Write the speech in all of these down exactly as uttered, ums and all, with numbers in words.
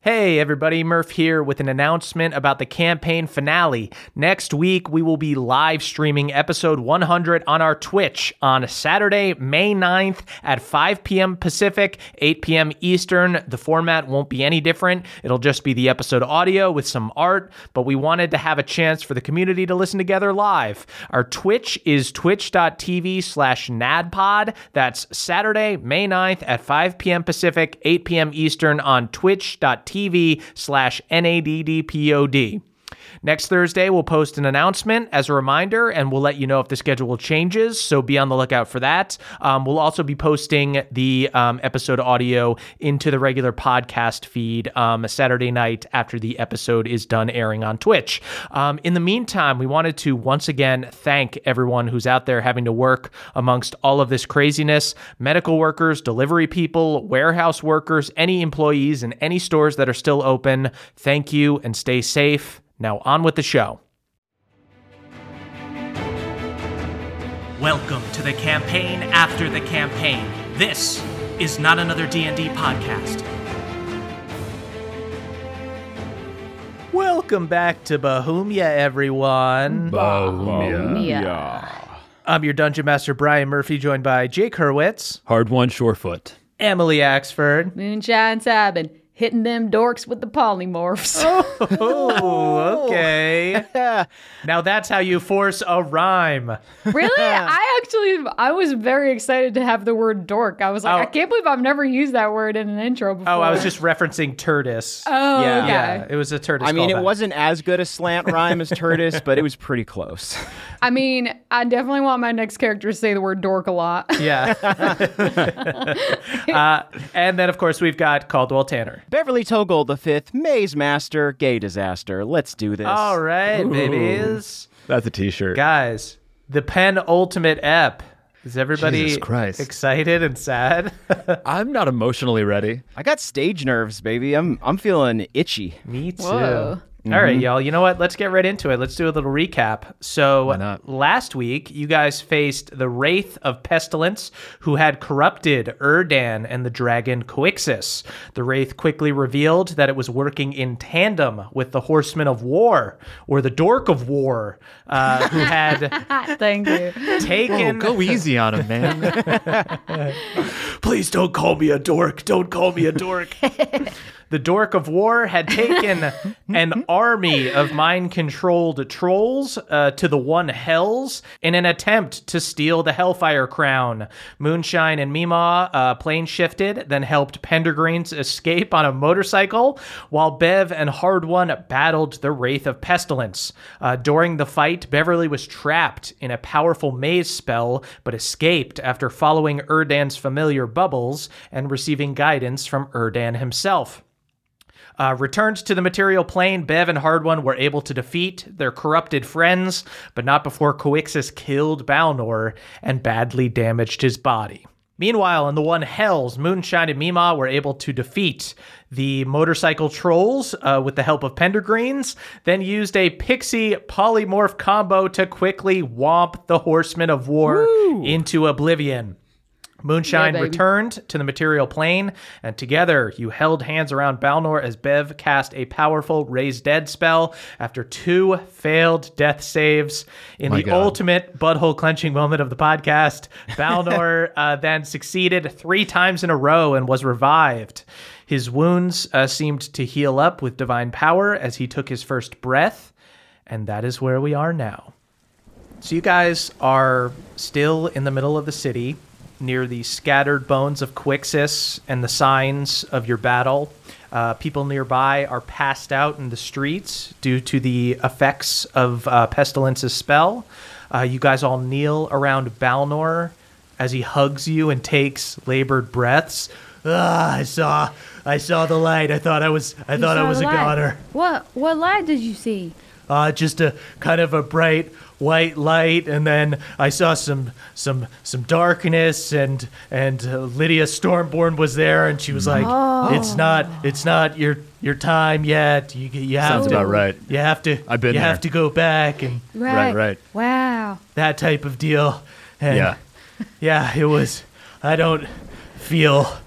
Hey everybody, Murph here with an announcement about the campaign finale. Next week, we will be live streaming episode one hundred on our Twitch on Saturday, May ninth at five p.m. Pacific, eight p.m. Eastern. The format won't be any different. It'll just be the episode audio with some art, but we wanted to have a chance for the community to listen together live. Our Twitch is twitch dot t v slash N A D P O D. That's Saturday, May ninth at five p.m. Pacific, eight p.m. Eastern on twitch dot t v. TV slash N A D D P O D. Next Thursday, we'll post an announcement as a reminder, and we'll let you know if the schedule changes, so be on the lookout for that. Um, we'll also be posting the um, episode audio into the regular podcast feed um, a Saturday night after the episode is done airing on Twitch. Um, in the meantime, we wanted to once again thank everyone who's out there having to work amongst all of this craziness. Medical workers, delivery people, warehouse workers, any employees in any stores that are still open, thank you and stay safe. Now on with the show. Welcome to the campaign after the campaign. This is not another D and D podcast. Welcome back to Bahumia, everyone. Bahumia. I'm your Dungeon Master, Brian Murphy, joined by Jake Hurwitz. Hardwon Surefoot. Emily Axford. Moonshine Cybin. Hitting them dorks with the polymorphs. Oh, okay. Now that's how you force a rhyme. Really? I actually, I was very excited to have the word dork. I was like, oh. I can't believe I've never used that word in an intro before. Oh, I was just referencing Turtis. Oh, yeah. Okay. Yeah, it was a Turtis I mean, callback. It wasn't as good a slant rhyme as Turtis, but it was pretty close. I mean, I definitely want my next character to say the word dork a lot. Yeah. uh, and then, of course, we've got Caldwell Tanner. Beverly Toggle the fifth, Maze Master, Gay Disaster. Let's do this. All right, Ooh. babies. That's a t-shirt. Guys, the penultimate ep. Is everybody excited and sad? I'm not emotionally ready. I got stage nerves, baby. I'm I'm feeling itchy. Me too. Whoa. Mm-hmm. All right, y'all. You know what? Let's get right into it. Let's do a little recap. So last week, you guys faced the Wraith of Pestilence, who had corrupted Erdan and the dragon Quixis. The Wraith quickly revealed that it was working in tandem with the Horseman of War, or the Dork of War, uh, who had Thank you. taken... Whoa, go easy on him, man. Please don't call me a dork. Don't call me a dork. The Dork of War had taken an army of mind-controlled trolls uh, to the One Hells in an attempt to steal the Hellfire Crown. Moonshine and Meemaw uh, plane shifted, then helped Pendergreens escape on a motorcycle, while Bev and Hardwon battled the Wraith of Pestilence. Uh, during the fight, Beverly was trapped in a powerful maze spell, but escaped after following Erdan's familiar bubbles and receiving guidance from Erdan himself. Uh, returned to the material plane, Bev and Hardwon were able to defeat their corrupted friends, but not before Quixis killed Balnor and badly damaged his body. Meanwhile, in the One Hells, Moonshine and Meemaw were able to defeat the motorcycle trolls uh, with the help of Pendergreens, then used a pixie polymorph combo to quickly womp the Horseman of War Woo! into oblivion. Moonshine yeah, returned to the material plane, and together you held hands around Balnor as Bev cast a powerful Raise Dead spell after two failed death saves. In My the God. ultimate butthole-clenching moment of the podcast, Balnor uh, then succeeded three times in a row and was revived. His wounds uh, seemed to heal up with divine power as he took his first breath, and that is where we are now. So you guys are still in the middle of the city, near the scattered bones of Quixis and the signs of your battle. Uh, people nearby are passed out in the streets due to the effects of uh, Pestilence's spell. Uh, you guys all kneel around Balnor as he hugs you and takes labored breaths. Ah, I saw, I saw the light. I thought I was, I you thought I was a goner. What, what light did you see? Uh, just a kind of a bright white light, and then I saw some, some, some darkness, and and uh, Lydia Stormborn was there, and she was like, oh. "It's not, it's not your your time yet. You, you have Sounds to, about right. You have to, I've been you there. have to go back and right, right, right. Wow, that type of deal. And yeah, yeah, it was. I don't feel."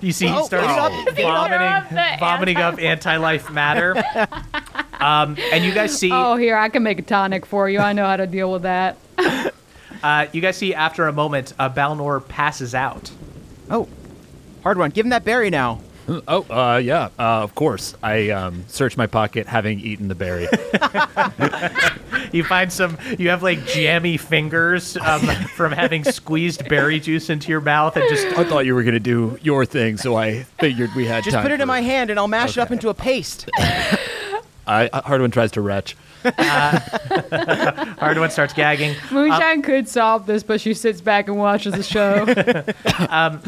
You see, he starts oh, oh. vomiting, vomiting anti- up anti-life matter. um, and you guys see... Oh, here, I can make a tonic for you. I know how to deal with that. uh, you guys see, after a moment, uh, Balnor passes out. Oh, Hardwon, give him that berry now. Oh, uh, yeah, uh, of course. I um, search my pocket, having eaten the berry. You find some, you have like jammy fingers um, from having squeezed berry juice into your mouth and just... I thought you were going to do your thing, so I figured we had just time. Just put it in it. my hand and I'll mash okay. it up into a paste. I, Hardwon tries to retch. Uh, Hardwon starts gagging. Moonshine um, could solve this, but she sits back and watches the show. um,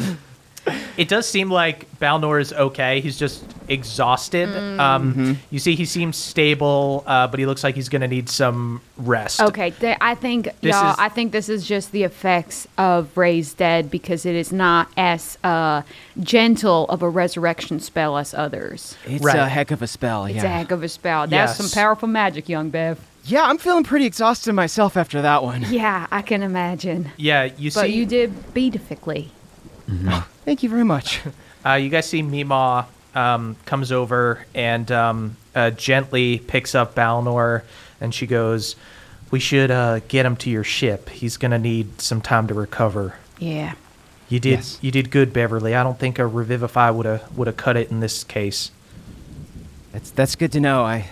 it does seem like Balnor is okay. He's just exhausted. Mm. Um, mm-hmm. You see, he seems stable, uh, but he looks like he's going to need some rest. Okay, th- I think this y'all. Is... I think this is just the effects of Raise Dead because it is not as uh, gentle of a resurrection spell as others. It's right. a heck of a spell. It's yeah. a heck of a spell. That's yes. some powerful magic, young Bev. Yeah, I'm feeling pretty exhausted myself after that one. Yeah, I can imagine. Yeah, you see, but you did beautifully. Mm-hmm. Thank you very much. Uh, you guys see Meemaw um, comes over and um, uh, gently picks up Balnor, and she goes, "We should uh, get him to your ship. He's gonna need some time to recover." Yeah. You did. Yes. You did good, Beverly. I don't think a revivify would have would have cut it in this case. That's that's good to know. I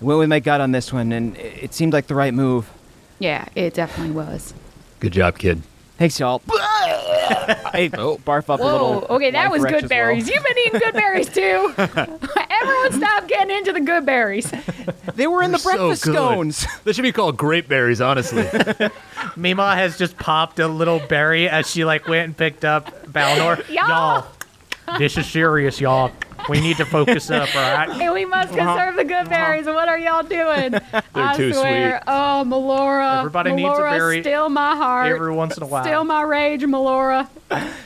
went with my gut on this one, and it, it seemed like the right move. Yeah, it definitely was. Good job, kid. Thanks, y'all. I oh, barf up Whoa, a little. Okay, that was good berries. Well. You've been eating good berries, too. Everyone stop getting into the good berries. They were in They're the breakfast so scones. They should be called grape berries, honestly. Meemaw has just popped a little berry as she like went and picked up Balnor. Y'all, y'all this is serious, y'all. We need to focus up, all right? And we must conserve the good berries. What are y'all doing? They're I too swear. Sweet. Oh, Melora. Everybody Melora needs a berry. Still my heart. Every once in a while. Still my rage, Melora.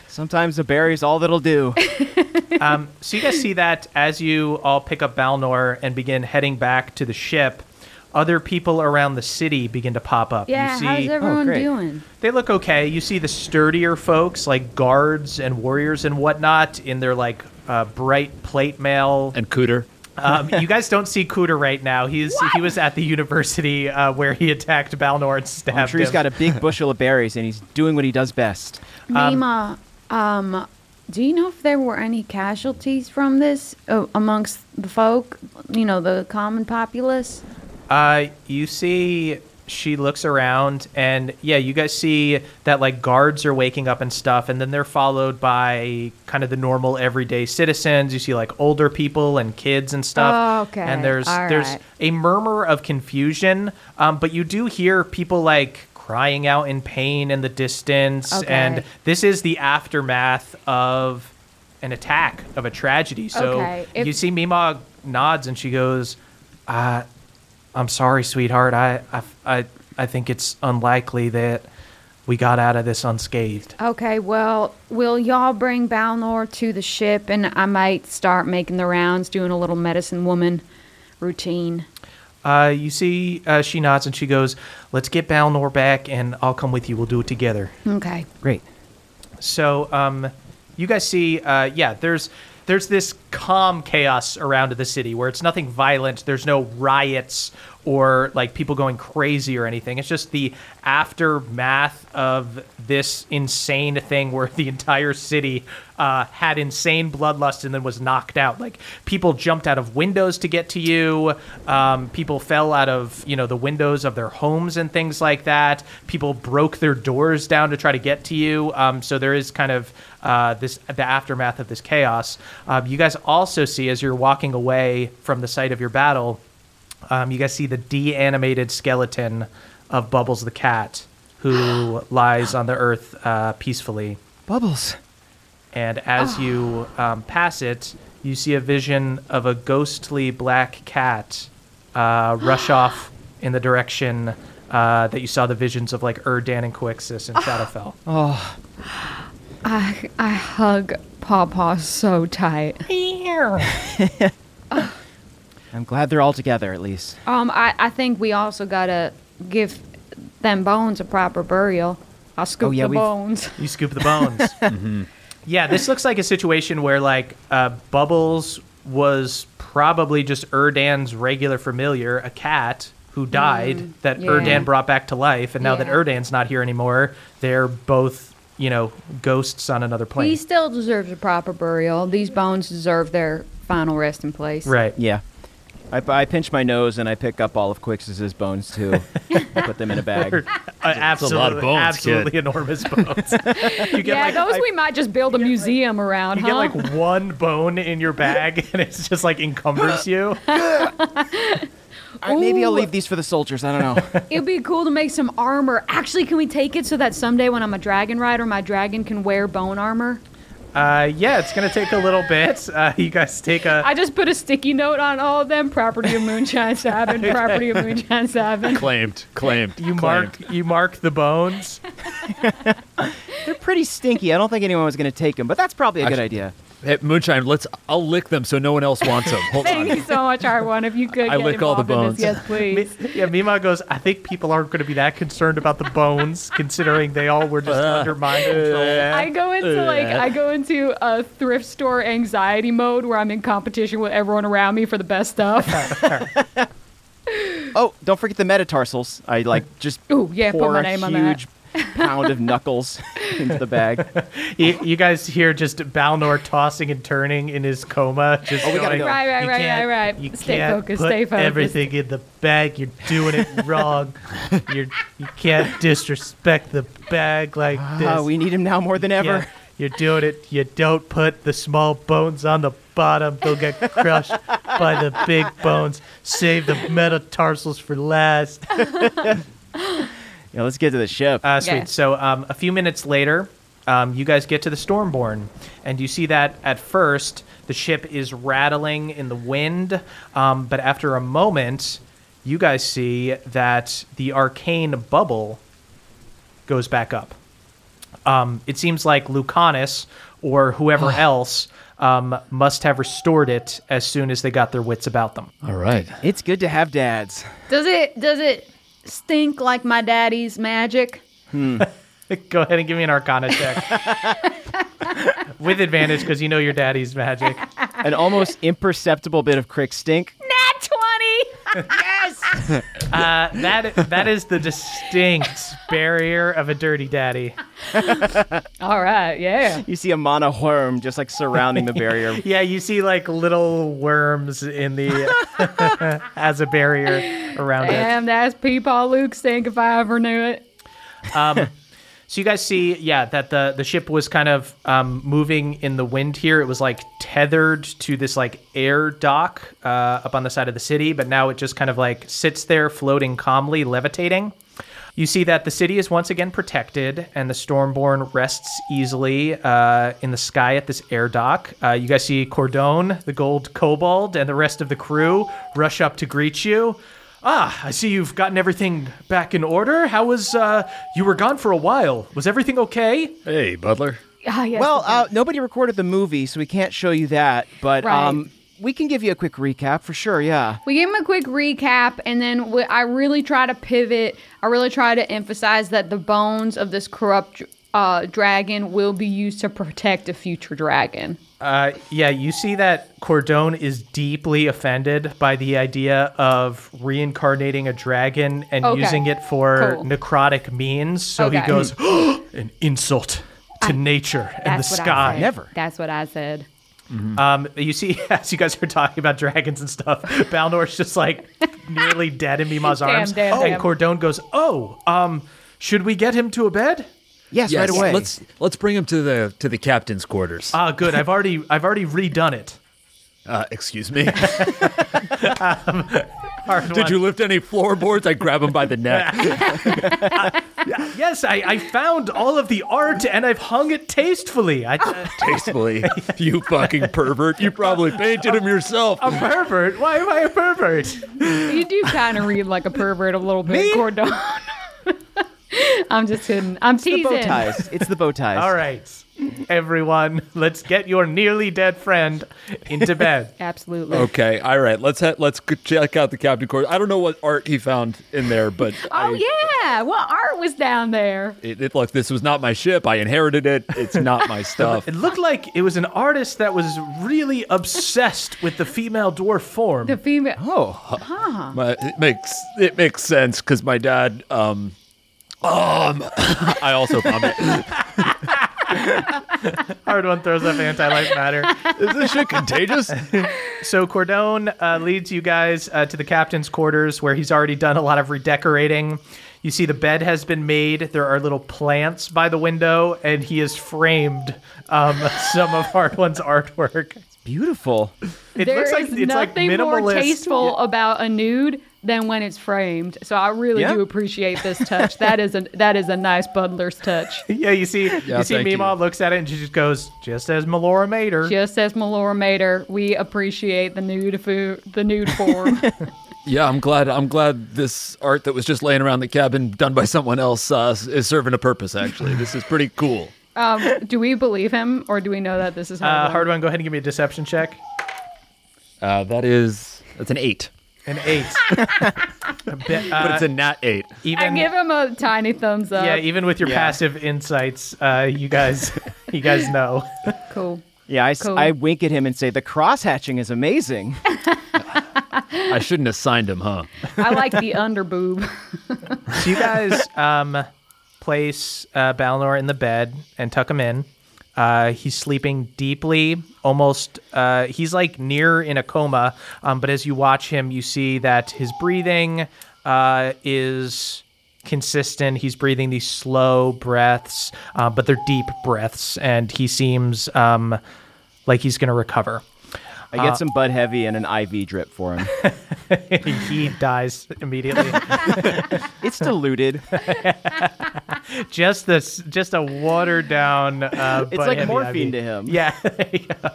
Sometimes the berry's all that'll do. um, so you guys see that as you all pick up Balnor and begin heading back to the ship, other people around the city begin to pop up. Yeah, you see, how's everyone oh, doing? They look okay. You see the sturdier folks, like guards and warriors and whatnot, in their, like, Uh, bright plate mail. And Cooter. Um, you guys don't see Cooter right now. He's what? He was at the university uh, where he attacked Balnor and stabbed I'm sure him. He's got a big bushel of berries, and he's doing what he does best. Um, Meemaw, um, do you know if there were any casualties from this uh, amongst the folk, you know, the common populace? Uh, you see... She looks around, and yeah, you guys see that like guards are waking up and stuff, and then they're followed by kind of the normal everyday citizens. You see like older people and kids and stuff. Oh, okay. And there's All there's right. a murmur of confusion, um, but you do hear people like crying out in pain in the distance. Okay. And this is the aftermath of an attack of a tragedy. So okay. if- you see Meemaw nods, and she goes, "Uh." I'm sorry, sweetheart. I, I, I, I think it's unlikely that we got out of this unscathed. Okay, well, will y'all bring Balnor to the ship, and I might start making the rounds, doing a little medicine woman routine. Uh, you see, uh, she nods and she goes, "Let's get Balnor back, and I'll come with you. We'll do it together." Okay, great. So, um, you guys see, uh, yeah, there's. There's this calm chaos around the city where it's nothing violent. There's no riots or like people going crazy or anything. It's just the aftermath of this insane thing where the entire city uh, had insane bloodlust and then was knocked out. Like people jumped out of windows to get to you. Um, people fell out of, you know, the windows of their homes and things like that. People broke their doors down to try to get to you. Um, so there is kind of uh, this the aftermath of this chaos. Um, you guys also see as you're walking away from the site of your battle, Um, you guys see the de-animated skeleton of Bubbles the Cat, who lies on the earth uh, peacefully. Bubbles. And as oh. you um, pass it, you see a vision of a ghostly black cat uh, rush off in the direction uh, that you saw the visions of like Erdan and Coexis and Shadowfell. Oh. I I hug Pawpaw so tight. I'm glad they're all together at least. Um, I, I think we also gotta give them bones a proper burial. I'll scoop oh, yeah, the we've... bones. You scoop the bones. mm-hmm. Yeah, this looks like a situation where, like, uh, Bubbles was probably just Erdan's regular familiar, a cat who died mm, that yeah. Erdan brought back to life, and now yeah. that Erdan's not here anymore, they're both, you know, ghosts on another plane. He still deserves a proper burial. These bones deserve their final resting place. Right. Yeah. I, I pinch my nose and I pick up all of Quix's bones too. I put them in a bag. Uh, absolutely, a lot of bones, absolutely kid. Enormous bones. You get yeah, like, those I, we might just build a museum like, around. You huh? get like one bone in your bag and it's just like encumbers you. I, maybe I'll leave these for the soldiers. I don't know. It'd be cool to make some armor. Actually, can we take it so that someday when I'm a dragon rider, my dragon can wear bone armor? Uh, yeah, it's going to take a little bit. Uh, you guys take a... I just put a sticky note on all of them. Property of Moonshine Cybin. Property of Moonshine Cybin. Claimed. Claimed. You claimed. mark You mark the bones. They're pretty stinky. I don't think anyone was going to take them, but that's probably a Actually, good idea. Hey, Moonshine, let's. I'll lick them so no one else wants them. Hold Thank on. you so much, Hardwon. If you could I get lick all the bones. This, yes, please. Me, yeah, Meemaw goes, I think people aren't going to be that concerned about the bones, considering they all were just uh, undermined. Uh, I go into uh, like I go into a thrift store anxiety mode where I'm in competition with everyone around me for the best stuff. Oh, don't forget the metatarsals. I like just Ooh, yeah, pour put my name a huge on that. pound of knuckles into the bag. You, you guys hear just Balnor tossing and turning in his coma. Just oh, we going, gotta go. Right, right, right, right, right. You stay can't focused, put stay focused. Everything in the bag. You're doing it wrong. You're, you can't disrespect the bag like ah, this. We need him now more than ever. Yeah, you're doing it. You don't put the small bones on the bottom. They'll get crushed by the big bones. Save the metatarsals for last. Yeah, let's get to the ship. Uh, sweet. Yeah. So um, a few minutes later, um, you guys get to the Stormborn, and you see that at first the ship is rattling in the wind, um, but after a moment, you guys see that the arcane bubble goes back up. Um, it seems like Lucanus or whoever else um, must have restored it as soon as they got their wits about them. All right. It's good to have dads. Does it? Does it? Stink like my daddy's magic. Hmm. Go ahead and give me an Arcana check. With advantage, because you know your daddy's magic. An almost imperceptible bit of crick stink. nat twenty! Yes! uh, that that is the distinct barrier of a dirty daddy. All right, yeah. You see a mono worm just like surrounding the barrier. Yeah, you see like little worms in the as a barrier around. Damn, it. Damn, that's Peepaw Luke stink if I ever knew it. Um, so you guys see, yeah, that the the ship was kind of um, moving in the wind here. It was like tethered to this like air dock uh, up on the side of the city, but now it just kind of like sits there floating calmly, levitating. You see that the city is once again protected, and the Stormborn rests easily uh, in the sky at this air dock. Uh, you guys see Cordon, the gold kobold, and the rest of the crew rush up to greet you. Ah, I see you've gotten everything back in order. How was, uh, you were gone for a while. Was everything okay? Hey, butler. Ah, yes, well, uh, nobody recorded the movie, so we can't show you that, but... Right. Um, we can give you a quick recap for sure, yeah. We give him a quick recap, and then we, I really try to pivot. I really try to emphasize that the bones of this corrupt uh, dragon will be used to protect a future dragon. Uh, yeah, you see that Cordon is deeply offended by the idea of reincarnating a dragon and okay. using it for cool. necrotic means. So okay. he goes, oh, an insult to I, nature and the sky. Never. That's what I said. Mm-hmm. Um, you see, as you guys are talking about dragons and stuff, Balnor's just like nearly dead in Meemaw's damn, arms. Damn, and damn. Cordon goes, oh, um, should we get him to a bed? Yes, yes, right away. Let's let's bring him to the to the captain's quarters. Ah, uh, good. I've already I've already redone it. Uh, excuse me. um, Did you lift any floorboards? I grab him by the neck. uh, Yes, I, I found all of the art and I've hung it tastefully. I, uh, tastefully? You fucking pervert. You probably painted him yourself. A pervert? Why am I a pervert? You do kind of read like a pervert a little bit. Me? Cordon. I'm just kidding. I'm it's teasing. The bow ties. It's the bow ties. All right. Everyone, let's get your nearly dead friend into bed. Absolutely. Okay. All right. Let's ha- let's check out the captain court. I don't know what art he found in there, but oh I, yeah, what art was down there? It, it look. This was not my ship. I inherited it. It's not my stuff. It looked like it was an artist that was really obsessed with the female dwarf form. The female. Oh. Huh. My, it makes it makes sense because my dad. Um. Um. I also vomit. Hardwon throws up anti-life matter. Is this shit contagious? So Cordon uh, leads you guys uh, to the captain's quarters where he's already done a lot of redecorating. You see the bed has been made. There are little plants by the window, and he has framed um, some of Hardwon's artwork. It's beautiful. It there looks like it's like minimalist. There's nothing more tasteful yeah. about a nude than when it's framed. So I really yeah. do appreciate this touch. That is a that is a nice bundler's touch. Yeah, you see yeah, you see Meemaw looks at it and she just goes, just as Melora made her. Just as Melora made her. We appreciate the nude food, the nude form. Yeah, I'm glad I'm glad this art that was just laying around the cabin done by someone else uh, is serving a purpose actually. This is pretty cool. Um, do we believe him or do we know that this is Hardwon? Uh, Hardwon, go ahead and give me a deception check. Uh, that is that's an eight. An eight. bit, uh, but it's a nat eight. Even, I give him a tiny thumbs up. Yeah, even with your yeah. passive insights, uh, you guys you guys know. Cool. Yeah, I, cool. I wink at him and say, the cross-hatching is amazing. I shouldn't have signed him, huh? I like the underboob. So you guys um, place uh, Balnor in the bed and tuck him in. Uh, he's sleeping deeply, almost, uh, he's like near in a coma, um, but as you watch him, you see that his breathing uh, is consistent. He's breathing these slow breaths, uh, but they're deep breaths, and he seems um, like he's going to recover. I get uh, some Bud Heavy and an I V drip for him. He dies immediately. It's diluted. just this, just a watered down. Uh, it's Bud like Heavy morphine I V. To him. Yeah. yeah.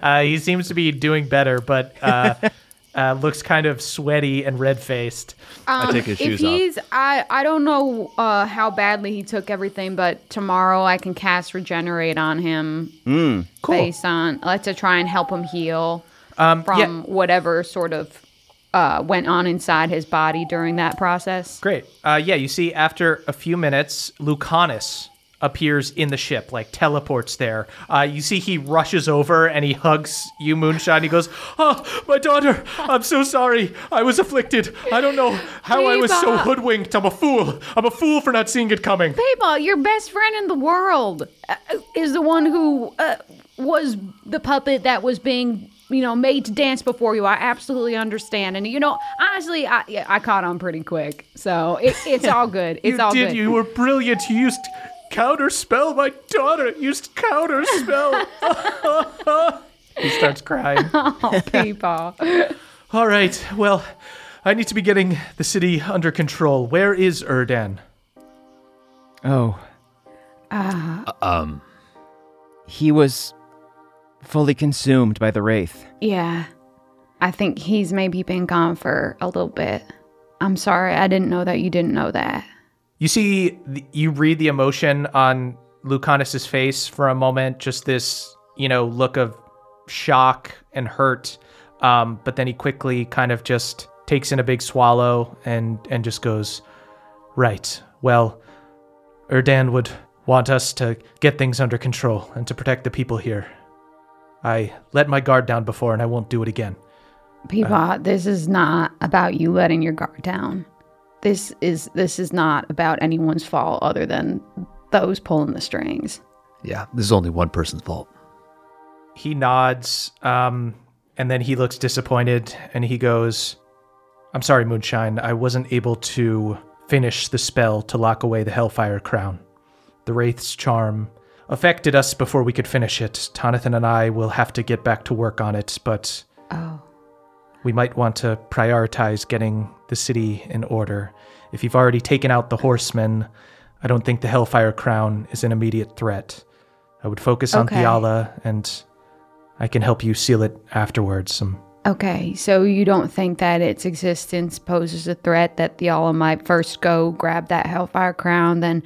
Uh, he seems to be doing better, but uh, uh, looks kind of sweaty and red faced. Um, I take his shoes if he's, off. I I don't know uh, how badly he took everything, but tomorrow I can cast Regenerate on him. Mm, cool. Based on uh, to try and help him heal um, from yeah. whatever sort of. Uh, went on inside his body during that process. Great. Uh, yeah, you see after a few minutes, Lucanus appears in the ship, like teleports there. Uh, you see he rushes over and he hugs you, Moonshine. He goes, oh, my daughter, I'm so sorry. I was afflicted. I don't know how Peeba. I was so hoodwinked. I'm a fool. I'm a fool for not seeing it coming. Peeba, your best friend in the world uh, is the one who uh, was the puppet that was being... you know, made to dance before you. I absolutely understand. And, you know, honestly, I yeah, I caught on pretty quick. So it, it's all good. It's all good. You did. You were brilliant. You used counterspell. My daughter used counterspell. He starts crying. Oh, people. All right. Well, I need to be getting the city under control. Where is Erdan? Oh. Uh, um. He was... fully consumed by the Wraith. Yeah. I think he's maybe been gone for a little bit. I'm sorry. I didn't know that you didn't know that. You see, you read the emotion on Lucanus's face for a moment. Just this, you know, look of shock and hurt. Um, but then he quickly kind of just takes in a big swallow and, and just goes, right. Well, Erdan would want us to get things under control and to protect the people here. I let my guard down before, and I won't do it again. Peepot, uh, this is not about you letting your guard down. This is this is not about anyone's fault other than those pulling the strings. Yeah, this is only one person's fault. He nods, um, and then he looks disappointed, and he goes, I'm sorry, Moonshine. I wasn't able to finish the spell to lock away the Hellfire Crown. The Wraith's charm... affected us before we could finish it. Tonathan and I will have to get back to work on it, but oh. we might want to prioritize getting the city in order. If you've already taken out the horsemen, I don't think the Hellfire Crown is an immediate threat. I would focus on okay. Thiala, and I can help you seal it afterwards. Um, okay, so you don't think that its existence poses a threat, that Thiala might first go grab that Hellfire Crown, then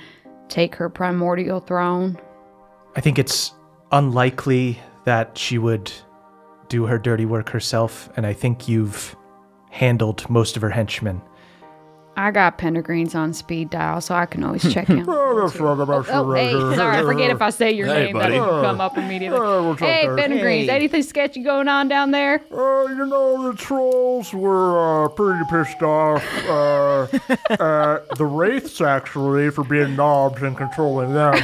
take her primordial throne? I think it's unlikely that she would do her dirty work herself, and I think you've handled most of her henchmen. I got Pendergreens on speed dial, so I can always check in. oh, oh, oh, hey, sorry, I forget if I say your hey, name, buddy. That'll come up immediately. Uh, we'll hey, Pendergreens, hey. Anything sketchy going on down there? Uh, you know, the trolls were uh, pretty pissed off. Uh, uh, the wraiths, actually, for being knobs and controlling them.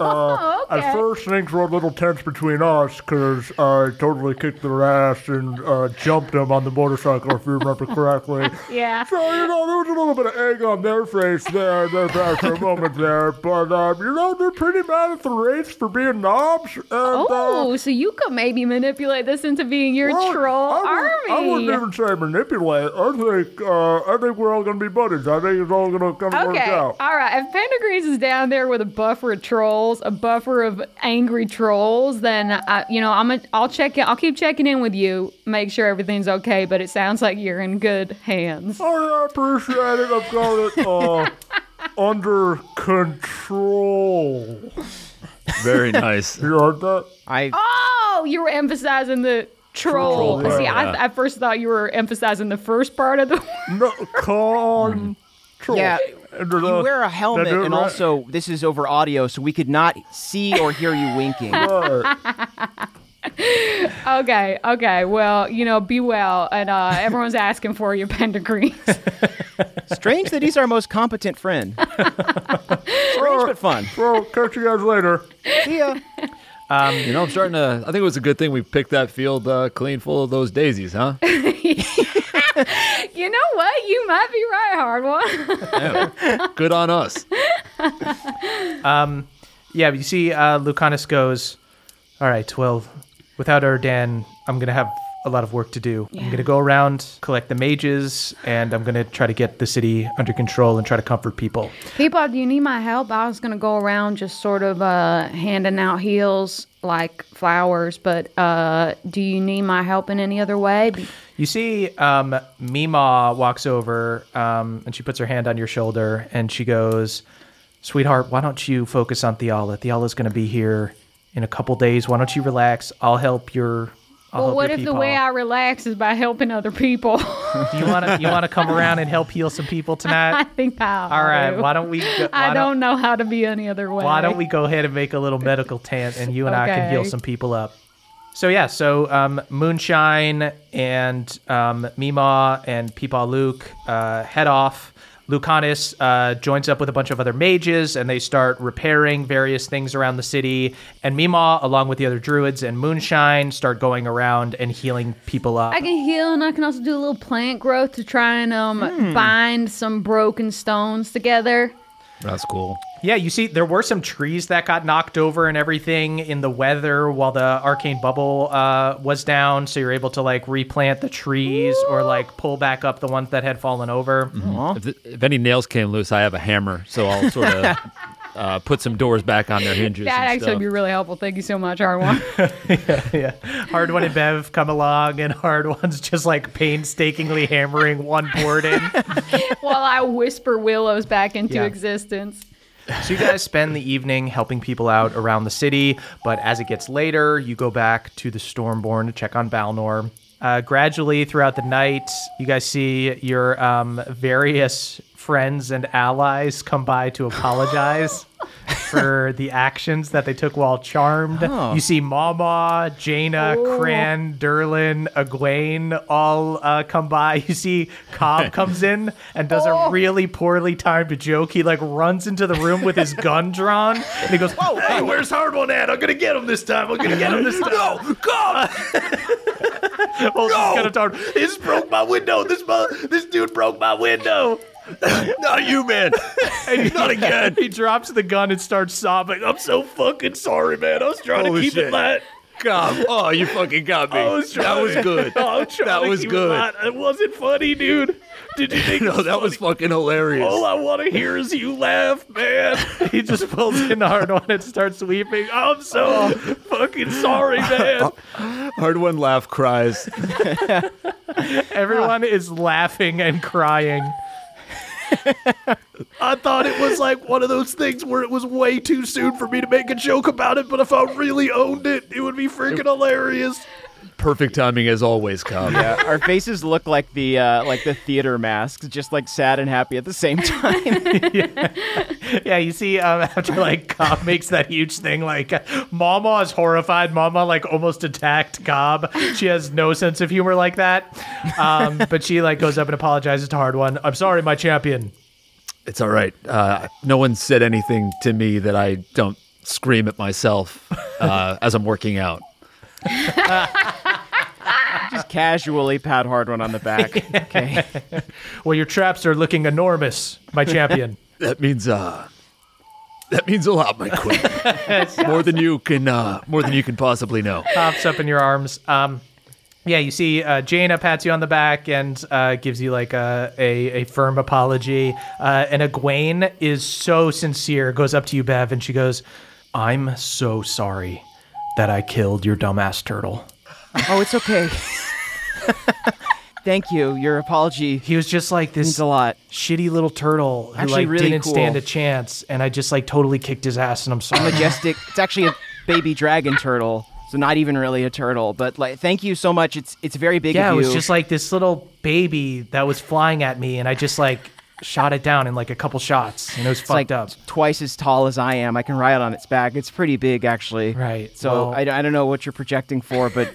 Uh, okay. At first, things were a little tense between us because I totally kicked their ass and uh, jumped them on the motorcycle, if you remember correctly. Yeah. So, you know, there was a little bit of egg on their face there, their back for a moment there. But, um, you know, they're pretty mad at the race for being knobs. And, oh, uh, so you could maybe manipulate this into being your well, troll I would, army. I wouldn't even say manipulate. I think, uh, I think we're all going to be buddies. I think it's all going to come okay. work out. All right. If Pendergreens is down there with a buffer of trolls, a buffer of angry trolls, then I, you know, I'm a, I'll check in, I'll keep checking in with you, make sure everything's okay, but it sounds like you're in good hands. Oh, I appreciate it. I've got it uh, under control. Very nice. You heard that? I Oh, you were emphasizing the troll. troll See, yeah. I, I first thought you were emphasizing the first part of the word. No, con. Troll. Yeah. You wear a helmet, and right. also this is over audio, so we could not see or hear you winking. Right. okay, okay. Well, you know, be well, and uh, everyone's asking for you, Pendergreens. Strange that he's our most competent friend. Strange but fun. Well, catch you guys later. See ya. Um, you know, I'm starting to. I think it was a good thing we picked that field uh, clean, full of those daisies, huh? You know what? You might be right, Hardwon. yeah, good on us. um, yeah, you see, uh, Lucanus goes, all right, well, without Erdan, I'm going to have a lot of work to do. Yeah. I'm going to go around, collect the mages, and I'm going to try to get the city under control and try to comfort people. People, do you need my help? I was going to go around just sort of uh, handing out heals like flowers, but uh, do you need my help in any other way? Be- You see, um, Meemaw walks over, um, and she puts her hand on your shoulder, and she goes, sweetheart, why don't you focus on Thiala? Thiala's going to be here in a couple days. Why don't you relax? I'll help your I'll Well, help what your if people. The way I relax is by helping other people? Do you want to you want to come around and help heal some people tonight? I think I'll All right, do. Why don't we... Go, why I don't, don't know how to be any other way. Why don't we go ahead and make a little medical tent, and you and okay. I can heal some people up. So yeah, so um, Moonshine and um, Meemaw and Peepaw Luke uh, head off. Lucanus uh, joins up with a bunch of other mages, and they start repairing various things around the city. And Meemaw, along with the other druids and Moonshine, start going around and healing people up. I can heal, and I can also do a little plant growth to try and um, mm. bind some broken stones together. That's cool. Yeah, you see, there were some trees that got knocked over and everything in the weather while the arcane bubble uh, was down, so you're able to, like, replant the trees Ooh. Or, like, pull back up the ones that had fallen over. Mm-hmm. If, th- if any nails came loose, I have a hammer, so I'll sort of uh, put some doors back on their hinges. That'd actually stuff. Be really helpful. Thank you so much, Hardwon. yeah, yeah. Hardwon and Bev come along, and Hardwon's just, like, painstakingly hammering one board in. While I whisper willows back into yeah. existence. So you guys spend the evening helping people out around the city, but as it gets later, you go back to the Stormborn to check on Balnor. Uh, gradually, throughout the night, you guys see your um, various friends and allies come by to apologize for the actions that they took while charmed. Oh. You see Mama, Jaina, oh. Cran, Durlin, Egwene all uh, come by. You see Cobb comes in and does oh. a really poorly timed joke. He like runs into the room with his gun drawn and he goes, whoa, hey, where's Hardwon at? I'm going to get him this time. I'm going to get him this time. No, Cobb! well, no! Kind of this broke my window. This, mother- this dude broke my window. Not you, man. And not again. He drops the gun and starts sobbing. I'm so fucking sorry, man. I was trying Holy to keep shit. It light. God. Oh, you fucking got me. Was that was good. Oh, that was good. Not. It wasn't funny, dude. Did you think? No, that funny? Was fucking hilarious. All I want to hear is you laugh, man. He just pulls into Hardwon and starts weeping. I'm so oh. fucking sorry, man. Hardwon laugh cries. Everyone is laughing and crying. I thought it was like one of those things where it was way too soon for me to make a joke about it, but if I really owned it, it would be freaking hilarious. Perfect timing as always, Cobb. Yeah, our faces look like the uh, like the theater masks, just like sad and happy at the same time. yeah. yeah, you see, um, after like Cobb makes that huge thing, like Mama is horrified. Mama like almost attacked Cobb. She has no sense of humor like that, um, but she like goes up and apologizes to Hardwon. I'm sorry, my champion. It's all right. Uh, no one said anything to me that I don't scream at myself uh, as I'm working out. Just casually pat Hardwon on the back. Okay. Well, your traps are looking enormous, my champion. That means uh, that means a lot, my queen. More than you can, uh, more than you can possibly know. Pops up in your arms. Um, yeah, you see, uh, Jaina pats you on the back and uh, gives you like a a, a firm apology. Uh, and Egwene is so sincere. Goes up to you, Bev, and she goes, "I'm so sorry that I killed your dumbass turtle." Oh, it's okay. Thank you. Your apology. He was just like this a lot. shitty little turtle who actually, like really didn't cool. stand a chance, and I just like totally kicked his ass, and I'm sorry. Majestic. It's actually a baby dragon turtle, so not even really a turtle. But like, thank you so much. It's it's very big. Yeah, of you. It was just like this little baby that was flying at me, and I just like shot it down in like a couple shots, and it was it's fucked like up. Twice as tall as I am. I can ride on its back. It's pretty big, actually. Right. So well, I, I don't know what you're projecting for, but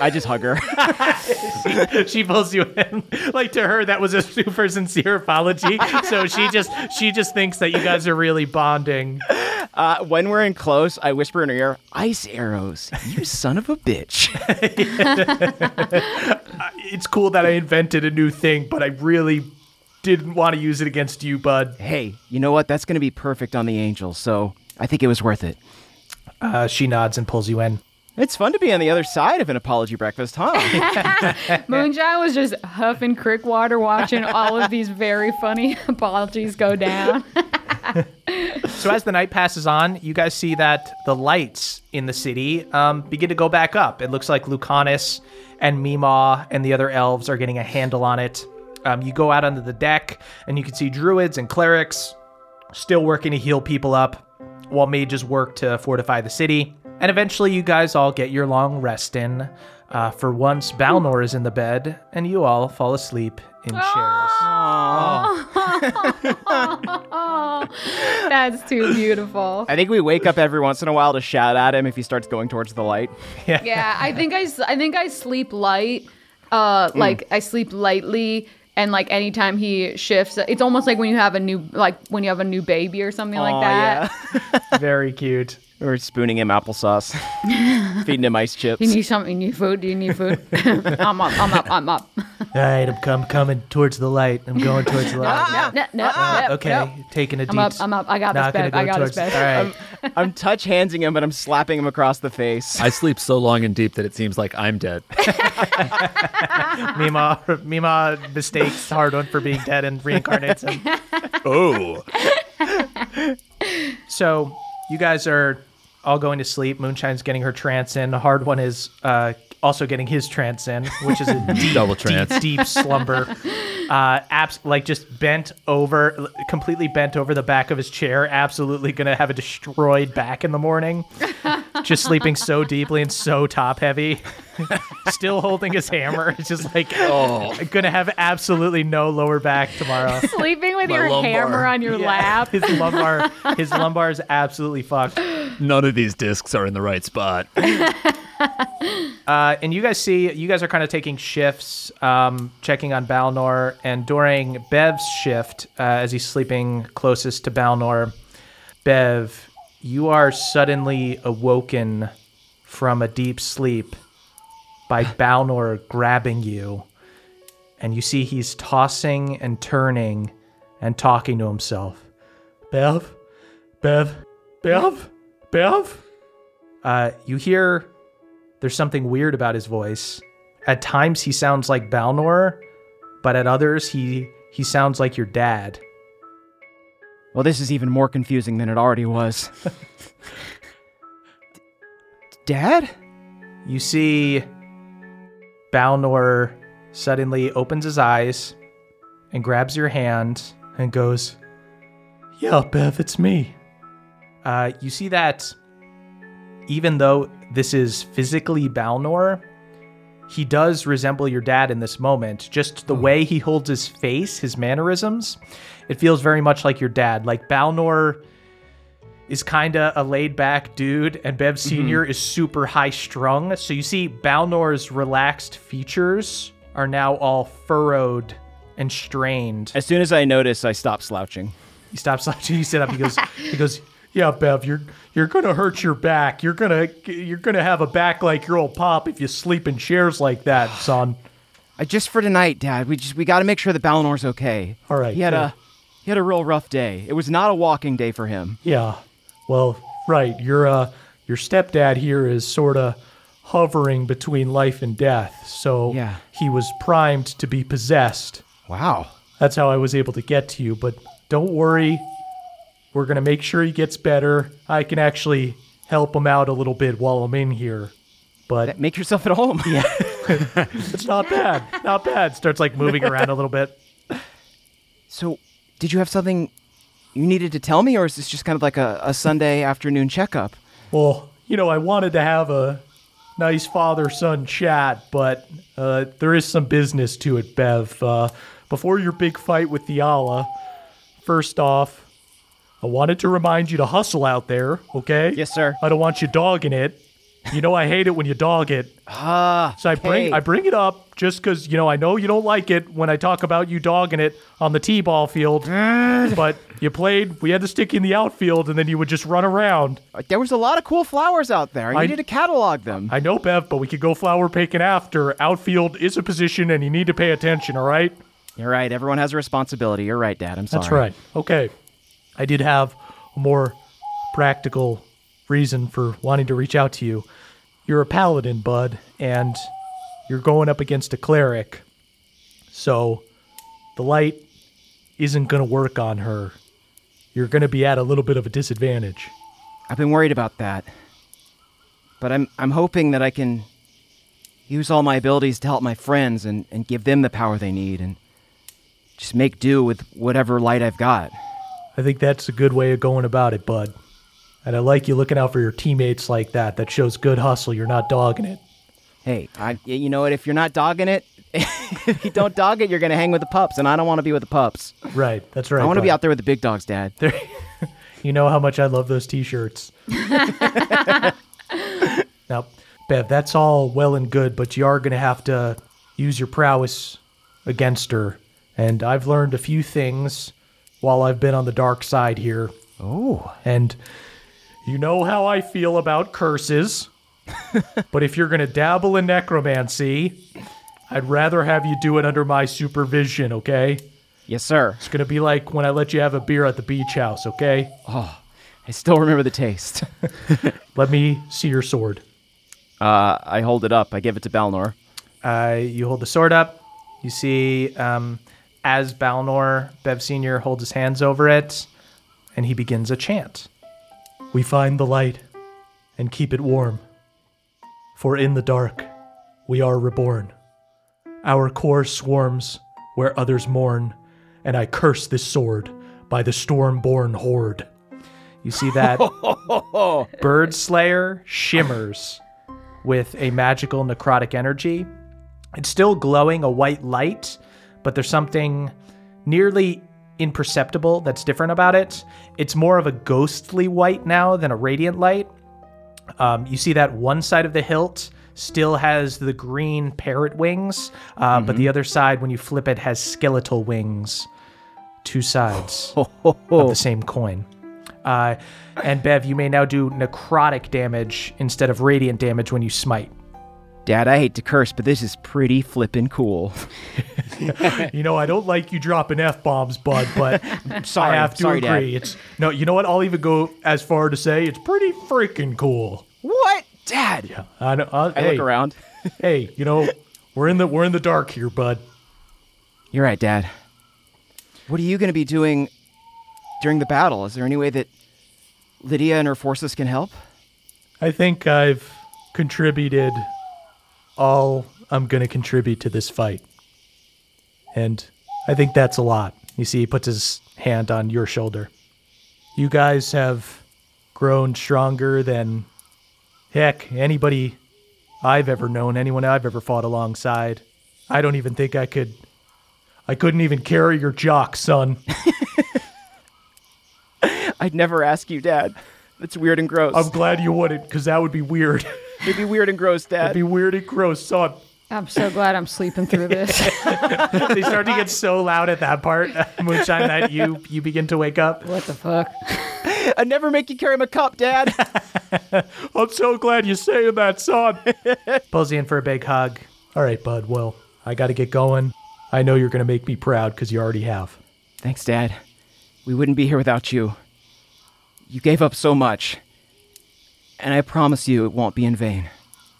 I just hug her. She pulls you in. Like, to her, that was a super sincere apology. So she just she just thinks that you guys are really bonding. Uh, when we're in close, I whisper in her ear, "Ice arrows, you son of a bitch." It's cool that I invented a new thing, but I really didn't want to use it against you, bud. Hey, you know what? That's going to be perfect on the Angels, so I think it was worth it. Uh, she nods and pulls you in. It's fun to be on the other side of an apology breakfast, huh? Moonshine was just huffing creek water watching all of these very funny apologies go down. So as the night passes on, you guys see that the lights in the city um, begin to go back up. It looks like Lucanus and Meemaw and the other elves are getting a handle on it. Um, you go out onto the deck, and you can see druids and clerics still working to heal people up while mages work to fortify the city. And eventually you guys all get your long rest in. Uh, for once, Balnor is in the bed, and you all fall asleep in chairs. Oh. That's too beautiful. I think we wake up every once in a while to shout at him if he starts going towards the light. Yeah, yeah I think I, I think I sleep light. Uh, like mm. I sleep lightly, and like anytime he shifts, it's almost like when you have a new, like when you have a new baby or something Aww, like that. Yeah. Very cute. We're spooning him applesauce, feeding him ice chips. You need something? You need food? Do you need food? I'm up. I'm up. I'm up. All right, I'm com- coming towards the light. I'm going towards the light. no, no, no, uh, no, okay, no. Taking a deep. I'm up. I'm up. I got this bed. Go I got this bed. All right. I'm, I'm touch handing him, but I'm slapping him across the face. I sleep so long and deep that it seems like I'm dead. Meemaw, Meemaw mistakes Hardwon for being dead and reincarnates him. Oh. So you guys are all going to sleep. Moonshine's getting her trance in. Hardwon is uh, also getting his trance in, which is a deep, double trance, deep, deep slumber. Uh, abs- like just bent over, completely bent over the back of his chair. Absolutely going to have a destroyed back in the morning. Just sleeping so deeply and so top heavy. Still holding his hammer. It's just like, oh, going to have absolutely no lower back tomorrow. Sleeping with My your lumbar. hammer on your yeah. lap. His lumbar, his lumbar is absolutely fucked. None of these discs are in the right spot. Uh, and you guys see, you guys are kind of taking shifts, um, checking on Balnor. And during Bev's shift, uh, as he's sleeping closest to Balnor, Bev, you are suddenly awoken from a deep sleep by Balnor grabbing you. And you see he's tossing and turning and talking to himself. Bev? Bev? Bev? Bev? Uh, you hear There's something weird about his voice. At times he sounds like Balnor, but at others he he sounds like your dad. Well, this is even more confusing than it already was. Dad? You see Balnor suddenly opens his eyes and grabs your hand and goes, "Yeah, Bev, it's me." Uh, you see that even though this is physically Balnor, he does resemble your dad in this moment. Just the way he holds his face, his mannerisms, it feels very much like your dad. Like Balnor is kind of a laid-back dude, and Bev Senior Mm-hmm. is super high-strung. So you see Balnor's relaxed features are now all furrowed and strained. As soon as I notice, I stop slouching. He stops slouching. He sit up. He goes. He goes. Yeah, Bev, you're you're gonna hurt your back. You're gonna you're gonna have a back like your old pop if you sleep in chairs like that, son. I just for tonight, Dad. We just we got to make sure that Balnor's okay. All right. He had yeah. a he had a real rough day. It was not a walking day for him. Yeah. Well, right. Your uh your stepdad here is sort of hovering between life and death. So yeah. he was primed to be possessed. Wow. That's how I was able to get to you, but. Don't worry, we're going to make sure he gets better. I can actually help him out a little bit while I'm in here. But make yourself at home. Yeah. It's not bad. Not bad. Starts like moving around a little bit. So did you have something you needed to tell me, or is this just kind of like a, a Sunday afternoon checkup? Well, you know, I wanted to have a nice father-son chat, but uh, there is some business to it, Bev. Uh, before your big fight with Thiala... First off, I wanted to remind you to hustle out there, okay? Yes, sir. I don't want you dogging it. You know I hate it when you dog it. Ah, so I okay. bring I bring it up just because, you know, I know you don't like it when I talk about you dogging it on the T-ball field. But you played, we had to stick you in the outfield, and then you would just run around. There was a lot of cool flowers out there. You I needed to catalog them. I know, Bev, but we could go flower picking after. Outfield is a position, and you need to pay attention, all right? You're right. Everyone has a responsibility. You're right, Dad. I'm sorry. That's right. Okay. I did have a more practical reason for wanting to reach out to you. You're a paladin, bud, and you're going up against a cleric. So the light isn't going to work on her. You're going to be at a little bit of a disadvantage. I've been worried about that. But I'm I'm hoping that I can use all my abilities to help my friends and, and give them the power they need and just make do with whatever light I've got. I think that's a good way of going about it, bud. And I like you looking out for your teammates like that. That shows good hustle. You're not dogging it. Hey, I, you know what? If you're not dogging it, if you don't dog it, you're going to hang with the pups. And I don't want to be with the pups. Right. That's right. I want to be out there with the big dogs, Dad. You know how much I love those T-shirts. Now, Bev, that's all well and good, but you are going to have to use your prowess against her. And I've learned a few things while I've been on the dark side here. Oh. And you know how I feel about curses. But if you're going to dabble in necromancy, I'd rather have you do it under my supervision, okay? Yes, sir. It's going to be like when I let you have a beer at the beach house, okay? Oh, I still remember the taste. Let me see your sword. Uh, I hold it up. I give it to Balnor. Uh, you hold the sword up. You see, um, as Balnor, Bev Senior holds his hands over it, and he begins a chant. We find the light and keep it warm, for in the dark we are reborn. Our core swarms where others mourn, and I curse this sword by the storm-born horde. You see that Bird Slayer shimmers with a magical necrotic energy. It's still glowing a white light, but there's something nearly imperceptible that's different about it. It's more of a ghostly white now than a radiant light. Um, you see that one side of the hilt still has the green parrot wings, uh, mm-hmm. but the other side, when you flip it, has skeletal wings. Two sides of the same coin. Uh, and Bev, you may now do necrotic damage instead of radiant damage when you smite. Dad, I hate to curse, but this is pretty flippin' cool. You know, I don't like you dropping F-bombs, bud, but I'm sorry, I have to sorry, agree. Dad. It's no, you know what? I'll even go as far to say it's pretty freaking cool. What? Dad. Yeah, I know. Uh, I hey, look around. Hey, you know, we're in the we're in the dark here, bud. You're right, Dad. What are you going to be doing during the battle? Is there any way that Lydia and her forces can help? I think I've contributed all I'm going to contribute to this fight. And I think that's a lot. You see, he puts his hand on your shoulder. You guys have grown stronger than, heck, anybody I've ever known, anyone I've ever fought alongside. I don't even think I could... I couldn't even carry your jock, son. I'd never ask you, Dad. That's weird and gross. I'm glad you wouldn't, because that would be weird. It'd be weird and gross, Dad. It'd be weird and gross, son. I'm so glad I'm sleeping through this. They start to get so loud at that part, Moonshine, that you, you begin to wake up. What the fuck? I'd never make you carry my cup, Dad. I'm so glad you're saying that, son. Pulls you in for a big hug. All right, bud. Well, I got to get going. I know you're going to make me proud because you already have. Thanks, Dad. We wouldn't be here without you. You gave up so much. And I promise you it won't be in vain.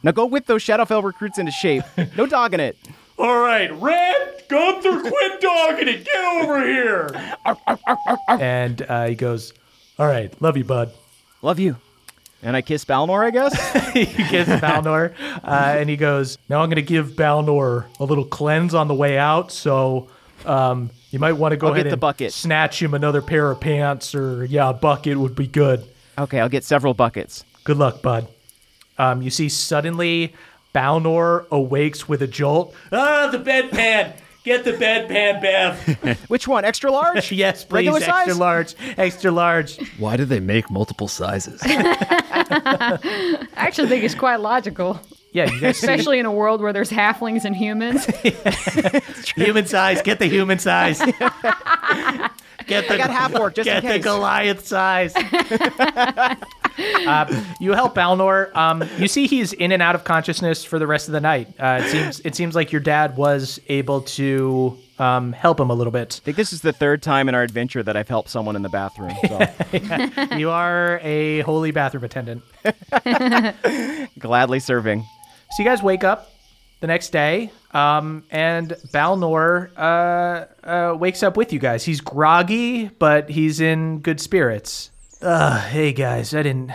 Now go whip those Shadowfell recruits into shape. No dogging it. All right, Red, Gunther, quit dogging it. Get over here. Arf, arf, arf, arf, arf. And uh, he goes, all right, love you, bud. Love you. And I kiss Balnor, I guess? He kisses Balnor. Uh, and he goes, now I'm going to give Balnor a little cleanse on the way out. So um, you might want to go I'll ahead get the and bucket. Snatch him another pair of pants or, yeah, a bucket would be good. Okay, I'll get several buckets. Good luck, bud. Um, you see, suddenly, Balnor awakes with a jolt. Ah, the bedpan! Get the bedpan, Bev! Which one? Extra large? Yes, please. Regular extra size? large. Extra large. Why do they make multiple sizes? I actually think it's quite logical. Yeah, especially in a world where there's halflings and humans. Human size. Get the human size. Get the, I got half orc just in case. Get the Goliath size. Uh, you help Balnor. Um, you see he's in and out of consciousness for the rest of the night. Uh, it seems it seems like your dad was able to um, help him a little bit. I think this is the third time in our adventure that I've helped someone in the bathroom. So. You are a holy bathroom attendant. Gladly serving. So you guys wake up the next day, um, and Balnor uh, uh, wakes up with you guys. He's groggy, but he's in good spirits. Uh, hey guys, I didn't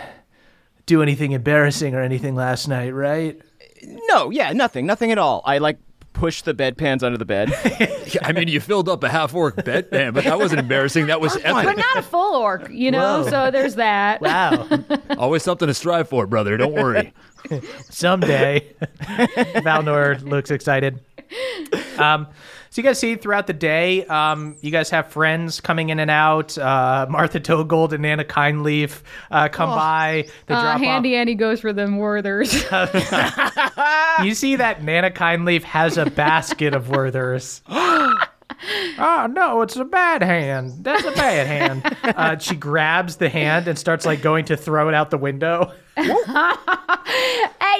do anything embarrassing or anything last night, right? No, yeah, nothing, nothing at all. I, like, pushed the bedpans under the bed. Yeah, I mean, you filled up a half-orc bedpan, but that wasn't embarrassing. That was epic. But not a full orc, you know, Whoa. So there's that. Wow. Always something to strive for, brother, don't worry. Someday. Balnor looks excited. Um... So you guys see throughout the day, um, you guys have friends coming in and out. Uh, Martha Togold and Nana Kindleaf uh, come oh. by. They uh, drop Handy off. Andy goes for them Werthers. You see that Nana Kindleaf has a basket of Werthers. Oh, no, it's a bad hand. That's a bad hand. Uh, she grabs the hand and starts, like, going to throw it out the window. Hey,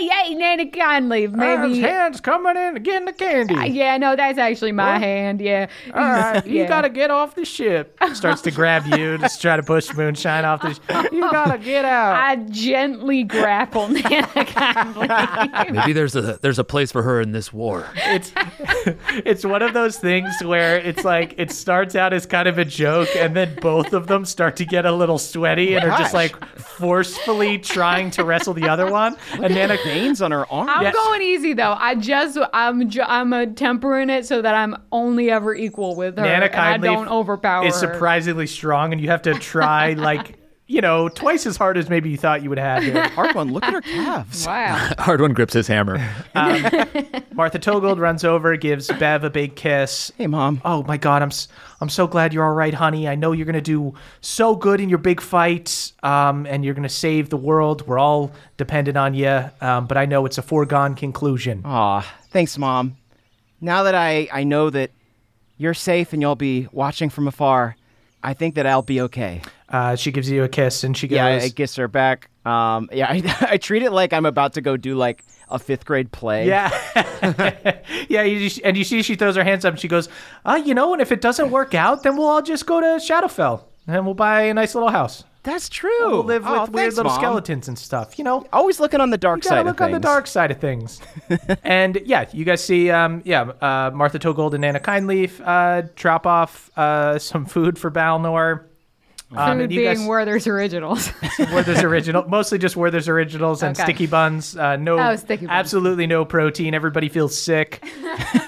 hey, Nana Kindleaf, maybe. Uh, hand's coming in and getting the candy. Uh, yeah, no, that's actually my what? hand, yeah. All right, yeah. You got to get off the ship. Starts to grab you, just try to push Moonshine off the ship. You got to get out. I gently grapple Nana Kindleaf. Maybe there's a, there's a place for her in this war. It's, it's one of those things where it's like it starts out as kind of a joke, and then both of them start to get a little sweaty and are just like forcefully trying to wrestle the other one. And Nana veins on her arm. I'm yes. going easy though. I just I'm I'm a tempering it so that I'm only ever equal with her. Nana Kindly I don't overpower. Is surprisingly her. strong, and you have to try like. You know, twice as hard as maybe you thought you would have. Hardwon, look at her calves. Wow. Hardwon grips his hammer. Um, Martha Togold runs over, gives Bev a big kiss. Hey, Mom. Oh, my God. I'm I'm so glad you're all right, honey. I know you're going to do so good in your big fight, um, and you're going to save the world. We're all dependent on you, um, but I know it's a foregone conclusion. Aw, thanks, Mom. Now that I, I know that you're safe and you'll be watching from afar, I think that I'll be okay. Uh, she gives you a kiss, and she goes... Yeah, I, I kiss her back. Um, yeah, I, I treat it like I'm about to go do, like, a fifth-grade play. Yeah. Yeah, you, and you see she throws her hands up, and she goes, uh, you know, and if it doesn't work out, then we'll all just go to Shadowfell, and we'll buy a nice little house. That's true. We'll live with oh, weird thanks, little Mom. Skeletons and stuff, you know. Always looking on the dark side of things. You gotta look on the dark side of things. And, yeah, you guys see, um, yeah, uh, Martha Togold and Nana Kindleaf uh, drop off uh, some food for Balnor. Um, food being guys, Werther's Originals. Werther's Original. Mostly just Werther's Originals and okay. sticky buns. Uh, no, oh, sticky buns. Absolutely no protein. Everybody feels sick.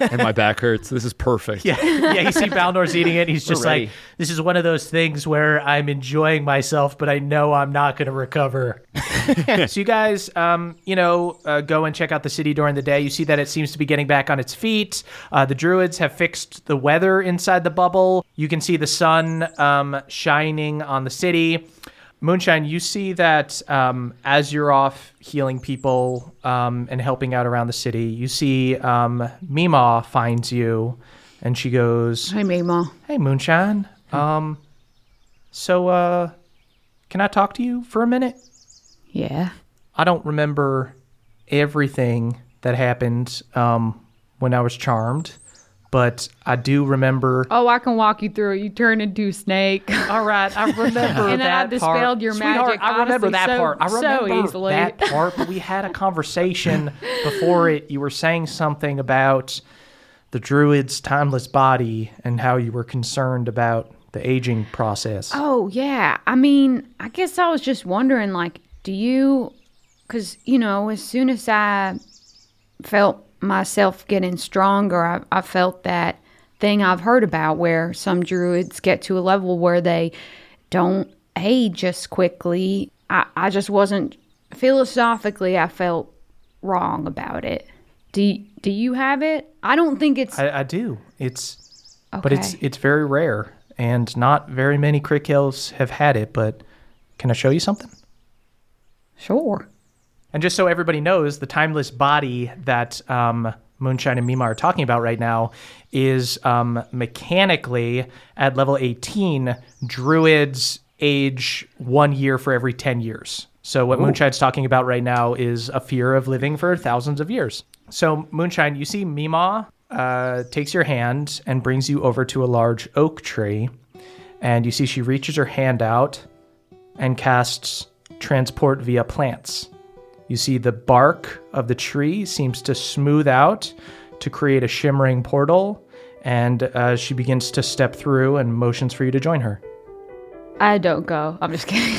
And my back hurts. This is perfect. Yeah, yeah. You see Balnor's eating it. He's just like, this is one of those things where I'm enjoying myself, but I know I'm not going to recover. So you guys, um, you know, uh, go and check out the city during the day. You see that it seems to be getting back on its feet. Uh, the druids have fixed the weather inside the bubble. You can see the sun um, shining on the city. Moonshine, you see that um, as you're off healing people um, and helping out around the city, you see um, Meemaw finds you and she goes, "Hey, Meemaw. Hey, Moonshine. Um, so uh, can I talk to you for a minute? Yeah. I don't remember everything that happened um, when I was charmed. But I do remember... Oh, I can walk you through it. You turned into a snake. All right. I remember that part. And then I dispelled your magic. I remember that part. I remember that part. But we had a conversation before it. You were saying something about the druid's timeless body and how you were concerned about the aging process. Oh, yeah. I mean, I guess I was just wondering, like, do you... Because, you know, as soon as I felt... myself getting stronger, I, I felt that thing I've heard about where some druids get to a level where they don't age as quickly. I, I just wasn't, philosophically, I felt wrong about it. Do, do you have it? I don't think it's... I, I do. It's, okay. But it's it's very rare, and not very many Crick Hills have had it, but can I show you something? Sure. And just so everybody knows, the timeless body that um, Moonshine and Meemaw are talking about right now is um, mechanically at level eighteen, druids age one year for every ten years. So what Ooh. Moonshine's talking about right now is a fear of living for thousands of years. So Moonshine, you see Meemaw uh, takes your hand and brings you over to a large oak tree. And you see she reaches her hand out and casts Transport via Plants. You see the bark of the tree seems to smooth out to create a shimmering portal, and uh, she begins to step through and motions for you to join her. I don't go. I'm just kidding.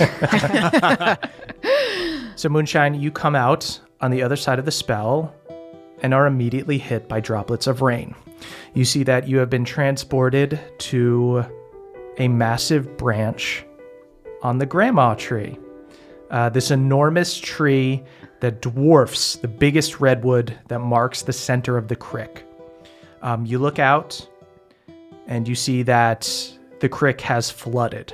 So, Moonshine, you come out on the other side of the spell and are immediately hit by droplets of rain. You see that you have been transported to a massive branch on the grandma tree. Uh, this enormous tree that dwarfs the biggest redwood that marks the center of the crick. Um, you look out and you see that the crick has flooded.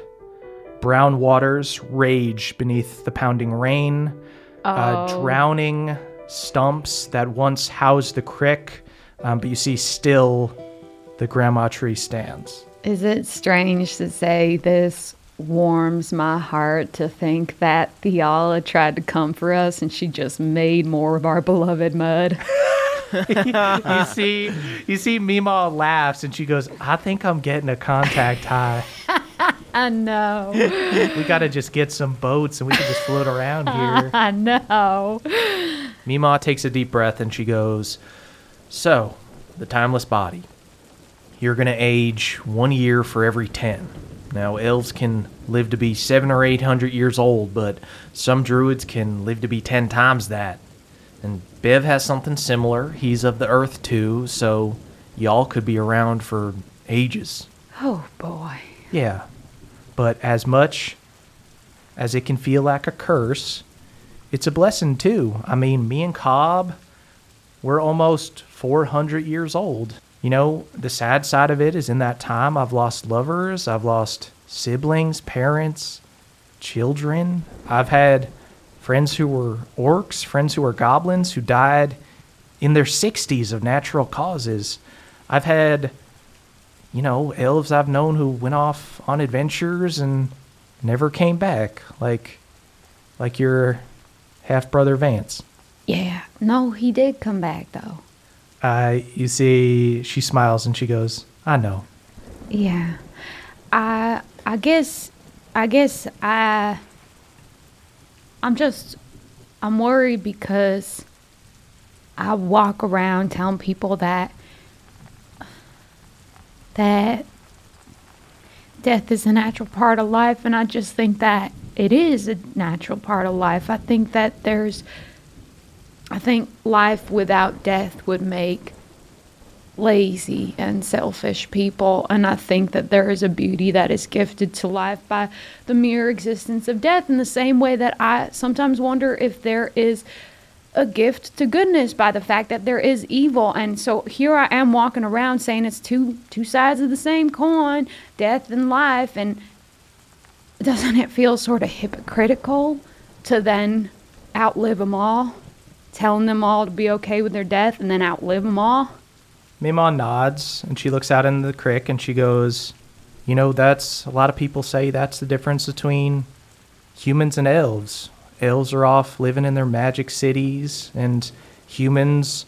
Brown waters rage beneath the pounding rain, oh. uh, drowning stumps that once housed the crick, um, but you see still the grandma tree stands. Is it strange to say this? Warms my heart to think that Thiala tried to come for us and she just made more of our beloved mud. you see you see Meemaw laughs and she goes, I think I'm getting a contact high. I know. We gotta just get some boats and we can just float around here. I know. Meemaw takes a deep breath and she goes, so, the timeless body. You're gonna age one year for every ten. Now, elves can live to be seven or eight hundred years old, but some druids can live to be ten times that. And Bev has something similar. He's of the earth, too, so y'all could be around for ages. Oh, boy. Yeah. But as much as it can feel like a curse, it's a blessing, too. I mean, me and Cobb, we're almost four hundred years old. You know, the sad side of it is in that time I've lost lovers, I've lost siblings, parents, children. I've had friends who were orcs, friends who were goblins who died in their sixties of natural causes. I've had, you know, elves I've known who went off on adventures and never came back, like, like your half-brother Vance. Yeah, no, he did come back, though. Uh, you see, she smiles and she goes, I know. Yeah. I I guess I guess I, I'm just, I'm worried because I walk around telling people that, that death is a natural part of life, and I just think that it is a natural part of life. I think that there's, I think life without death would make lazy and selfish people, and I think that there is a beauty that is gifted to life by the mere existence of death, in the same way that I sometimes wonder if there is a gift to goodness by the fact that there is evil. And so here I am walking around saying it's two two sides of the same coin, death and life, and doesn't it feel sort of hypocritical to then outlive them all, telling them all to be okay with their death, and then outlive them all? Meemaw nods, and she looks out into the creek, and she goes, you know, that's, a lot of people say that's the difference between humans and elves. Elves are off living in their magic cities, and humans,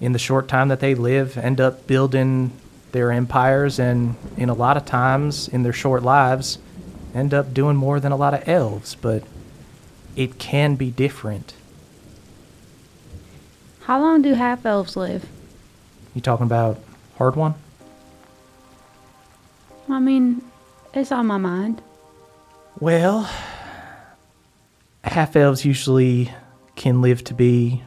in the short time that they live, end up building their empires, and in a lot of times, in their short lives, end up doing more than a lot of elves, but it can be different. How long do half-elves live? You talking about Hardwon? I mean, it's on my mind. Well, half-elves usually can live to be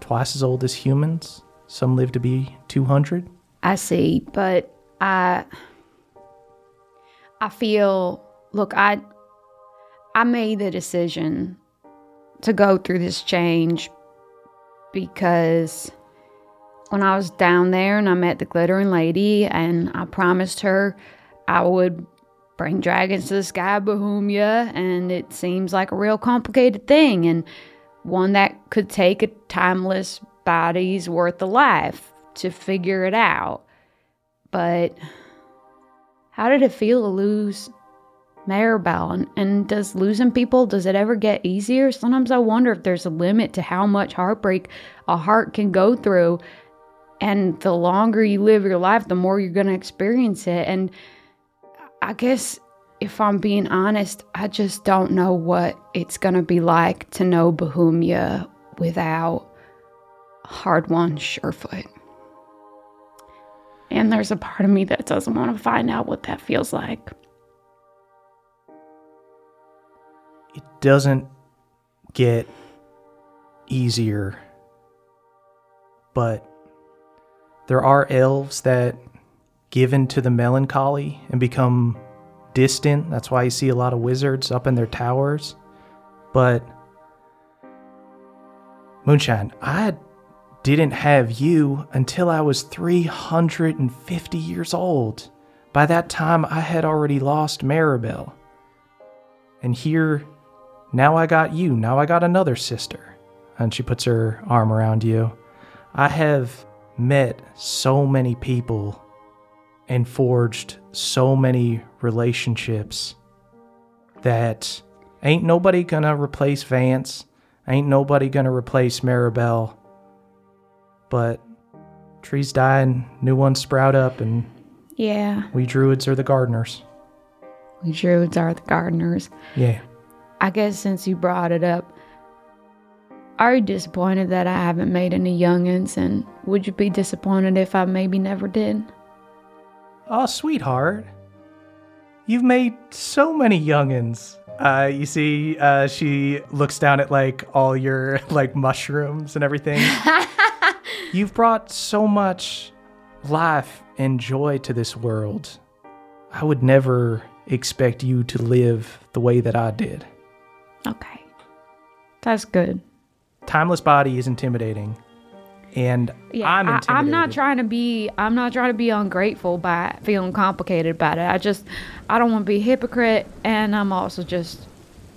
twice as old as humans. Some live to be two hundred. I see, but I... I feel... Look, I... I made the decision to go through this change because... when I was down there and I met the Glittering Lady, and I promised her I would bring dragons to the sky, Bahumia, and it seems like a real complicated thing, and one that could take a timeless body's worth of life to figure it out. But how did it feel to lose Maribel? And, and does losing people, does it ever get easier? Sometimes I wonder if there's a limit to how much heartbreak a heart can go through. And the longer you live your life, the more you're going to experience it. And I guess if I'm being honest, I just don't know what it's going to be like to know Bahumia without Hardwon Surefoot. And there's a part of me that doesn't want to find out what that feels like. It doesn't get easier, but... there are elves that give in to the melancholy and become distant. That's why you see a lot of wizards up in their towers. But, Moonshine, I didn't have you until I was three hundred fifty years old. By that time, I had already lost Maribel. And here, now I got you. Now I got another sister. And she puts her arm around you. I have... met so many people and forged so many relationships that ain't nobody gonna replace Vance, ain't nobody gonna replace Maribel, but trees die and new ones sprout up, and yeah, we druids are the gardeners. We druids are the gardeners. Yeah. I guess since you brought it up, are you disappointed that I haven't made any youngins, and would you be disappointed if I maybe never did? Oh, sweetheart. You've made so many youngins. Uh, you see, uh, she looks down at, like, all your, like, mushrooms and everything. You've brought so much life and joy to this world. I would never expect you to live the way that I did. Okay. That's good. Timeless body is intimidating, and yeah, I'm intimidated. I, I'm not trying to be I'm not trying to be ungrateful by feeling complicated about it. I just I don't want to be a hypocrite, and I'm also just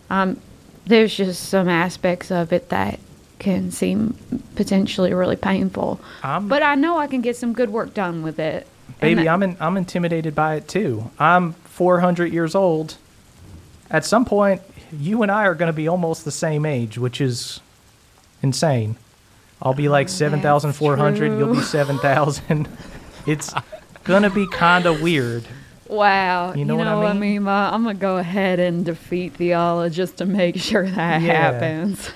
um there's just some aspects of it that can seem potentially really painful. I'm, but I know I can get some good work done with it. Baby, that, I'm in, I'm intimidated by it too. I'm four hundred years old. At some point, you and I are going to be almost the same age, which is insane. I'll be like seven thousand four hundred, you'll be seven thousand. It's gonna be kind of weird. Wow. You know, you know what, what I mean? I mean uh, I'm going to go ahead and defeat Thiala just to make sure that yeah. happens.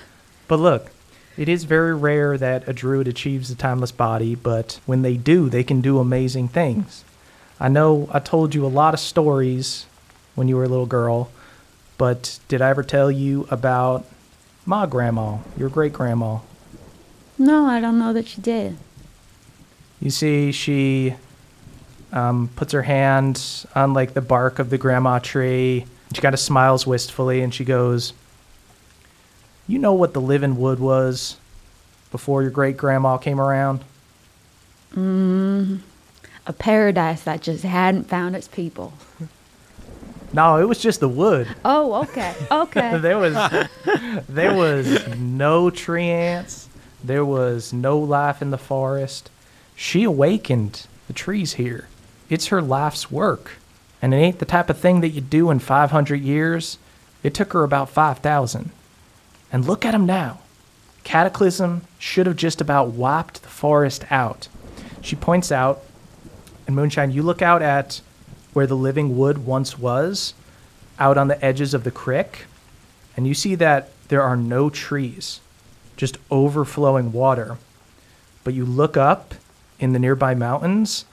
But look, it is very rare that a druid achieves the timeless body, but when they do, they can do amazing things. I know I told you a lot of stories when you were a little girl, but did I ever tell you about my grandma, your great-grandma? No, I don't know that she did. You see, she um, puts her hand on, like, the bark of the grandma tree. She kind of smiles wistfully, and she goes, "You know what the living wood was before your great-grandma came around?" Mm, a paradise that just hadn't found its people. No, it was just the wood. Oh, okay, okay. There was there was no tree ants. There was no life in the forest. She awakened the trees here. It's her life's work. And it ain't the type of thing that you do in five hundred years. It took her about five thousand. And look at them now. Cataclysm should have just about wiped the forest out. She points out, and Moonshine, you look out at where the living wood once was, out on the edges of the creek, and you see that there are no trees, just overflowing water. But you look up in the nearby mountains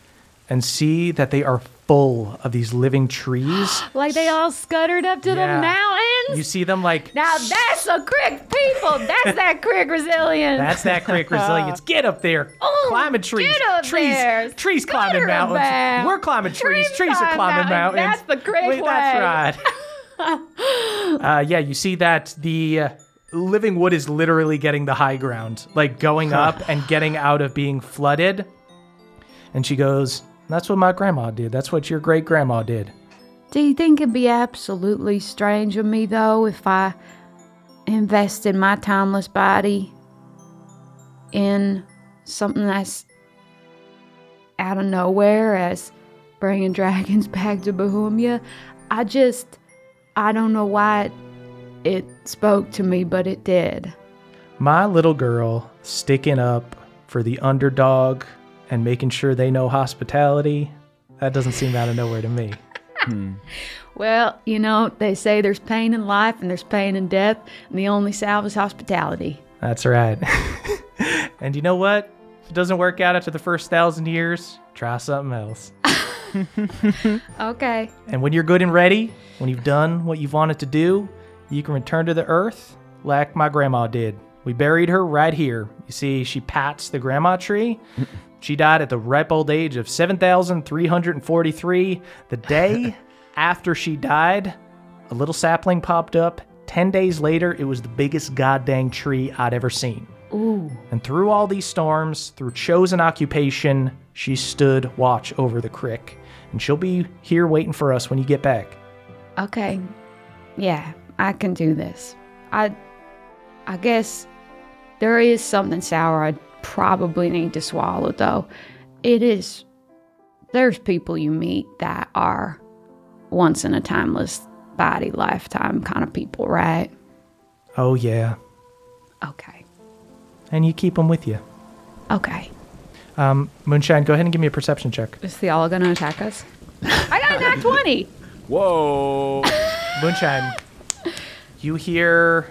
and see that they are full of these living trees. Like they all scuttered up to yeah. the mountains? You see them like... Now that's a creek, people! That's that creek resilience! That's that creek resilience. Get up there! Oh, climbing trees. Get up trees, there! Trees climbing mountains. About. We're climbing trees. Trees, trees are climbing mountains. mountains. That's the creek Wait, way. That's right. uh, yeah, you see that the... Uh, living wood is literally getting the high ground, like going up and getting out of being flooded. And she goes, "That's what my grandma did. That's what your great-grandma did." Do you think it'd be absolutely strange of me, though, if I invested my timeless body in something that's out of nowhere as bringing dragons back to Bahumia? I just, I don't know why it It spoke to me, but it did. My little girl sticking up for the underdog and making sure they know hospitality, that doesn't seem out of nowhere to me. hmm. Well, you know, they say there's pain in life and there's pain in death, and the only salve is hospitality. That's right. And you know what? If it doesn't work out after the first thousand years, try something else. Okay. And when you're good and ready, when you've done what you've wanted to do, you can return to the earth like my grandma did. We buried her right here. You see, she pats the grandma tree. She died at the ripe old age of seven thousand three hundred forty-three. The day after she died, a little sapling popped up. Ten days later, it was the biggest goddamn tree I'd ever seen. Ooh. And through all these storms, through chosen occupation, she stood watch over the crick. And she'll be here waiting for us when you get back. Okay. Yeah. I can do this. I I guess there is something sour I probably need to swallow, though. It is... There's people you meet that are once-in-a-timeless body lifetime kind of people, right? Oh, yeah. Okay. And you keep them with you. Okay. Um, Moonshine, go ahead and give me a perception check. Is Thiala going to attack us? I got a nat twenty! Whoa! Moonshine... You hear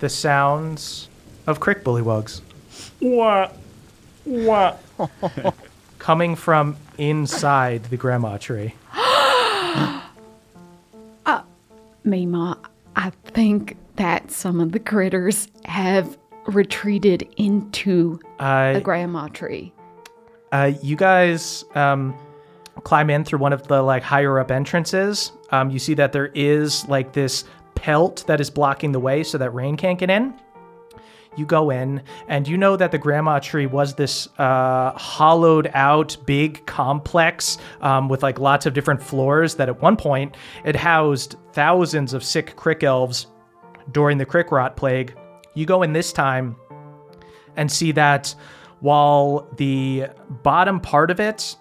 the sounds of crick bullywugs. Wah, wah. Coming from inside the grandma tree. uh, Meemaw, I think that some of the critters have retreated into uh, the grandma tree. Uh, you guys um, climb in through one of the like higher up entrances. Um, you see that there is like this... pelt that is blocking the way so that rain can't get in. You go in, and you know that the grandma tree was this uh, hollowed out, big complex um, with like lots of different floors that at one point it housed thousands of sick crick elves during the crick rot plague. You go in this time and see that while the bottom part of it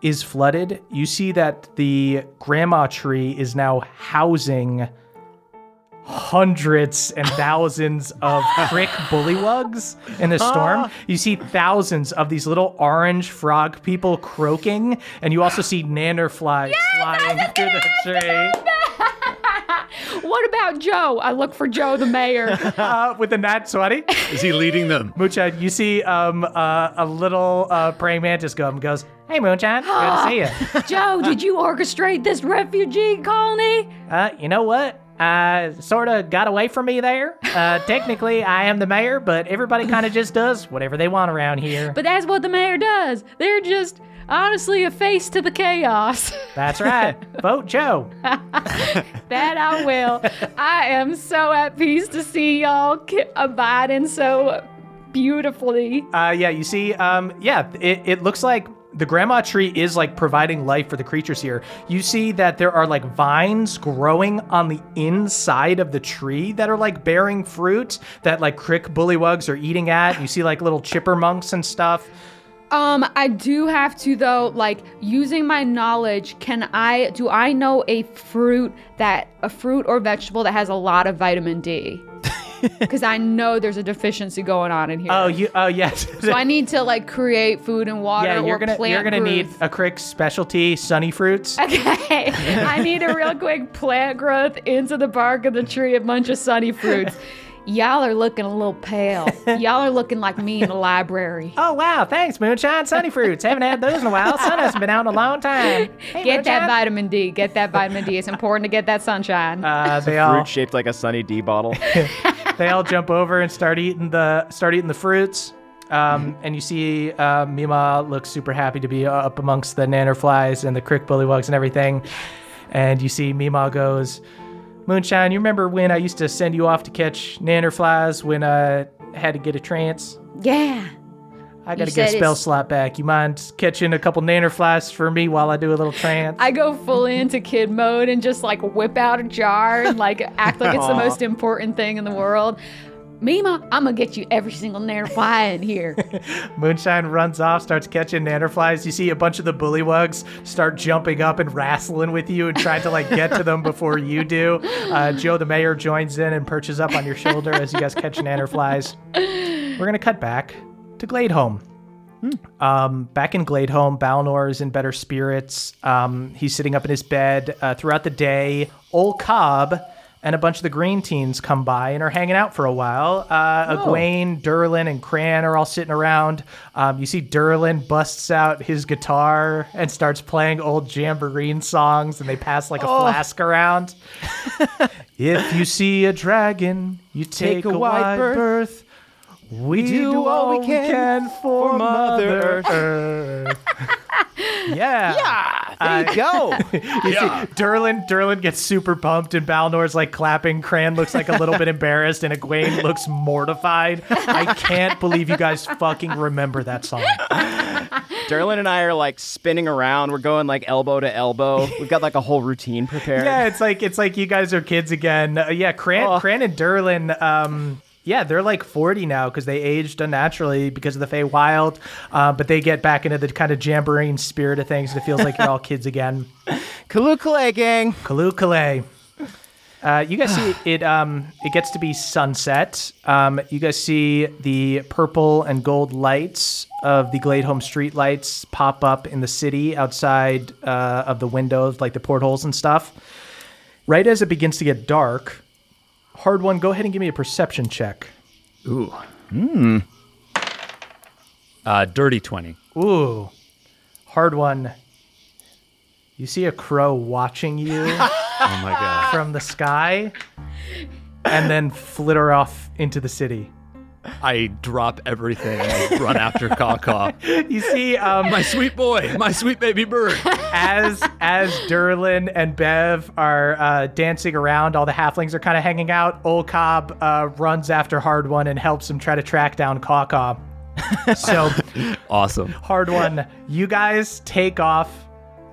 is flooded, you see that the grandma tree is now housing hundreds and thousands of prick bullywugs in a storm. You see thousands of these little orange frog people croaking, and you also see nanner flies yes, flying through the tree. What about Joe? I look for Joe, the mayor. Uh, with a nat twenty. Is he leading them? Moonshine, you see um, uh, a little uh, praying mantis go up and goes, "Hey, Moonshine, good to see you." Joe, did you orchestrate this refugee colony? Uh, you know what? Uh, sort of got away from me there. Uh, technically, I am the mayor, but everybody kind of just does whatever they want around here. But that's what the mayor does. They're just, honestly, a face to the chaos. That's right. Vote Joe. That I will. I am so at peace to see y'all abiding so beautifully. Uh, yeah, you see, um, yeah, it, it looks like the grandma tree is like providing life for the creatures here. You see that there are like vines growing on the inside of the tree that are like bearing fruit that like crick bullywugs are eating at. You see like little chippermunks and stuff. Um, I do have to though, like using my knowledge, can I, do I know a fruit that, a fruit or vegetable that has a lot of vitamin D? Because I know there's a deficiency going on in here. Oh, you, oh yes. So I need to like create food and water yeah, you're or gonna, plant you're gonna growth. You're going to need a crick specialty, sunny fruits. Okay. I need a real quick plant growth into the bark of the tree, a bunch of sunny fruits. Y'all are looking a little pale. Y'all are looking like me in the library. Oh, wow. Thanks, Moonshine. Sunny fruits. Haven't had those in a while. Sun hasn't been out in a long time. Hey, get Moonshine. That vitamin D. Get that vitamin D. It's important to get that sunshine. Uh, they all... Fruit shaped like a Sunny D bottle. They all jump over and start eating the start eating the fruits. Um, and you see uh, Meemaw looks super happy to be up amongst the nanner flies and the crick bullywugs and everything. And you see Meemaw goes... Moonshine, you remember when I used to send you off to catch nanner flies when I had to get a trance? Yeah. I got to get a spell it's... slot back. You mind catching a couple nanner flies for me while I do a little trance? I go fully into kid mode and just like whip out a jar and like act like it's the most important thing in the world. Meemaw, I'm going to get you every single nanner fly in here. Moonshine runs off, starts catching nanner flies. You see a bunch of the bullywugs start jumping up and wrestling with you and trying to, like, get to them before you do. Uh, Joe, the mayor, joins in and perches up on your shoulder as you guys catch nanner flies. We're going to cut back to Gladehome. Hmm. Um, back in Gladehome, Balnor is in better spirits. Um, he's sitting up in his bed uh, throughout the day. Old Cobb... and a bunch of the green teens come by and are hanging out for a while. Uh, oh. Egwene, Durlin, and Cran are all sitting around. Um, you see Durlin busts out his guitar and starts playing old Jamboreen songs, and they pass like a oh. flask around. If you see a dragon, you take, take a, a wide berth. berth. We, we do, do all we can, can for Mother Earth. Yeah. Yeah. There you uh, go. You yeah. see, Durlin, Durlin gets super pumped, and Balnor's like clapping. Cran looks like a little bit embarrassed, and Egwene looks mortified. I can't believe you guys fucking remember that song. Durlin and I are like spinning around. We're going like elbow to elbow. We've got like a whole routine prepared. Yeah, it's like it's like you guys are kids again. Uh, yeah, Cran, oh. Cran and Durlin. Um, Yeah, they're like forty now because they aged unnaturally because of the Feywild, uh, but they get back into the kind of Jamboreen spirit of things, and it feels like you're all kids again. Kalukale, gang. Kalukale. Uh, you guys see it. Um, it gets to be sunset. Um, you guys see the purple and gold lights of the Gladehome street lights pop up in the city outside uh, of the windows, like the portholes and stuff. Right as it begins to get dark. Hardwon, go ahead and give me a perception check. Ooh. Hmm. Uh, dirty twenty. Ooh. Hardwon, you see a crow watching you oh my God. From the sky and then flitter off into the city. I drop everything and I run after Caw-Caw. You see, um, my sweet boy, my sweet baby bird. As as Durlin and Bev are uh, dancing around, all the halflings are kind of hanging out. Old Cobb uh, runs after Hardwon and helps him try to track down Caw-Caw. So awesome, Hardwon. You guys take off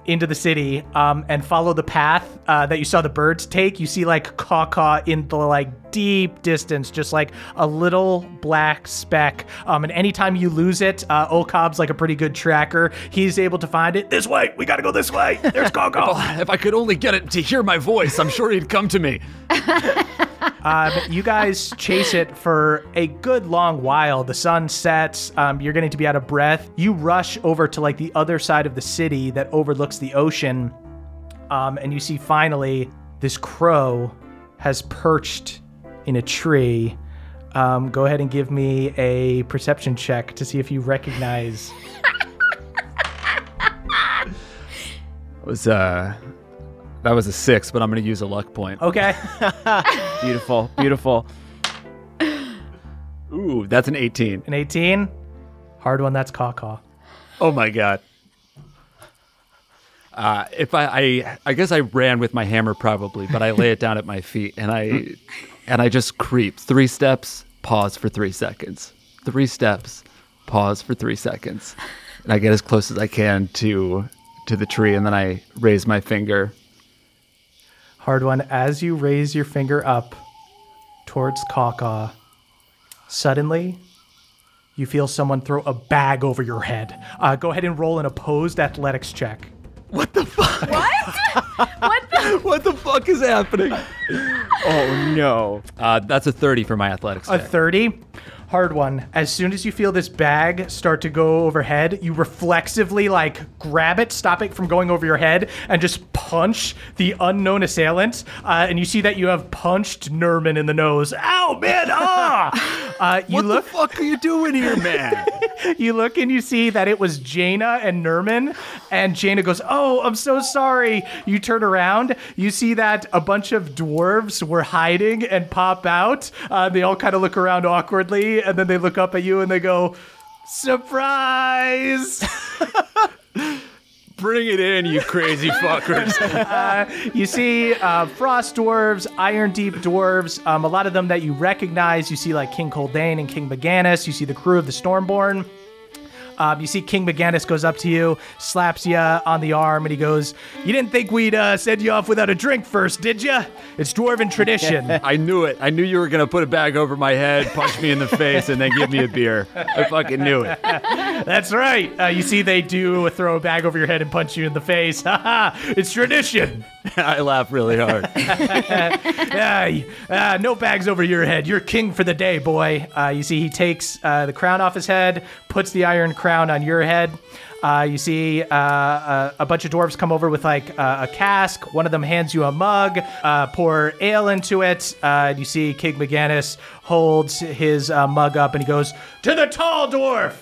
into the city um, and follow the path uh, that you saw the birds take. You see like Caw-Caw in the like deep distance, just like a little black speck. Um, and anytime you lose it, uh, Okob's like a pretty good tracker. He's able to find it. This way, we gotta go this way. There's Caw-Caw. If I could only get it to hear my voice, I'm sure he'd come to me. Um, you guys chase it for a good long while. The sun sets. Um, you're getting to be out of breath. You rush over to like the other side of the city that overlooks the ocean. Um, and you see finally this crow has perched in a tree. Um, go ahead and give me a perception check to see if you recognize. It was uh, that was a six, but I'm going to use a luck point. Okay. Beautiful, beautiful. Ooh, that's an eighteen. An eighteen? Hard one, that's caw-caw. Oh, my God. Uh, if I, I, I guess I ran with my hammer probably, but I lay it down at my feet and I, and I just creep three steps, pause for three seconds, three steps, pause for three seconds, and I get as close as I can to, to the tree, and then I raise my finger. Hardwon, as you raise your finger up towards Caw-Caw, suddenly you feel someone throw a bag over your head. Uh, go ahead and roll an opposed athletics check. What the fuck? What? What the? What the fuck is happening? Oh no! Uh, that's a thirty for my athletics. A thirty, Hardwon. As soon as you feel this bag start to go overhead, you reflexively like grab it, stop it from going over your head, and just punch the unknown assailant. Uh, and you see that you have punched Nerman in the nose. Ow, man! Ah! Uh, you what look, the fuck are you doing here, man? You look and you see that it was Jaina and Nerman, and Jaina goes, oh, I'm so sorry. You turn around, you see that a bunch of dwarves were hiding and pop out. Uh, they all kind of look around awkwardly, and then they look up at you and they go, surprise! Bring it in, you crazy fuckers. uh, you see uh, Frost Dwarves, Iron Deep Dwarves, um, a lot of them that you recognize. You see like King Cordon and King McGannis. You see the crew of the Stormborn. Um, you see King McGannis goes up to you, slaps you on the arm, and he goes, you didn't think we'd uh, send you off without a drink first, did you? It's dwarven tradition. I knew it. I knew you were going to put a bag over my head, punch me in the face, and then give me a beer. I fucking knew it. That's right. Uh, you see, they do throw a bag over your head and punch you in the face. Ha ha! It's tradition. I laugh really hard. uh, uh, no bags over your head. You're king for the day, boy. Uh, you see, he takes uh, the crown off his head, puts the iron crown on your head. Uh, you see uh, a, a bunch of dwarves come over with like uh, a cask. One of them hands you a mug, uh, pour ale into it. Uh, you see King McGannis holds his uh, mug up and he goes, to the tall dwarf!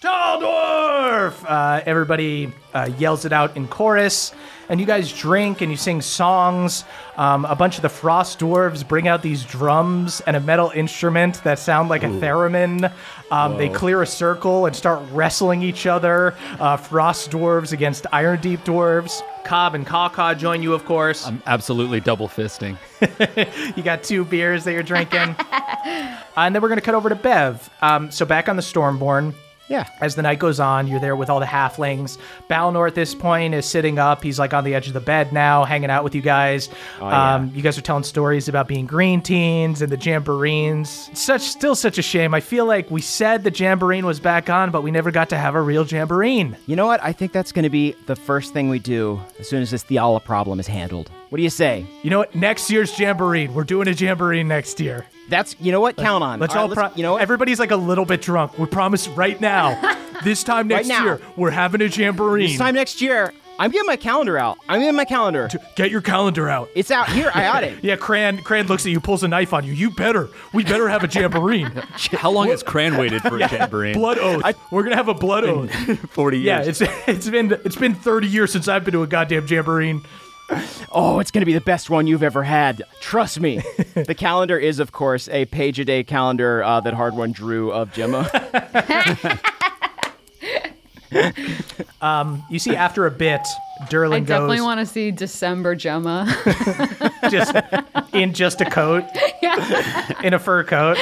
Tall dwarf! Uh, everybody uh, yells it out in chorus, and you guys drink and you sing songs. Um, a bunch of the Frost Dwarves bring out these drums and a metal instrument that sound like Ooh. a theremin. Um, they clear a circle and start wrestling each other. Uh, Frost Dwarves against Iron Deep Dwarves. Cobb and Caw-Caw join you, of course. I'm absolutely double fisting. You got two beers that you're drinking. uh, and then we're going to cut over to Bev. Um, so back on the Stormborn. Yeah. As the night goes on, you're there with all the halflings. Balnor at this point is sitting up. He's like on the edge of the bed now, hanging out with you guys. Oh, yeah. Um, you guys are telling stories about being green teens and the Jamboreens. Such, still such a shame. I feel like we said the Jamboreen was back on, but we never got to have a real Jamboreen. You know what? I think that's going to be the first thing we do as soon as this Thiala problem is handled. What do you say? You know what? Next year's Jamboree. We're doing a Jamboree next year. That's, you know what? Count on. Let's all, all right, let's, pro- you know what? Everybody's like a little bit drunk. We promise right now, this time next right year, we're having a Jamboree. This time next year, I'm getting my calendar out. I'm getting my calendar. To get your calendar out. It's out here. I got it. Yeah, Cran, Cran looks at you, pulls a knife on you. You better. We better have a Jamboree. How long has Cran waited for a Jamboree? Blood oath. I, we're going to have a blood oath. forty years. Yeah, it's, it's, been, it's been thirty years since I've been to a goddamn Jamboree. Oh, it's going to be the best one you've ever had. Trust me. The calendar is, of course, a page-a-day calendar uh, that Hardwon drew of Gemma. um, you see, after a bit, Durlin goes... I definitely goes, want to see December Gemma. just In just a coat. Yeah. In a fur coat.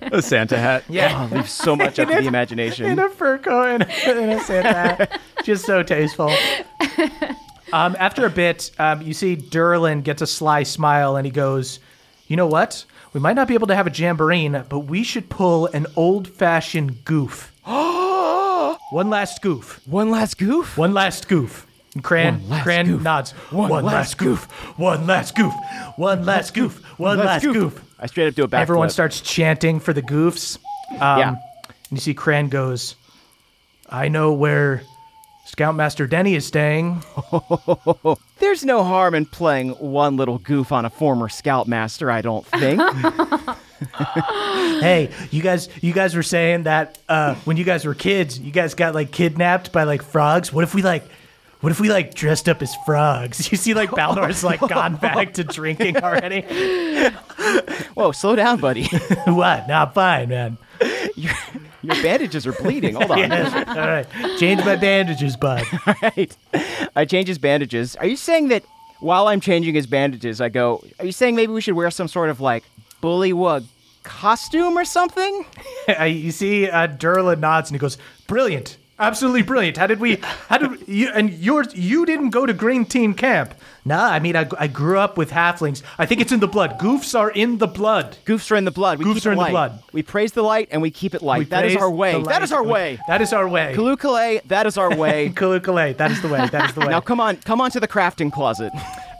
A Santa hat. Yeah. Oh, leaves so much up to the imagination. In a fur coat and a Santa hat. Just so tasteful. Um, after a bit, um, you see Durlin gets a sly smile, and he goes, you know what? We might not be able to have a Jamboree, but we should pull an old-fashioned goof. One last goof. One last goof? One last goof. Cran, Cran goof. nods. One, one last, last goof. goof. One last goof. One last goof. One last goof. goof. I straight up do a backflip. Everyone starts chanting for the goofs. Um, yeah. And you see Cran goes, I know where Scoutmaster Denny is staying. There's no harm in playing one little goof on a former Scoutmaster, I don't think. Hey, you guys you guys were saying that uh, when you guys were kids, you guys got like kidnapped by like frogs. What if we like what if we like dressed up as frogs? You see like Balnor's like gone back to drinking already. Whoa, slow down, buddy. What? Nah, fine, man. You're- Your bandages are bleeding. Hold on. Yes. All right. Change my bandages, bud. All right. I change his bandages. Are you saying that while I'm changing his bandages, I go, are you saying maybe we should wear some sort of, like, bullywug costume or something? You see, uh, Durlin nods and he goes, brilliant. Absolutely brilliant. How did we, how did you, and yours, you didn't go to green team camp. Nah, I mean, I, I grew up with halflings. I think it's in the blood. Goofs are in the blood. Goofs are in the blood. We Goofs keep are it in light. the blood. We praise the light and we keep it light. We that is our way. That is our way. That is our way. Kalukale, that is our way. Kalukale, that is the way. That is the way. Now come on, come on to the crafting closet.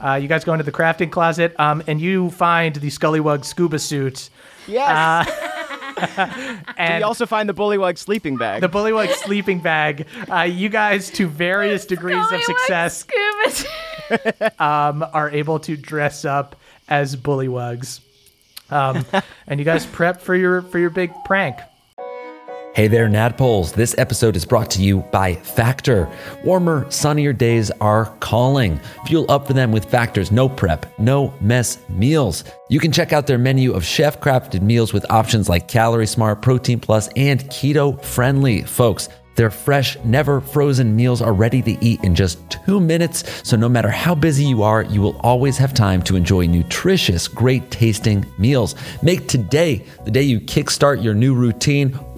Uh, you guys go into the crafting closet, um, and you find the Scullywug scuba suit. Yes. Uh, and you also find the Bullywug sleeping bag. The Bullywug sleeping bag. Uh, you guys, to various degrees of success, um, are able to dress up as Bullywugs. Um, and you guys prep for your for your big prank. Hey there, Nadpoles. This episode is brought to you by Factor. Warmer, sunnier days are calling. Fuel up for them with Factor's no prep, no mess meals. You can check out their menu of chef-crafted meals with options like Calorie Smart, Protein Plus, and keto-friendly, folks. Their fresh, never frozen meals are ready to eat in just two minutes. So no matter how busy you are, you will always have time to enjoy nutritious, great tasting meals. Make today the day you kickstart your new routine.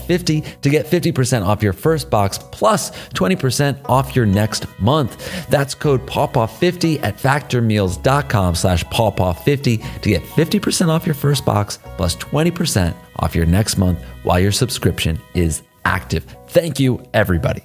fifty to get fifty percent off your first box plus twenty percent off your next month. That's code pawpaw fifty at factor meals dot com slash pawpaw fifty to get fifty percent off your first box plus twenty percent off your next month while your subscription is active. Thank you, everybody.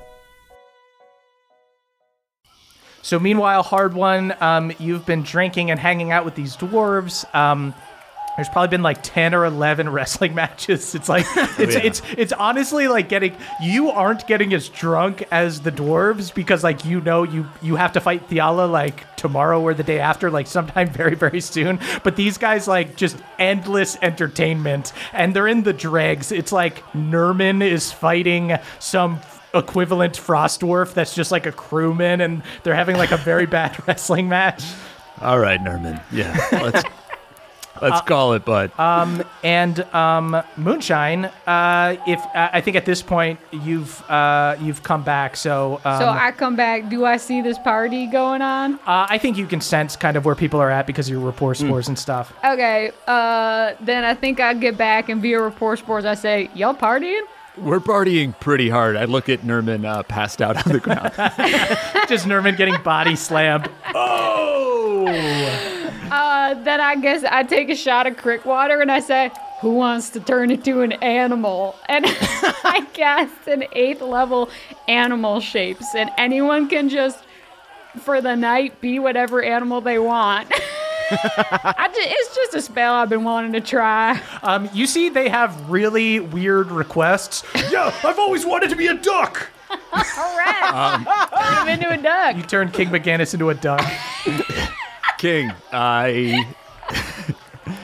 So meanwhile, Hardwon, um, you've been drinking and hanging out with these dwarves. Um, there's probably been like ten or eleven wrestling matches. It's like, it's, oh, yeah. it's, it's, it's honestly like getting, you aren't getting as drunk as the dwarves because like, you know, you, you have to fight Thiala like tomorrow or the day after, like sometime very, very soon. But these guys like just endless entertainment and they're in the dregs. It's like Nerman is fighting some equivalent frost dwarf that's just like a crewman and they're having like a very bad wrestling match. All right, Nerman. Yeah. Let's Let's uh, call it, bud. Um, and um, Moonshine, uh, if uh, I think at this point you've uh, you've come back, so um, so I come back. Do I see this party going on? Uh, I think you can sense kind of where people are at because of your rapport scores mm. and stuff. Okay, uh, then I think I get back and via rapport scores I say, y'all partying? We're partying pretty hard. I look at Nerman uh, passed out on the ground. Just Nerman getting body slammed. Oh! Uh, then I guess I take a shot of crick water and I say, who wants to turn into an animal? And I cast an eighth level animal shapes, and anyone can just, for the night, be whatever animal they want. I just, it's just a spell I've been wanting to try. Um, you see, they have really weird requests. Yeah, I've always wanted to be a duck. All right, um, turn him into a duck. You turn King McGannis into a duck. King, I...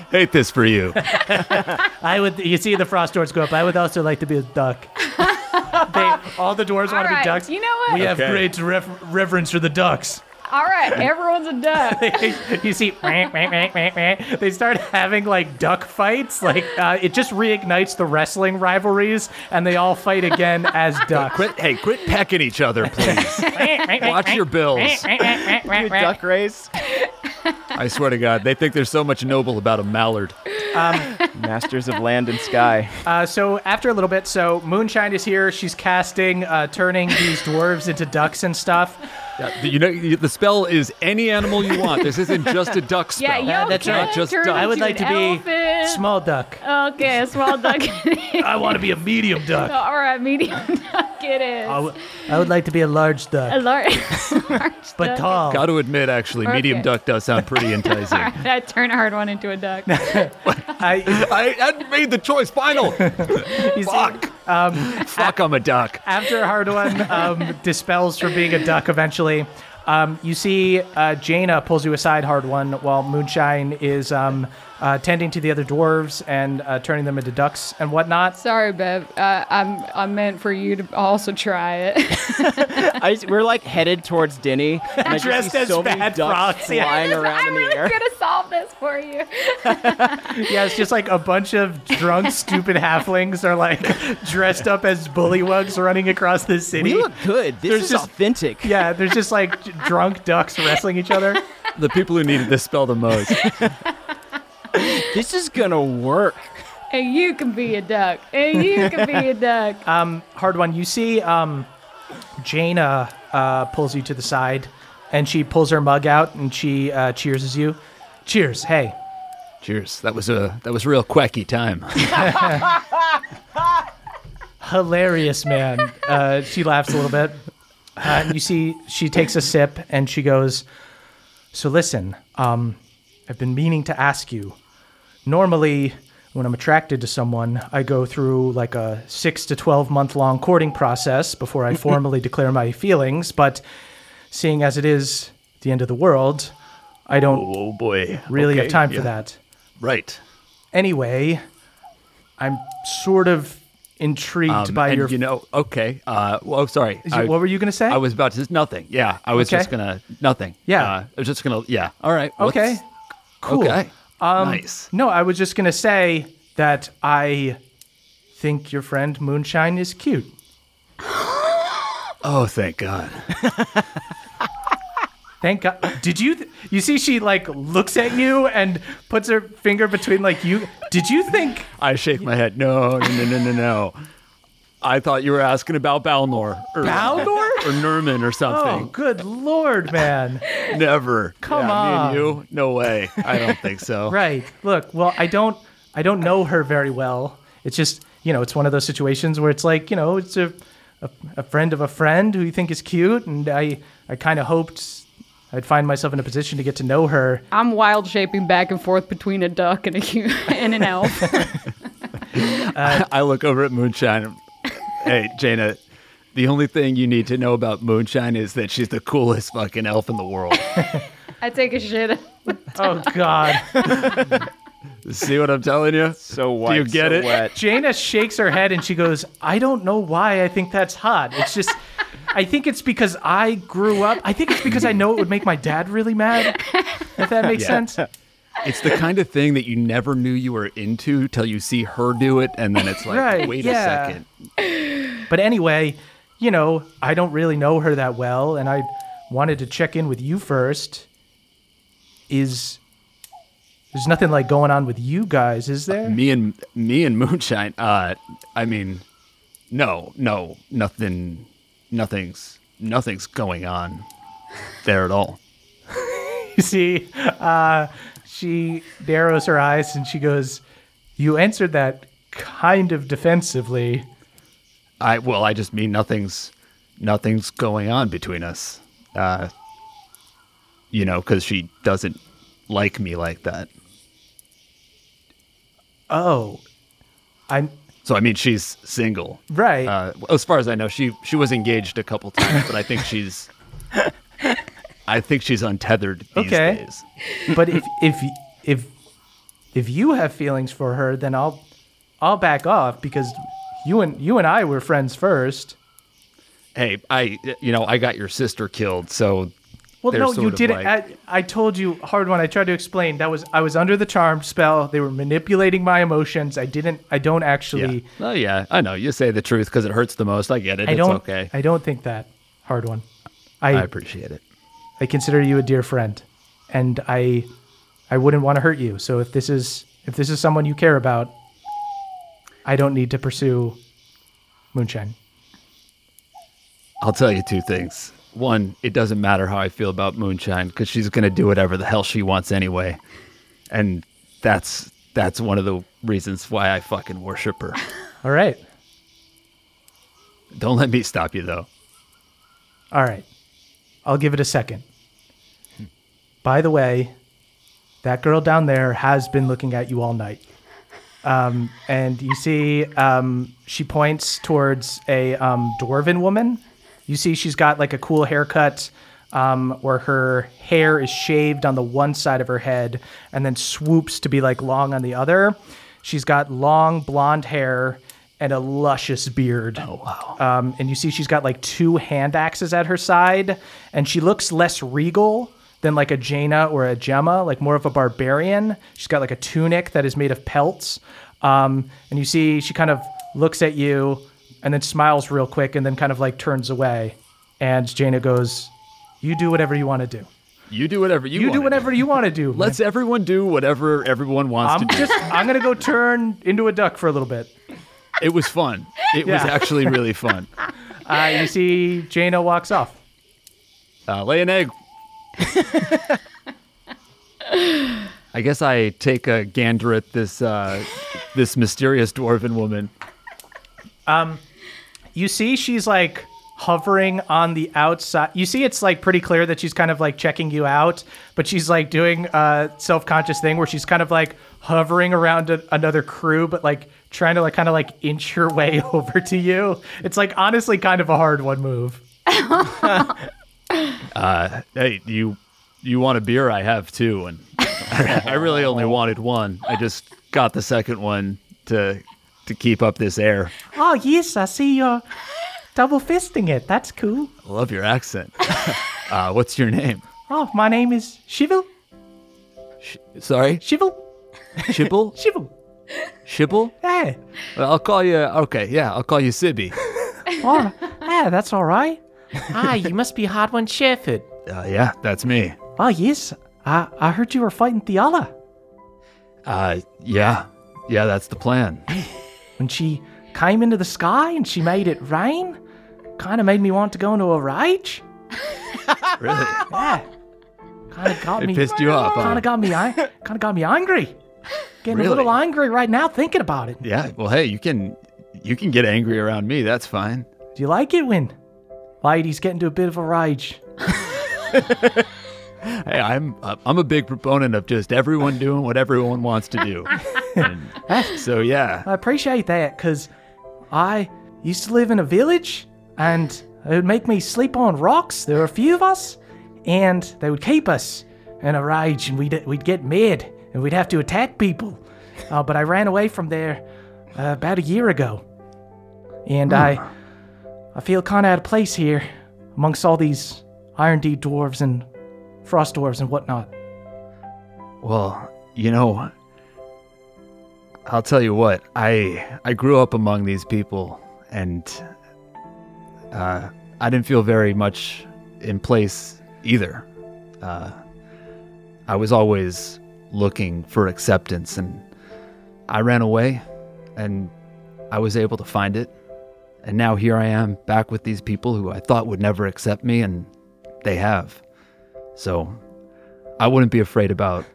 hate this for you. I would. You see the frost dwarves go up. I would also like to be a duck. They, all the dwarves want right. to be ducks. You know what? We okay. have great rever- reverence for the ducks. All right, everyone's a duck. You see, they start having like duck fights. Like uh, it just reignites the wrestling rivalries, and they all fight again as ducks. Quit, hey, quit pecking each other, please. Watch your bills. Your duck race. I swear to God, they think there's so much noble about a mallard. Um, Masters of land and sky. Uh, so after a little bit, so Moonshine is here. She's casting, uh, turning these dwarves into ducks and stuff. Yeah, you know, the spell is any animal you want. This isn't just a duck spell. Yeah, yeah, that's not just duck. I would like to elephant. be small duck. Okay, a small duck. I want to be a medium duck. No, all right, medium duck it is. I, w- I would like to be a large duck. A lar- large duck. But tall. Got to admit, actually, okay. medium duck does sound pretty enticing. All right, I turn Hardwon into a duck. I, I I made the choice final. Fuck. See, um, Fuck, a- I'm a duck. After Hardwon um, dispels from being a duck eventually, Um, you see uh, Jaina pulls you aside, Hardwon, while Moonshine is um, uh, tending to the other dwarves and uh, turning them into ducks and whatnot. Sorry, Bev. Uh, I'm, I meant for you to also try it. I, we're, like, headed towards Denny. And I Dressed as so bad frogs. Yeah. Flying just, around I'm in really the air. I'm really going to solve this for you. Yeah, it's just, like, a bunch of drunk, stupid halflings are, like, dressed up as bullywugs running across the city. We look good. This there's is just, authentic. Yeah, there's just, like, drunk ducks wrestling each other. The people who needed this spell the most. This is going to work. And you can be a duck. And you can be a duck. Um, Hardwon, you see... Um, Jaina uh, pulls you to the side, and she pulls her mug out, and she uh, cheerses you. Cheers, hey. Cheers. That was a that was a real quacky time. Hilarious, man. Uh, she laughs a little bit. Uh, and you see, she takes a sip, and she goes, so listen, um, I've been meaning to ask you. Normally, when I'm attracted to someone, I go through like a six to twelve month long courting process before I formally declare my feelings. But seeing as it is the end of the world, I don't oh, boy. really okay. have time yeah. for that. Right. Anyway, I'm sort of intrigued um, by and your... you know, okay. Uh, well, sorry. I, what were you going to say? I was about to say nothing. Yeah. I was okay. just going to, nothing. Yeah. Uh, I was just going to, yeah. All right. Okay. What's... Cool. Okay. Um, nice. No, I was just going to say that I think your friend Moonshine is cute. Oh, thank God. Thank God. Did you... Th- you see she, like, looks at you and puts her finger between, like, you... Did you think... I shake my head. No, no, no, no, no, no. I thought you were asking about Balnor. Or, Balnor? Or Nerman or something. Oh, good Lord, man. Never. Come yeah, on. Me and you? No way. I don't think so. Right. Look, well, I don't I don't know her very well. It's just, you know, it's one of those situations where it's like, you know, it's a a, a friend of a friend who you think is cute, and I, I kind of hoped I'd find myself in a position to get to know her. I'm wild shaping back and forth between a duck and, a, and an elf. uh, I look over at Moonshine and... Hey, Jaina, the only thing you need to know about Moonshine is that she's the coolest fucking elf in the world. I take a shit. Oh, God. See what I'm telling you? So what? Do you get so it? Wet. Jaina shakes her head and she goes, I don't know why I think that's hot. It's just, I think it's because I grew up. I think it's because I know it would make my dad really mad, if that makes yeah. sense. It's the kind of thing that you never knew you were into till you see her do it, and then it's like, right, wait yeah. a second. But anyway, you know, I don't really know her that well, and I wanted to check in with you first. Is there's nothing like going on with you guys, is there? Uh, me and me and Moonshine. Uh, I mean, no, no, nothing, nothing's, nothing's going on there at all. You see, uh, she narrows her eyes and she goes, you answered that kind of defensively. I, well, I just mean nothing's, nothing's going on between us. Uh, you know, because she doesn't like me like that. Oh, I'm. So, I mean, she's single. Right. Uh, as far as I know, she, she was engaged a couple times, but I think she's I think she's untethered these okay. days. But if if if if you have feelings for her, then I'll I'll back off because you and you and I were friends first. Hey, I you know, I got your sister killed, so Well, no, you didn't. Like... I, I told you, Hardwon, I tried to explain. That was I was under the charmed spell. They were manipulating my emotions. I didn't. I don't actually. Yeah. Oh yeah, I know. You say the truth because it hurts the most. I get it. I it's don't, okay. I don't think that, Hardwon. I, I appreciate it. I consider you a dear friend, and I, I wouldn't want to hurt you. So if this is if this is someone you care about, I don't need to pursue Moonshine. I'll tell you two things. One, it doesn't matter how I feel about Moonshine because she's going to do whatever the hell she wants anyway. And that's that's one of the reasons why I fucking worship her. All right. Don't let me stop you, though. All right. I'll give it a second. By the way, that girl down there has been looking at you all night. Um, and you see um, she points towards a um, dwarven woman. You see she's got like a cool haircut um, where her hair is shaved on the one side of her head and then swoops to be like long on the other. She's got long blonde hair and a luscious beard. Oh, wow. Um, and you see she's got like two hand axes at her side and she looks less regal than like a Jaina or a Gemma, like more of a barbarian. She's got like a tunic that is made of pelts. Um, and you see she kind of looks at you and then smiles real quick and then kind of like turns away. And Jaina goes, you do whatever you want to do. You do whatever you, you want to do. You do whatever you want to do. Let's man. everyone do whatever everyone wants I'm to do. Just, I'm going to go turn into a duck for a little bit. It was fun. It yeah. was actually really fun. Uh, you see Jaina walks off. Uh, lay an egg. I guess I take a gander at this, uh, this mysterious dwarven woman. Um, you see she's like hovering on the outside. You see it's like pretty clear that she's kind of like checking you out, but she's like doing a self-conscious thing where she's kind of like hovering around a- another crew, but like trying to like kind of like inch her way over to you. It's like honestly kind of a Hardwon move. uh, hey, you you want a beer? I have two, and I really only wanted one. I just got the second one to... to keep up this air. Oh, yes, I see you're double fisting it. That's cool. I love your accent. uh, what's your name? Oh, my name is Shivel. Sh- sorry? Shivel. Shivel? Shivel. Shivel? Yeah. Well, I'll call you, okay, yeah, I'll call you Sibby. Oh, yeah, that's all right. Ah, you must be Hardwon Surefoot. Uh, yeah, that's me. Oh, yes. I, I heard you were fighting Thiala. Uh, yeah. Yeah, that's the plan. When she came into the sky and she made it rain, kind of made me want to go into a rage. Really? Yeah. Kind of got it me. It pissed you off. Kind of got me. Kind of got me angry. Getting really? a little angry right now thinking about it. Yeah. Well, hey, you can, you can get angry around me. That's fine. Do you like it when ladies get into a bit of a rage? Hey, I'm I'm a big proponent of just everyone doing what everyone wants to do. And so, yeah. I appreciate that because I used to live in a village and it would make me sleep on rocks. There were a few of us and they would keep us in a rage and we'd, we'd get mad and we'd have to attack people. Uh, but I ran away from there uh, about a year ago. And mm. I I feel kind of out of place here amongst all these Iron Deed dwarves and Frost dwarves and whatnot. Well, you know, I'll tell you what, I I grew up among these people and uh, I didn't feel very much in place either. Uh, I was always looking for acceptance and I ran away and I was able to find it And now here I am back with these people who I thought would never accept me, and they have. So I wouldn't be afraid about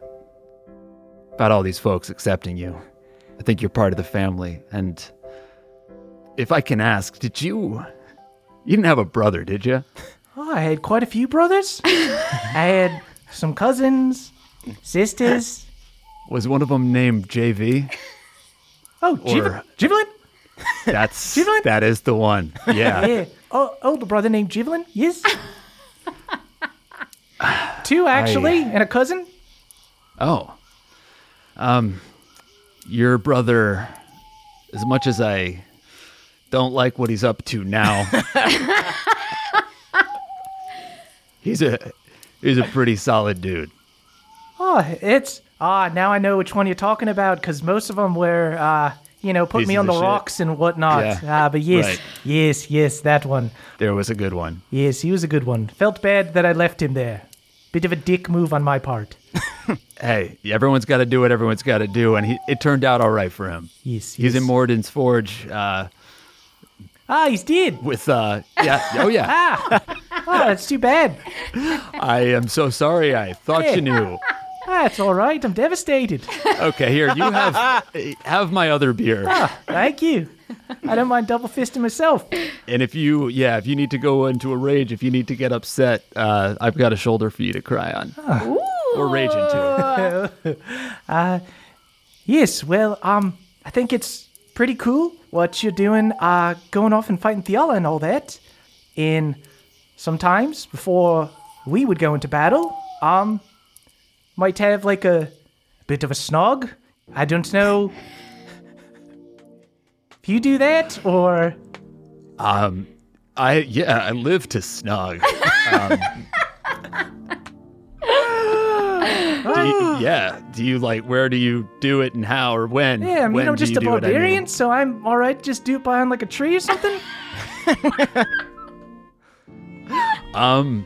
about all these folks accepting you. I think you're part of the family. And if I can ask, did you... You didn't have a brother, did you? Oh, I had quite a few brothers. I had some cousins, sisters. Was one of them named J V? Oh, Jivelin? Jivelin? That's, Jivelin? That is the one. Yeah. yeah. Oh, older brother named Jivelin? Yes. Two, actually, I... and a cousin. Oh. Um, your brother, as much as I don't like what he's up to now, he's a he's a pretty solid dude. Oh, it's ah. Now I know which one you're talking about, because most of them were, uh, you know, put Pieces me on the rocks shit. and whatnot. Yeah. Uh, but yes, right. yes, yes, that one. There was a good one. Yes, he was a good one. Felt bad that I left him there. Bit of a dick move on my part. Hey, everyone's got to do what everyone's got to do, and he, it turned out all right for him. Yes, yes. He's in Morden's Forge. Uh, ah, he's dead. With, uh, yeah, oh yeah. ah, oh, that's too bad. I am so sorry. I thought hey. you knew. Ah, it's all right. I'm devastated. Okay, here, you have have my other beer. Ah, thank you. I don't mind double fisting myself. And if you, yeah, if you need to go into a rage, if you need to get upset, uh, I've got a shoulder for you to cry on. Ah. Ooh. We're raging too. uh, yes, well, um, I think it's pretty cool what you're doing, uh, going off and fighting Thiala and all that. And sometimes before we would go into battle, um, might have like a bit of a snog. I don't know if you do that or. Um, I yeah, I live to snog. um, Do you, yeah. Do you like, where do you do it and how or when? Yeah, I mean, when I'm just a barbarian, I mean? So I'm all right. Just do it behind like a tree or something. um,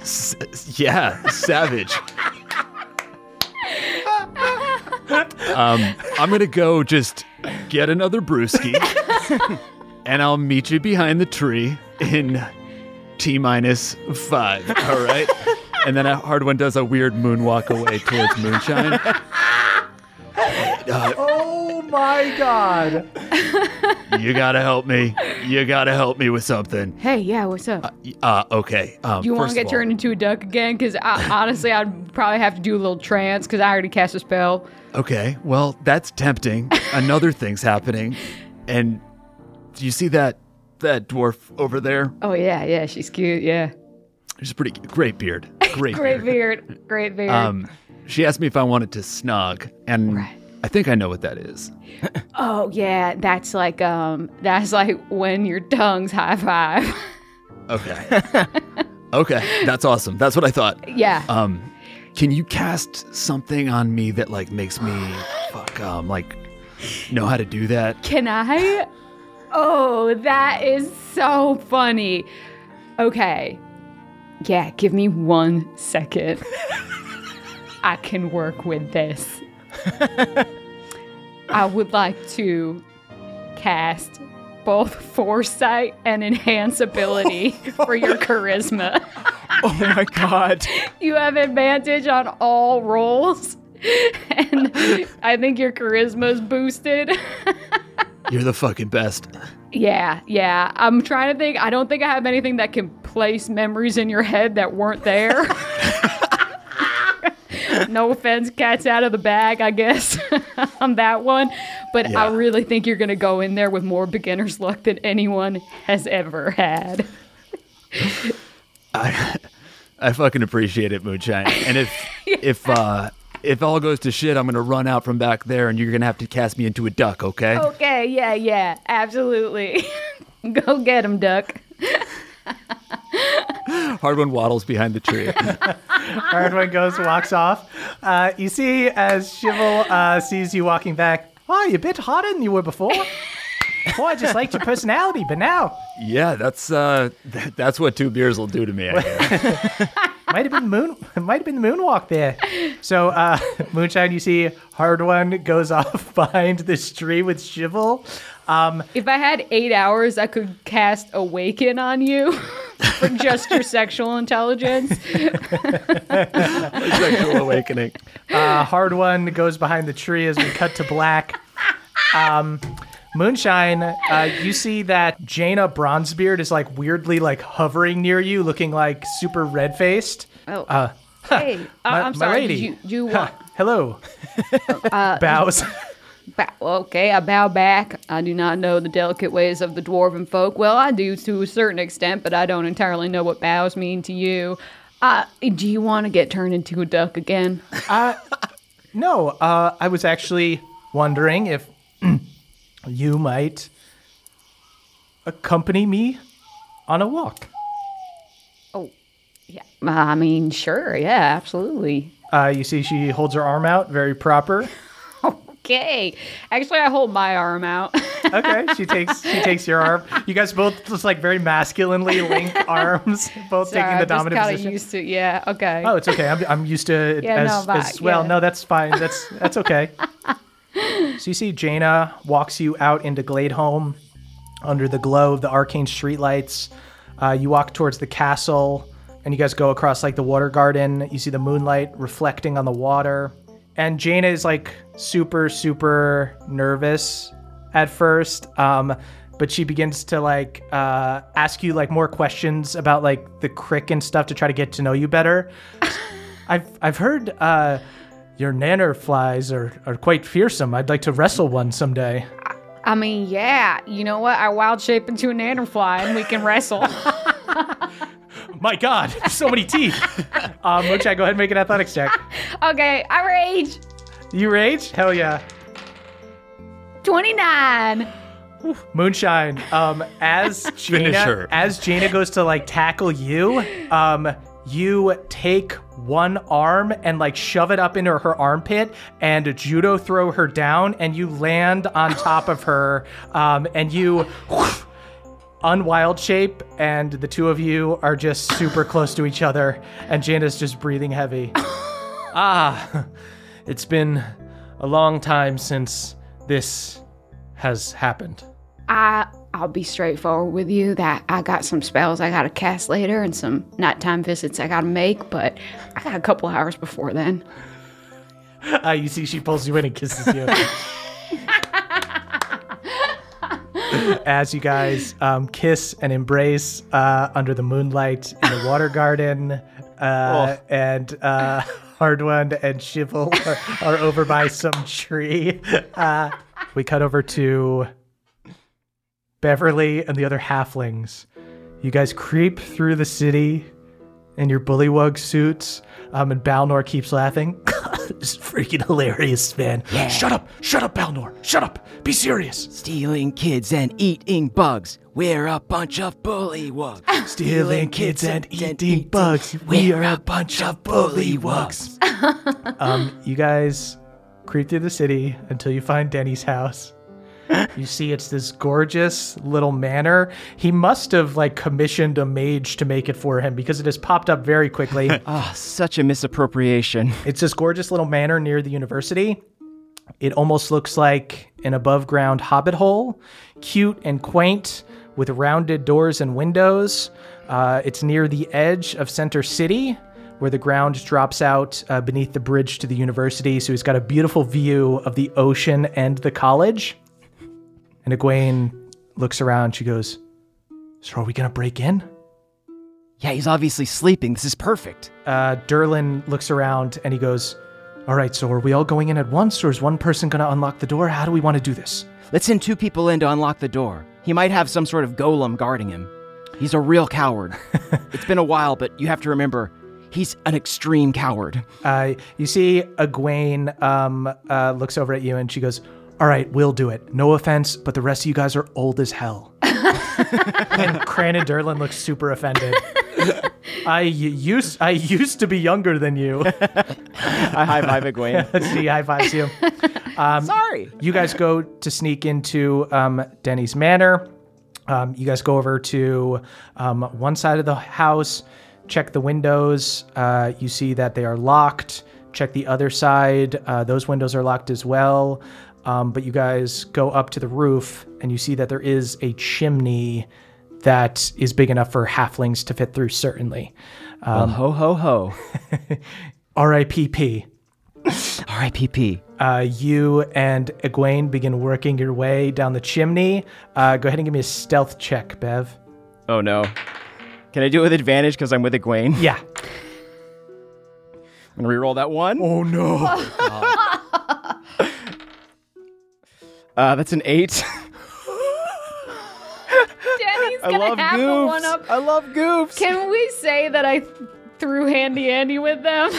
s- yeah, savage. um, I'm going to go just get another brewski and I'll meet you behind the tree in T-minus five. All right. And then Hardwon does a weird moonwalk away towards Moonshine. uh, oh my God. You gotta help me. You gotta help me with something. Hey, yeah, what's up? Uh, uh okay. Um, you want to get all, turned into a duck again? Because honestly, I'd probably have to do a little trance because I already cast a spell. Okay, well, that's tempting. Another thing's happening. And do you see that, that dwarf over there? Oh, yeah, yeah, she's cute, yeah. She's pretty cute. Great beard. Great, Great beard. beard. Great beard. Um, she asked me if I wanted to snog, and right. I think I know what that is. Oh yeah, that's like um, that's like when your tongues high five. Okay. Okay, that's awesome. That's what I thought. Yeah. Um, can you cast something on me that like makes me fuck um like know how to do that? Can I? Oh, that is so funny. Okay. Yeah, give me one second. I can work with this. I would like to cast both foresight and enhance ability for your charisma. Oh my God. You have advantage on all rolls. And I think your charisma's boosted. You're the fucking best. Yeah, yeah. I'm trying to think. I don't think I have anything that can place memories in your head that weren't there. No offense, cat's out of the bag, I guess, on that one. But yeah. I really think you're going to go in there with more beginner's luck than anyone has ever had. I, I fucking appreciate it, Moonshine. And if if uh, if all goes to shit, I'm going to run out from back there, and you're going to have to cast me into a duck, okay? Okay, yeah, yeah, absolutely. Go get him, duck. Hardwon waddles behind the tree. Hardwon goes, walks off. Uh, you see, as Shivel uh, sees you walking back, oh, you're a bit hotter than you were before. Boy, I just liked your personality, but now. Yeah, that's uh, th- that's what two beers will do to me. I guess. might have been moon, might have been the moonwalk there. So, uh, Moonshine, you see, Hardwon goes off behind this tree with Shivel. Um, if I had eight hours, I could cast Awaken on you for just your sexual intelligence. Sexual awakening. Uh, Hardwon goes behind the tree as we cut to black. Um, Moonshine, uh, you see that Jaina Bronzebeard is like weirdly like hovering near you, looking like super red-faced. Oh. Uh, hey, huh, uh, my, I'm sorry. My lady. You, you huh, hello. Uh, Bows. Bow, okay, I bow back. I do not know the delicate ways of the dwarven folk. Well, I do to a certain extent, but I don't entirely know what bows mean to you. Uh, do you want to get turned into a duck again? Uh, no, uh, I was actually wondering if you might accompany me on a walk. Oh, yeah. I mean, sure. Yeah, absolutely. Uh, you see she holds her arm out, very proper. Okay. Actually, I hold my arm out. Okay. She takes she takes your arm. You guys both just like very masculinely link arms, both Sorry, taking the I'm dominant just position. Used to, yeah. Okay. Oh, it's okay. I'm I'm used to it yeah, as, no, but, as well. Yeah. No, that's fine. That's that's okay. So you see Jaina walks you out into Gladehome under the glow of the arcane streetlights. Uh, you walk towards the castle and you guys go across like the water garden. You see the moonlight reflecting on the water. And Jaina is like super, super nervous at first. Um, but she begins to like uh, ask you like more questions about like the crick and stuff to try to get to know you better. I've I've heard uh, your nanner flies are, are quite fearsome. I'd like to wrestle one someday. I mean, yeah. You know what? I wild shape into a nanner fly and we can wrestle. My God, so many teeth. um, Moonshine, go ahead and make an athletics check. Okay, I rage. You rage? Hell yeah. twenty-nine. Oof. Moonshine, um, as Jaina, as Jaina goes to like tackle you, um, you take one arm and like shove it up into her armpit and judo throw her down, and you land on top of her, um, and you. Whoosh, unwild shape, and the two of you are just super close to each other, and Jaina's just breathing heavy. Ah, it's been a long time since this has happened. I, I'll be straightforward with you that I got some spells I gotta cast later and some nighttime visits I gotta make, but I got a couple hours before then. Uh, you see she pulls you in and kisses you. As you guys um, kiss and embrace uh, under the moonlight in the water garden, uh, oh. and uh, Hardwon and Shivel are, are over by some tree. Uh, we cut over to Beverly and the other halflings. You guys creep through the city in your bullywug suits, um, and Balnor keeps laughing. This is freaking hilarious, man. Yeah. Shut up. Shut up, Balnor. Shut up. Be serious. Stealing kids and eating bugs. We're a bunch of bullywugs. Stealing kids and eating, and eating bugs. We're a bunch of bullywugs. um, you guys creep through the city until you find Denny's house. You see it's this gorgeous little manor. He must have like commissioned a mage to make it for him because it has popped up very quickly. Ah, oh, such a misappropriation. It's this gorgeous little manor near the university. It almost looks like an above ground hobbit hole, cute and quaint with rounded doors and windows. Uh, it's near the edge of Center City, where the ground drops out uh, beneath the bridge to the university. So he's got a beautiful view of the ocean and the college. And Egwene looks around. She goes, so are we going to break in? Yeah, he's obviously sleeping. This is perfect. Uh, Durlin looks around and he goes, all right, so are we all going in at once, or is one person going to unlock the door? How do we want to do this? Let's send two people in to unlock the door. He might have some sort of golem guarding him. He's a real coward. It's been a while, but you have to remember, he's an extreme coward. Uh, you see Egwene um, uh, looks over at you and she goes, all right, we'll do it. No offense, but the rest of you guys are old as hell. And Cran and Durlin look super offended. I used I used to be younger than you. I high-five Egwene. She high-fives you. Um, Sorry. You guys go to sneak into um, Denny's manor. Um, you guys go over to um, one side of the house, check the windows. Uh, you see that they are locked. Check the other side. Uh, those windows are locked as well. Um, but you guys go up to the roof and you see that there is a chimney that is big enough for halflings to fit through, certainly. Um, well, ho, ho, ho. R I P P R I P P Uh, you and Egwene begin working your way down the chimney. Uh, go ahead and give me a stealth check, Bev. Oh, no. Can I do it with advantage because I'm with Egwene? Yeah. I'm going to reroll that one. Oh, no. uh, that's an eight. Danny's going to have a one-up. I love goofs. Can we say that I... Th- through handy Andy with them?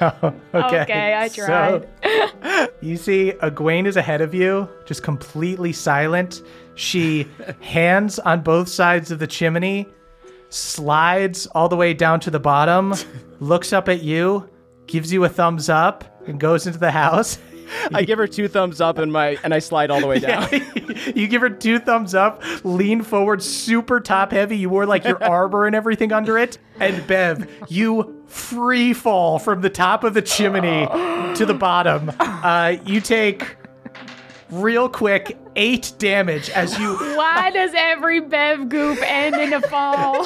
No. Okay. Okay, I tried. So, you see Egwene is ahead of you, just completely silent. She hands on both sides of the chimney, slides all the way down to the bottom, looks up at you, gives you a thumbs up, and goes into the house. I give her two thumbs up and my and I slide all the way down. Yeah. You give her two thumbs up, lean forward, super top heavy. You wore like your armor and everything under it. And Bev, you free fall from the top of the chimney oh. to the bottom. Uh, you take real quick eight damage as you. Why does every Bev goop end in a fall?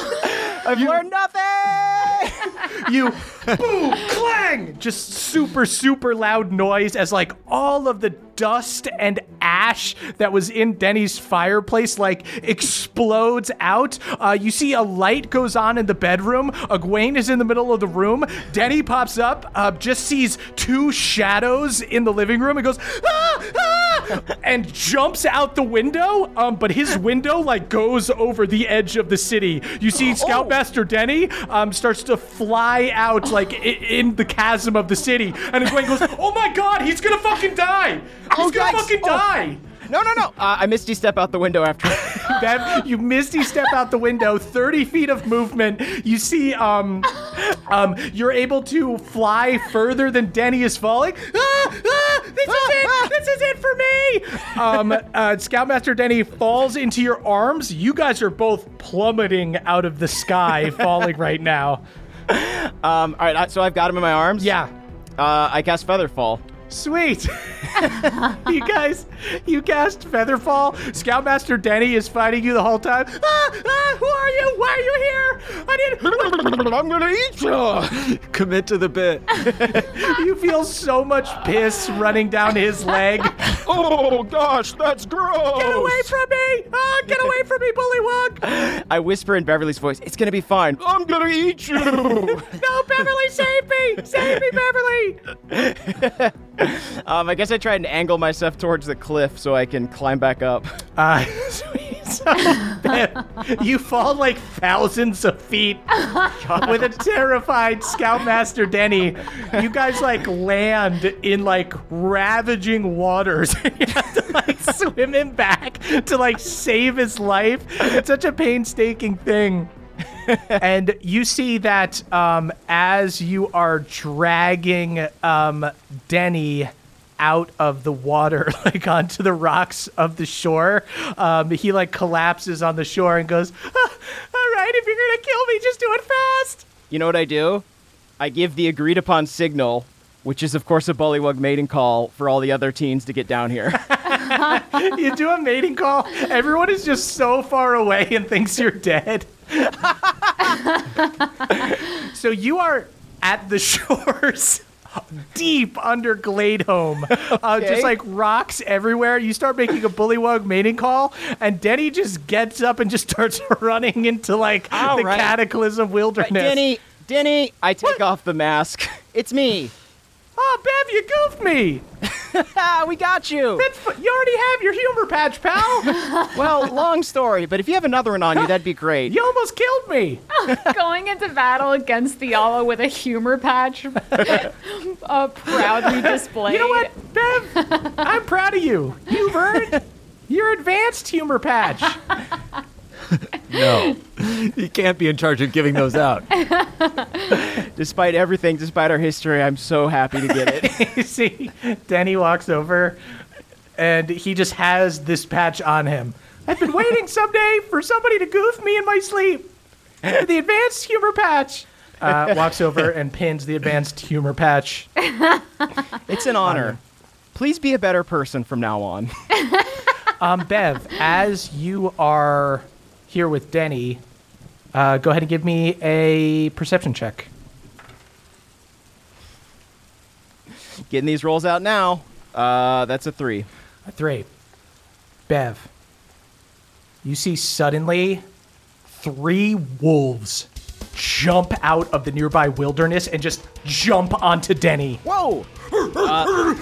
I've you, learned nothing. You boom, clang, just super, super loud noise as like all of the dust and ash that was in Denny's fireplace like explodes out. Uh, you see a light goes on in the bedroom. Egwene is in the middle of the room. Denny pops up, uh, just sees two shadows in the living room and goes, ah, ah, and jumps out the window. Um, but his window like goes over the edge of the city. You see Scoutmaster oh. Denny um, starts to fly out like I- in the chasm of the city. And Egwene goes, oh my God, he's gonna fucking die. He's oh, gonna yikes. fucking die! Oh. No, no, no! Uh, I misty step out the window after. Bev, you misty step out the window, thirty feet of movement. You see, um, um, you're able to fly further than Denny is falling. Ah, ah, this ah, is it! Ah. This is it for me! Um, uh, Scoutmaster Denny falls into your arms. You guys are both plummeting out of the sky, falling right now. Um, all right, so I've got him in my arms? Yeah. Uh, I cast Featherfall. Sweet. You guys, you cast Featherfall. Scoutmaster Denny is fighting you the whole time. Ah, ah, who are you? Why are you here? I didn't... I'm going to eat you. Commit to the bit. You feel so much piss running down his leg. Oh, gosh, that's gross. Get away from me. Ah, get away from me, bullywug. I whisper in Beverly's voice, it's going to be fine. I'm going to eat you. No, Beverly, save me. Save me, Beverly. Um, I guess I tried to angle myself towards the cliff so I can climb back up. Uh, so Bev, you fall like thousands of feet with a terrified Scoutmaster Denny. You guys like land in like ravaging waters. You have to like swim him back to like save his life. It's such a painstaking thing. And you see that um, as you are dragging um, Denny out of the water, like onto the rocks of the shore, um, he like collapses on the shore and goes, ah, all right, if you're going to kill me, just do it fast. You know what I do? I give the agreed upon signal, which is, of course, a bullywug mating call for all the other teens to get down here. You do a mating call. Everyone is just so far away and thinks you're dead. So you are at the shores, deep under Gladehome, okay. uh, just like rocks everywhere. You start making a bullywug mating call, and Denny just gets up and just starts running into like all the right. cataclysm wilderness. Right, Denny, Denny, I take what? off the mask. It's me. Oh, Bev, you goofed me. We got you. That's, you already have your humor patch, pal. Well, long story, but if you have another one on you, that'd be great. You almost killed me. Going into battle against Thiala with a humor patch uh, proudly displayed. You know what, Bev? I'm proud of you. You've earned your advanced humor patch. No, you can't be in charge of giving those out. Despite everything, despite our history, I'm so happy to get it. You see, Denny walks over, and he just has this patch on him. I've been waiting someday for somebody to goof me in my sleep. For the advanced humor patch. Uh, walks over and pins the advanced humor patch. It's an honor. Please be a better person from now on. um, Bev, as you are here with Denny, uh, go ahead and give me a perception check. Getting these rolls out now. Uh, that's a three. A three. Bev, you see suddenly three wolves jump out of the nearby wilderness and just jump onto Denny. Whoa! Uh,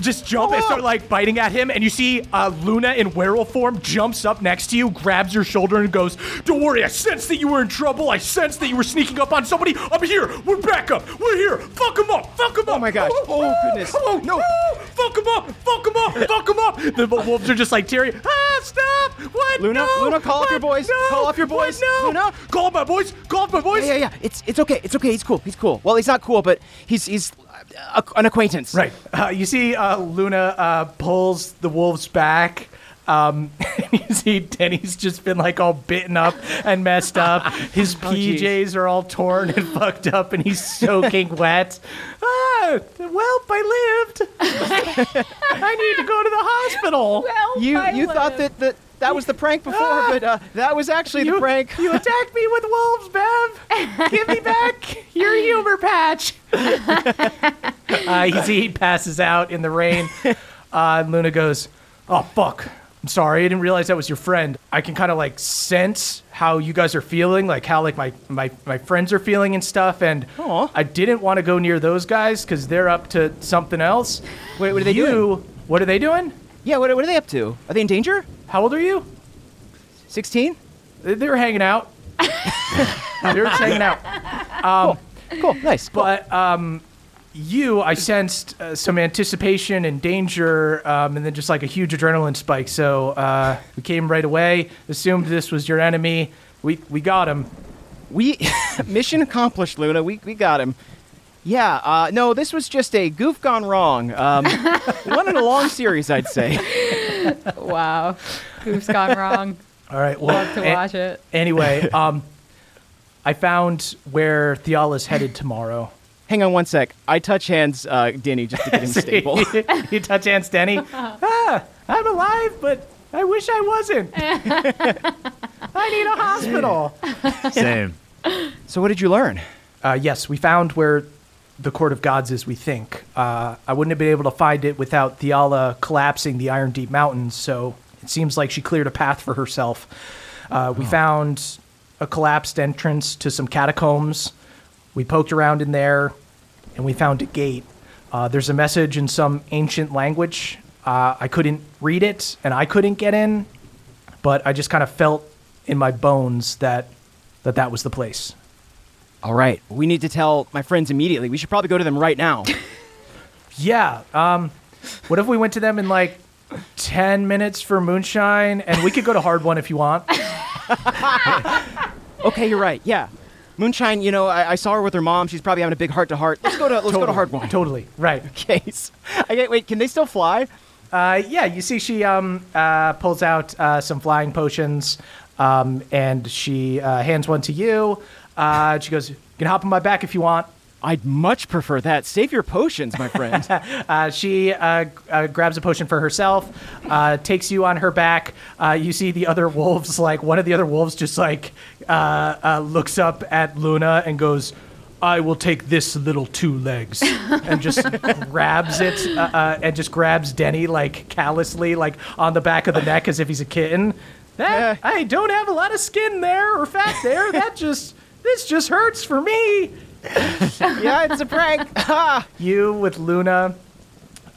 just jump and start like biting at him, and you see uh, Luna in werewolf form jumps up next to you, grabs your shoulder, and goes, "Don't worry, I sensed that you were in trouble. I sensed that you were sneaking up on somebody. I'm here. We're back up. We're here. Fuck him up. Fuck him up. Oh my gosh. Oh, oh, oh goodness. Oh, no. Oh, fuck him up. Fuck him up. Fuck him up." The wolves are just like tearing. Ah, stop. What? Luna, no. Luna, call what? Up your boys. No. Call up your boys. What? No. Luna, call up my boys. Call up my boys. Yeah, yeah, yeah. It's it's okay. It's okay. He's cool. He's cool. Well, he's not cool, but he's he's. A, an acquaintance. Right. Uh, you see uh, Luna uh, pulls the wolves back. Um, and you see Denny's just been like all bitten up and messed up. His oh, P Js geez. Are all torn and fucked up and he's soaking wet. Ah, well, I lived. I need to go to the hospital. Well, you I you lived. Thought that the, that was the prank before, ah, but uh, that was actually you, the prank. You attacked me with wolves, Bev. Give me back your humor patch. uh, you see he passes out in the rain. Uh, and Luna goes, "Oh, fuck. I'm sorry. I didn't realize that was your friend. I can kind of like sense how you guys are feeling, like how like my, my, my friends are feeling and stuff. And aww. I didn't want to go near those guys because they're up to something else." Wait, what are they you, doing? What are they doing? Yeah, what, what are they up to? Are they in danger? How old are you? sixteen? They were hanging out. They were just hanging out. Um, cool. cool, nice. Cool. But um, you, I sensed uh, some anticipation and danger um, and then just like a huge adrenaline spike. So uh, we came right away, assumed this was your enemy. We we got him. We Mission accomplished, Luna. We we got him. Yeah, uh, no, this was just a goof gone wrong. Um, one in a long series, I'd say. Wow. Goof's gone wrong. All right. Well, love to watch an- it. Anyway, um, I found where Thiala's headed tomorrow. Hang on one sec. I touch hands uh, Denny just to get him stable. You touch hands Denny? Ah, I'm alive, but I wish I wasn't. I need a hospital. Same. So what did you learn? Uh, yes, we found where the Court of Gods is, we think. Uh, I wouldn't have been able to find it without Thiala collapsing the Iron Deep Mountains, so it seems like she cleared a path for herself. Uh, we oh. found a collapsed entrance to some catacombs. We poked around in there, and we found a gate. Uh, there's a message in some ancient language. Uh, I couldn't read it, and I couldn't get in, but I just kind of felt in my bones that that, that was the place. All right, we need to tell my friends immediately. We should probably go to them right now. Yeah. Um, what if we went to them in like ten minutes for moonshine, and we could go to Hardwon if you want. Okay, you're right. Yeah, moonshine. You know, I, I saw her with her mom. She's probably having a big heart to heart. Let's go to let's totally, go to Hardwon. Totally right. Okay. So, okay. Wait, can they still fly? Uh, yeah. You see, she um uh pulls out uh, some flying potions, um and she uh, hands one to you. Uh, she goes, "You can hop on my back if you want." I'd much prefer that. Save your potions, my friend. uh, she uh, g- uh, grabs a potion for herself, uh, takes you on her back. Uh, you see the other wolves, like one of the other wolves just like uh, uh, looks up at Luna and goes, "I will take this little two legs," and just grabs it uh, uh, and just grabs Denny like callously, like on the back of the neck as if he's a kitten. That, yeah. I don't have a lot of skin there or fat there. That just... This just hurts for me. Yeah, it's a prank. You with Luna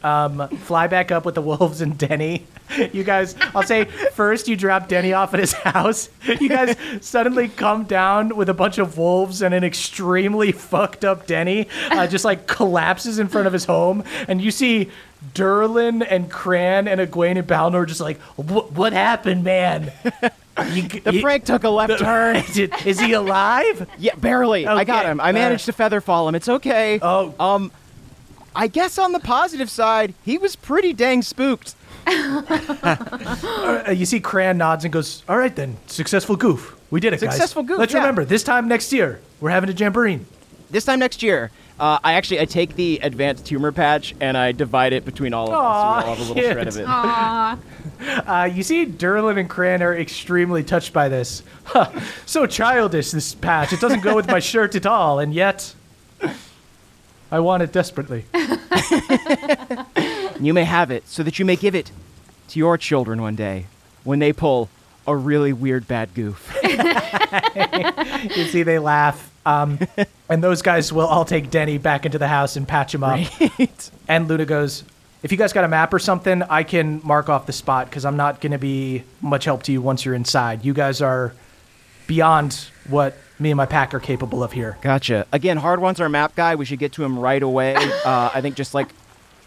um, fly back up with the wolves and Denny. You guys, I'll say first you drop Denny off at his house. You guys suddenly come down with a bunch of wolves and an extremely fucked up Denny uh, just like collapses in front of his home. And you see Durlin and Cran and Egwene and Balnor just like, "What happened, man?" You, the you, prank took a left the, turn. Is he alive? Yeah, barely. Okay. I got him. I managed to feather fall him. It's okay. Oh, um, I guess on the positive side, he was pretty dang spooked. uh, you see, Cran nods and goes, "All right then, successful goof. We did it, successful guys. Successful goof. Let's yeah. remember this time next year. We're having a jamboree." this time next year, uh, I actually I take the advanced humor patch and I divide it between all of us. So we all have a little shit. shred of it. Aww. Uh, you see, Durlin and Cran are extremely touched by this. Huh, so childish, this patch. It doesn't go with my shirt at all, and yet I want it desperately. You may have it so that you may give it to your children one day when they pull a really weird bad goof. You see, they laugh. Um, and those guys will all take Denny back into the house and patch him up. Right. And Luna goes, if you guys got a map or something, I can mark off the spot because I'm not going to be much help to you once you're inside. You guys are beyond what me and my pack are capable of here. Gotcha. Again, Hardwon's our map guy. We should get to him right away. uh, I think just like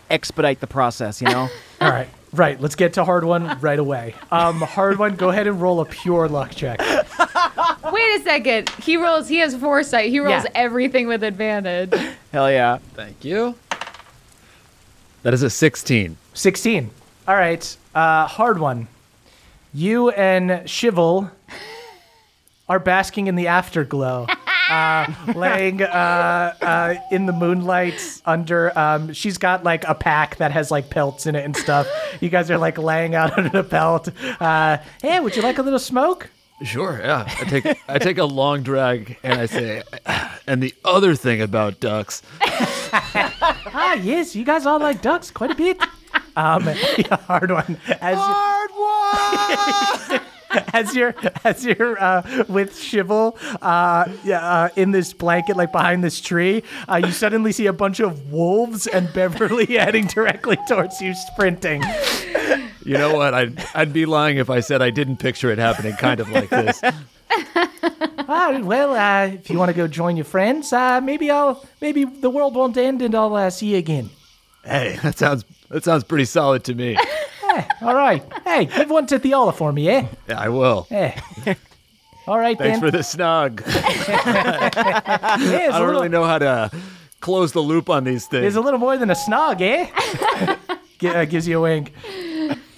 expedite the process, you know? All right. Right. Let's get to Hardwon right away. Um, Hardwon, go ahead and roll a pure luck check. Wait a second. He rolls. He has foresight. He rolls yeah. everything with advantage. Hell yeah. Thank you. That is a sixteen. sixteen. All right. Uh, Hardwon, you and Shivel are basking in the afterglow, uh, laying uh, uh, in the moonlight under, um, she's got like a pack that has like pelts in it and stuff. You guys are like laying out under the pelt. Uh, hey, would you like a little smoke? Sure, yeah. I take I take a long drag and I say, and the other thing about ducks. Ah, yes, you guys all like ducks quite a bit. Um, yeah, Hardwon. As Hardwon! As you're, as you're uh, with Shivel uh, uh, in this blanket, like behind this tree, uh, you suddenly see a bunch of wolves and Beverly heading directly towards you, sprinting. You know what? I'd, I'd be lying if I said I didn't picture it happening kind of like this. Ah, well, uh, if you want to go join your friends, uh, maybe I'll, maybe the world won't end and I'll uh, see you again. Hey, that sounds, that sounds pretty solid to me. Yeah, all right. Hey, give one to Thiala for me, eh? Yeah, I will. Yeah. All right, Thanks then. Thanks for the snug. I don't little... really know how to close the loop on these things. There's a little more than a snug, eh? G- uh, gives you a wink.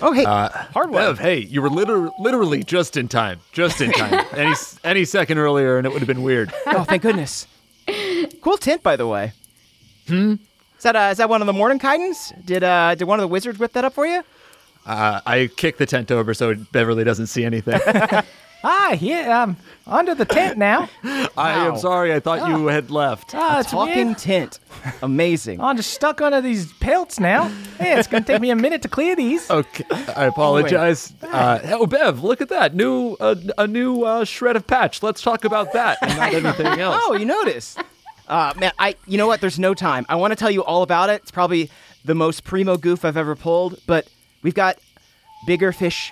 Oh, hey, uh, Hardwon. Bev, hey, you were liter- literally just in time. Just in time. any, any second earlier, and it would have been weird. Oh, thank goodness. Cool tent, by the way. Hmm? Is that, uh, is that one of the Mordenkindens? Did, uh, did one of the wizards whip that up for you? Uh, I kick the tent over so Beverly doesn't see anything. Ah, yeah, I'm under the tent now. I wow. am sorry, I thought oh. you had left. Oh, a talking weird. tent. Amazing. I'm just stuck under these pelts now. Hey, it's going to take me a minute to clear these. Okay, I apologize. Uh, oh, Bev, look at that. New uh, A new uh, shred of patch. Let's talk about that and not anything else. Oh, you noticed. Uh, man, I. You know what? There's no time. I want to tell you all about it. It's probably the most primo goof I've ever pulled, but... we've got bigger fish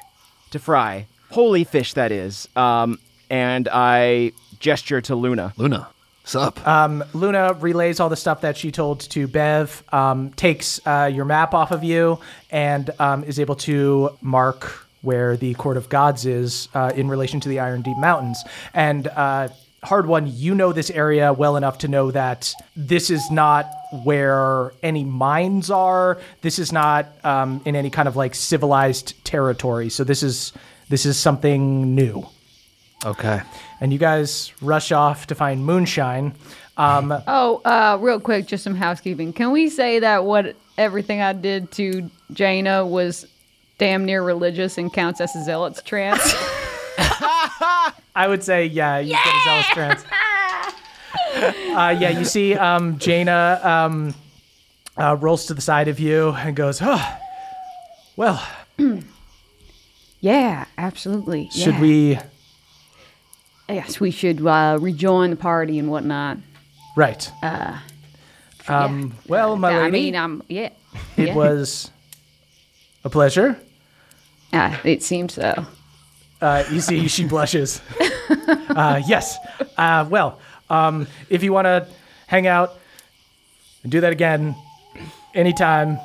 to fry. Holy fish, that is. Um, and I gesture to Luna. Luna, sup? Um, Luna relays all the stuff that she told to Bev, um, takes uh, your map off of you, and um, is able to mark where the Court of Gods is uh, in relation to the Iron Deep Mountains. And uh, Hardwon, you know this area well enough to know that this is not... where any mines are. This is not um, in any kind of like civilized territory. So this is this is something new. Okay. And you guys rush off to find Moonshine. Um, oh, uh, real quick, just some housekeeping. Can we say that what everything I did to Jaina was damn near religious and counts as a zealot's trance? I would say, yeah, you yeah! get a zealot's trance. Uh, yeah, you see um, Jaina um, uh, rolls to the side of you and goes, oh, well. Yeah, absolutely. Should yeah. we? Yes, we should uh, rejoin the party and whatnot. Right. Uh, um, yeah. Well, my lady. I mean, I'm, yeah. It yeah. was a pleasure. Uh, it seems so. Uh, you see, she blushes. uh, yes. Uh, well. Um, if you want to hang out and do that again, anytime,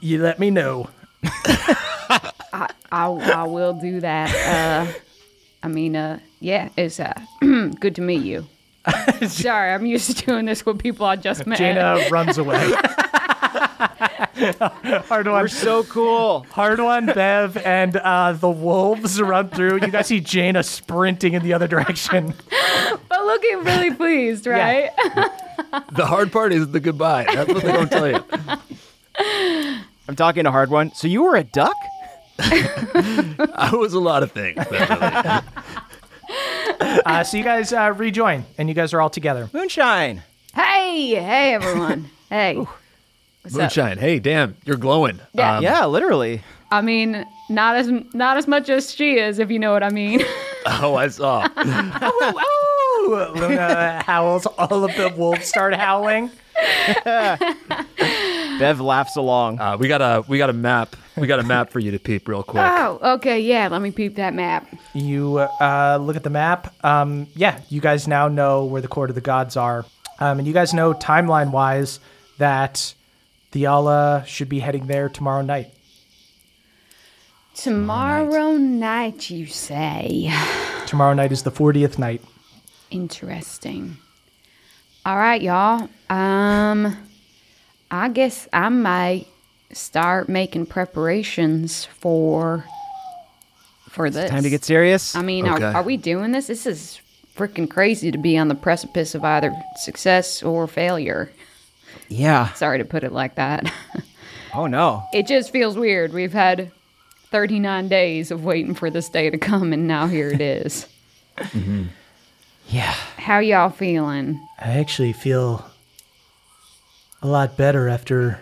you let me know. I, I, I will do that. Uh, I mean, uh, yeah, it's uh, good to meet you. Sorry, I'm used to doing this with people I just met. Jaina runs away. Hardwon. We're so cool. Hardwon, Bev, and uh, the wolves run through. You guys see Jaina sprinting in the other direction. But looking really pleased, right? Yeah. The hard part is the goodbye. That's what they don't tell you. I'm talking to Hardwon. So you were a duck? I was a lot of things. uh, so you guys uh, rejoin, and you guys are all together. Moonshine. Hey, hey, everyone. Hey. What's Moonshine. Up? Hey, damn, you're glowing. Yeah, um, yeah, literally. I mean, not as not as much as she is, if you know what I mean. Oh, I saw. Oh, oh, Luna howls. All of the wolves start howling. Bev laughs along. Uh, we got a we got a map. We got a map for you to peep real quick. Oh, okay, yeah. Let me peep that map. You uh, look at the map. Um, yeah, you guys now know where the Court of the Gods are, um, and you guys know timeline-wise that Thiala should be heading there tomorrow night. Tomorrow night. night, you say? Tomorrow night is the fortieth night. Interesting. All right, y'all. Um, I guess I might start making preparations for for this. It's time to get serious? I mean, okay. are, are we doing this? This is freaking crazy to be on the precipice of either success or failure. Yeah. Sorry to put it like that. Oh, no. It just feels weird. We've had thirty-nine days of waiting for this day to come, and now here it is. Mm-hmm. Yeah. How y'all feeling? I actually feel a lot better after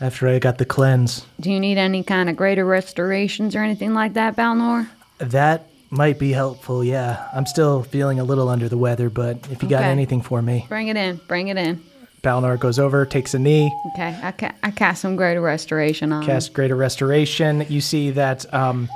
after I got the cleanse. Do you need any kind of greater restorations or anything like that, Balnor? That might be helpful, yeah. I'm still feeling a little under the weather, but if you okay. got anything for me. Bring it in. Bring it in. Balnor goes over, takes a knee. Okay, I, ca- I cast some Greater Restoration on him. Cast Greater Restoration. You see that um,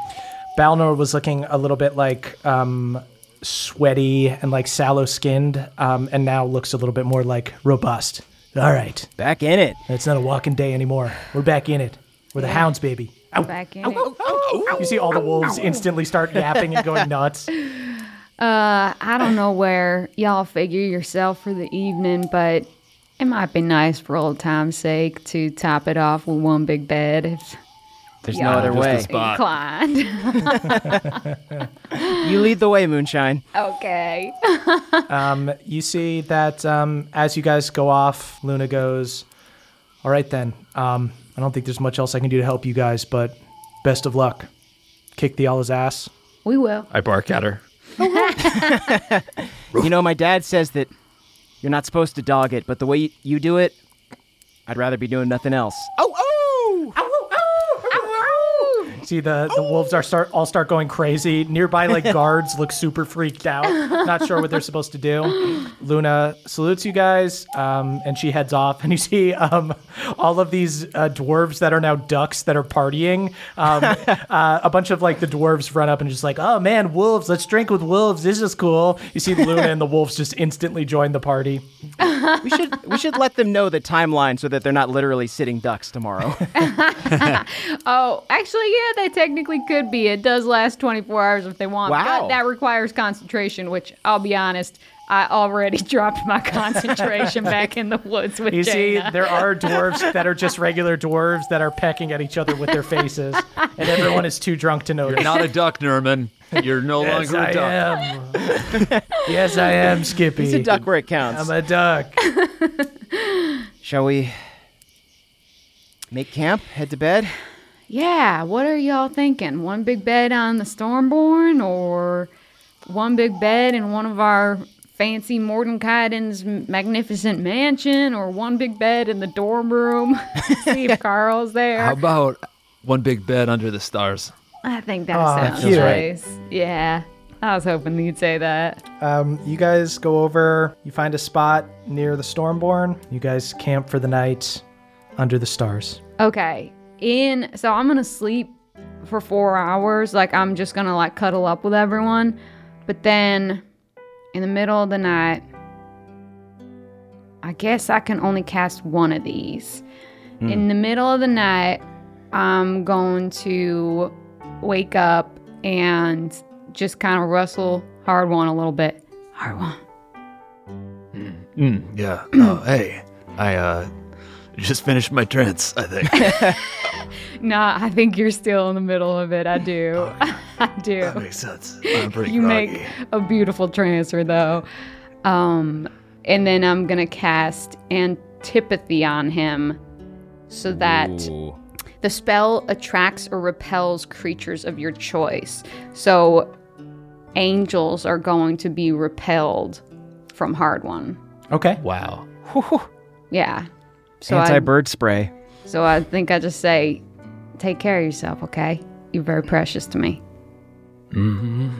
Balnor was looking a little bit like um, sweaty and like sallow-skinned, um, and now looks a little bit more like robust. All right. Back in it. It's not a walking day anymore. We're back in it. We're yeah. the hounds, baby. Ow. Back in ow, it. Ow, ow, ow, you see all the wolves ow, ow. instantly start yapping and going nuts. Uh, I don't know where y'all figure yourself for the evening, but it might be nice for old time's sake to top it off with one big bed. If There's no other way. Inclined. You lead the way, Moonshine. Okay. um, you see that um, as you guys go off, Luna goes, all right then, um, I don't think there's much else I can do to help you guys, but best of luck. Kick Thiala's ass. We will. I bark at her. You know, my dad says that you're not supposed to dog it, but the way you, you do it, I'd rather be doing nothing else. Oh, oh! Oh, oh! Oh, oh! See, the, the oh. wolves are start all start going crazy. Nearby, like, guards look super freaked out. Not sure what they're supposed to do. Luna salutes you guys, um, and she heads off. And you see um, all of these uh, dwarves that are now ducks that are partying. Um, uh, a bunch of, like, the dwarves run up and just like, oh, man, wolves, let's drink with wolves. This is cool. You see Luna and the wolves just instantly join the party. We should we should let them know the timeline so that they're not literally sitting ducks tomorrow. Oh, actually, yeah, they technically could be. It does last twenty-four hours if they want. Wow. But that requires concentration, which I'll be honest, I already dropped my concentration back in the woods with you Jaina. See, there are dwarves that are just regular dwarves that are pecking at each other with their faces, and everyone is too drunk to notice. You're not a duck, Nerman. You're no yes, longer a duck. Yes, I am. Yes, I am, Skippy. He's a duck where it counts. I'm a duck. Shall we make camp, head to bed? Yeah, what are y'all thinking? One big bed on the Stormborn, or one big bed in one of our fancy Mordenkaiden's magnificent mansion, or one big bed in the dorm room? See if Carl's there. How about one big bed under the stars? I think that oh, sounds nice. Right. Yeah, I was hoping you'd say that. Um, you guys go over, you find a spot near the Stormborn. You guys camp for the night under the stars. Okay, in so I'm gonna sleep for four hours. Like I'm just gonna like cuddle up with everyone, but then in the middle of the night, I guess I can only cast one of these. Mm. In the middle of the night, I'm going to wake up and just kind of rustle Hardwon a little bit. Hardwon. Mm, yeah. Oh, hey. I, uh, just finished my trance, I think. Nah, I think you're still in the middle of it. I do. Oh, yeah. I do. That makes sense. I'm pretty You groggy. Make a beautiful transfer, though. Um, and then I'm going to cast Antipathy on him so that Ooh. The spell attracts or repels creatures of your choice. So angels are going to be repelled from Hardwon. Okay. Wow. Whew. Yeah. So anti-bird I, spray. So I think I just say, take care of yourself, okay? You're very precious to me. Mm-hmm.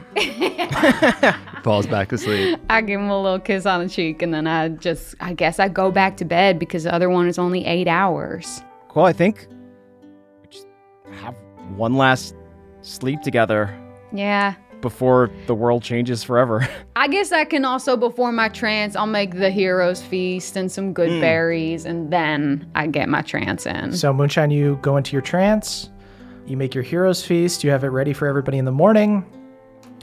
Falls back to sleep. I give him a little kiss on the cheek, and then I just, I guess I go back to bed because the other one is only eight hours. Cool, I think we just have one last sleep together. Yeah. Before the world changes forever. I guess I can also, before my trance, I'll make the hero's feast and some good mm. berries, and then I get my trance in. So, Moonshine, you go into your trance, you make your hero's feast, you have it ready for everybody in the morning,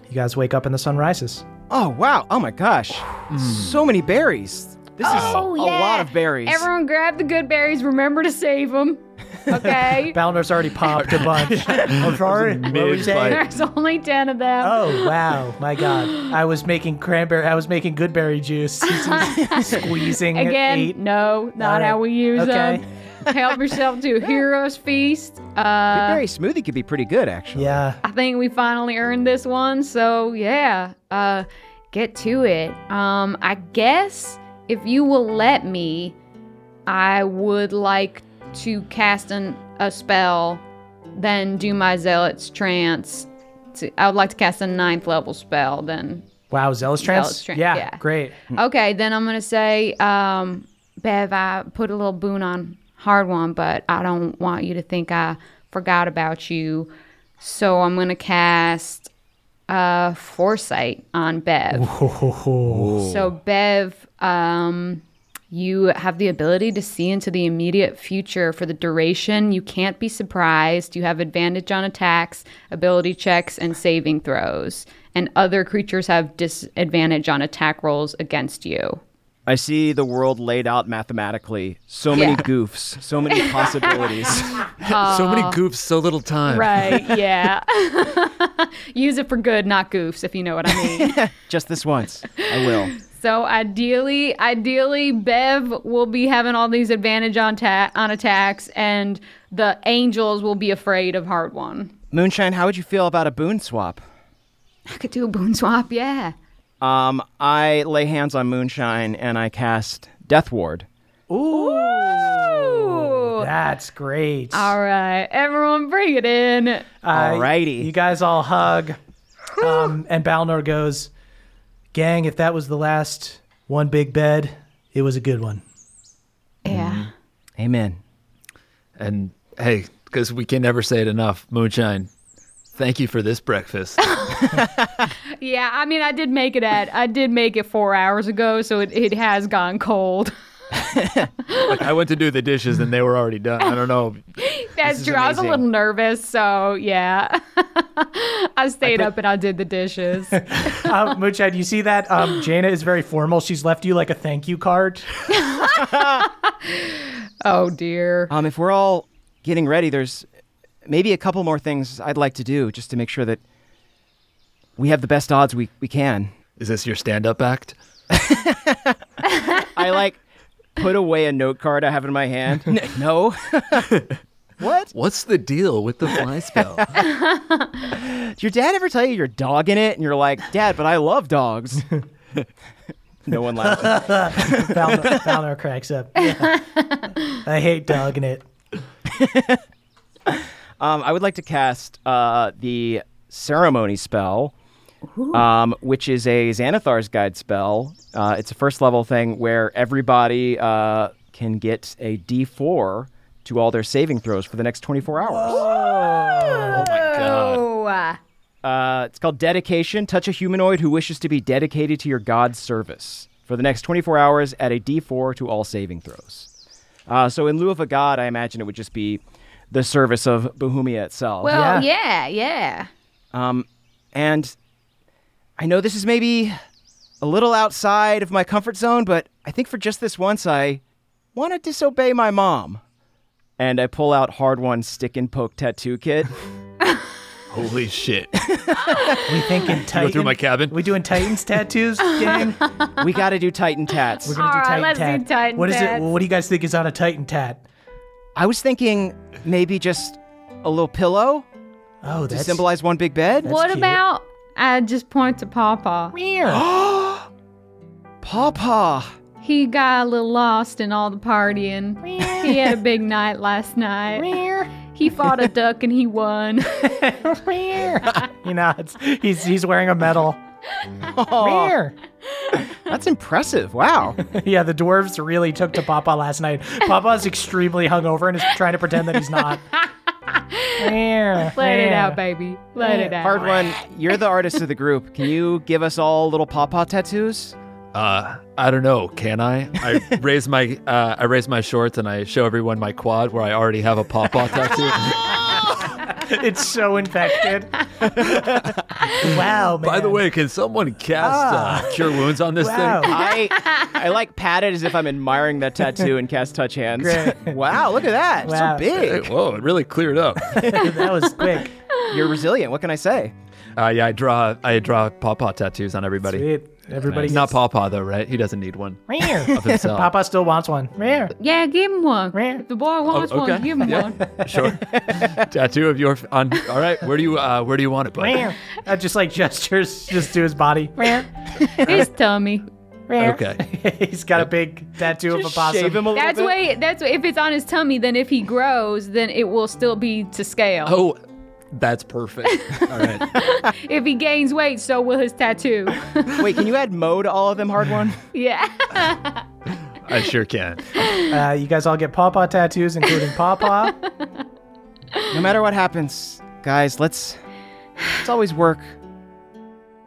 you guys wake up and the sun rises. Oh, wow. Oh, my gosh. Mm. So many berries. This oh, is a yeah. lot of berries. Everyone grab the good berries. Remember to save them. Okay. Balnor's already popped a bunch. I'm sorry. There's only ten of them. Oh wow, my God! I was making cranberry. I was making good berry juice. Squeezing again. Eight. No, not uh, how we use okay. them. Help yourself to Hero's Feast. Uh, berry smoothie could be pretty good, actually. Yeah. I think we finally earned this one, so yeah, uh, get to it. Um, I guess if you will let me, I would like. to cast an, a spell, then do my Zealot's Trance. To, I would like to cast a ninth level spell, then. Wow, Zealot's Trance? Zealot's Trance. Yeah, yeah, great. Okay, then I'm going to say, um, Bev, I put a little boon on Hardwon, but I don't want you to think I forgot about you. So I'm going to cast uh, Foresight on Bev. Whoa. So Bev... Um, you have the ability to see into the immediate future for the duration. You can't be surprised. You have advantage on attacks, ability checks, and saving throws. And other creatures have disadvantage on attack rolls against you. I see the world laid out mathematically. So many yeah. goofs. So many possibilities. Uh, so many goofs, so little time. Right, yeah. Use it for good, not goofs, if you know what I mean. Just this once. I will. So ideally, ideally, Bev will be having all these advantage on ta- on attacks, and the angels will be afraid of Hardwon. Moonshine, how would you feel about a boon swap? I could do a boon swap, yeah. Um, I lay hands on Moonshine, and I cast Death Ward. Ooh. Ooh. That's great. All right. Everyone bring it in. Uh, all righty. You guys all hug, um, and Balnor goes... Gang, if that was the last one big bed, it was a good one. Yeah. Mm. Amen. And hey, because we can never say it enough, Moonshine, thank you for this breakfast. Yeah, I mean, I did make it at, I did make it four hours ago, so it, it has gone cold. Like, I went to do the dishes and they were already done. I don't know. That's true. Amazing. I was a little nervous, so yeah. I stayed I up and I did the dishes. um, Moonshine, you see that? Um, Jaina is very formal. She's left you like a thank you card. Oh dear. Um, if we're all getting ready, there's maybe a couple more things I'd like to do just to make sure that we have the best odds we, we can. Is this your stand-up act? I like... put away a note card I have in my hand. No. What? What's the deal with the fly spell? Did your dad ever tell you your dog in it? And you're like, Dad, but I love dogs. No one laughs. Balnor, Balnor cracks up. Yeah. I hate dog in it. um, I would like to cast uh, the ceremony spell. Um, which is a Xanathar's Guide spell. Uh, it's a first level thing where everybody uh, can get a D four to all their saving throws for the next twenty-four hours. Whoa. Oh my God. Uh, it's called Dedication. Touch a humanoid who wishes to be dedicated to your god's service for the next twenty-four hours at a D four to all saving throws. Uh, so in lieu of a god, I imagine it would just be the service of Bahumia itself. Well, yeah, yeah. yeah. Um, and... I know this is maybe a little outside of my comfort zone, but I think for just this once, I want to disobey my mom? And I pull out Hardwon's stick and poke tattoo kit. Holy shit. We thinking Titan. Go through my cabin. We doing Titans tattoos game? We got to do Titan tats. We're going to do Titan tats. Let's do Titan tats. What is it? What do you guys think is on a Titan tat? I was thinking maybe just a little pillow. Oh, that's... To symbolize one big bed. That's what cute. About I just point to Pawpaw? Meow. Pawpaw. He got a little lost in all the partying. Meow. He had a big night last night. Meow. He fought a duck and he won. He nods. He's he's wearing a medal. Oh, that's impressive. Wow. Yeah, the dwarves really took to Papa last night. Papa's extremely hungover and is trying to pretend that he's not. Let it out, baby. Let it out. Hardwon, you're the artist of the group. Can you give us all little Papa tattoos? Uh, I don't know. Can I? I raise my uh, I raise my shorts and I show everyone my quad where I already have a pawpaw tattoo. It's so infected. Wow, man. By the way, can someone cast oh. uh, Cure Wounds on this wow. thing? I I like pat it as if I'm admiring that tattoo and cast Touch Hands. Great. Wow, look at that. Wow. So big. Hey, whoa, it really cleared up. That was quick. You're resilient. What can I say? Uh, yeah, I draw I draw pawpaw tattoos on everybody. Sweet. Everybody nice. Not Pawpaw, though, right? He doesn't need one. Of himself. Pawpaw still wants one. Yeah, give him one. If the boy wants oh, okay. one, give him yeah. one. Sure. Tattoo of your... On, all right, where do you uh, where do you want it, bud? uh, just like gestures just to his body. His tummy. Okay. He's got a big tattoo just of a possum. Shave him a little that's bit. Way, that's way, if it's on his tummy, then if he grows, then it will still be to scale. Oh, that's perfect. All right. If he gains weight, so will his tattoo. Wait, can you add Mo to all of them, Hardwon? Yeah. I sure can. Uh, you guys all get pawpaw tattoos, including pawpaw. No matter what happens, guys, let's, let's always work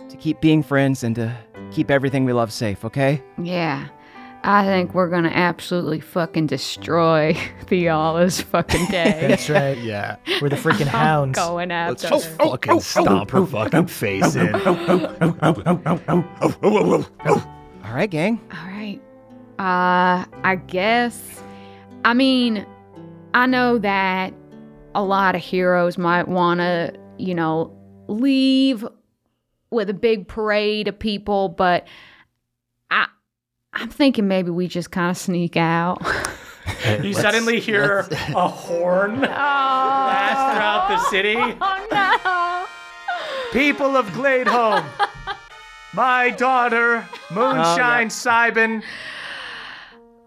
to keep being friends and to keep everything we love safe, okay? Yeah. I think we're going to absolutely fucking destroy Thiala's fucking day. That's right. Yeah. We're the freaking hounds. I'm going after Let's just her. fucking oh, oh, stomp oh, her oh, fucking oh, face oh, in. Oh, oh, oh, oh, oh, oh, oh, oh, oh. All right, gang. All right. Uh, I guess, I mean, I know that a lot of heroes might want to, you know, leave with a big parade of people, but I... I'm thinking maybe we just kind of sneak out. Hey, you suddenly hear a horn oh, blast throughout the city. Oh, no. People of Gladehome, my daughter, Moonshine oh, yeah. Cybin,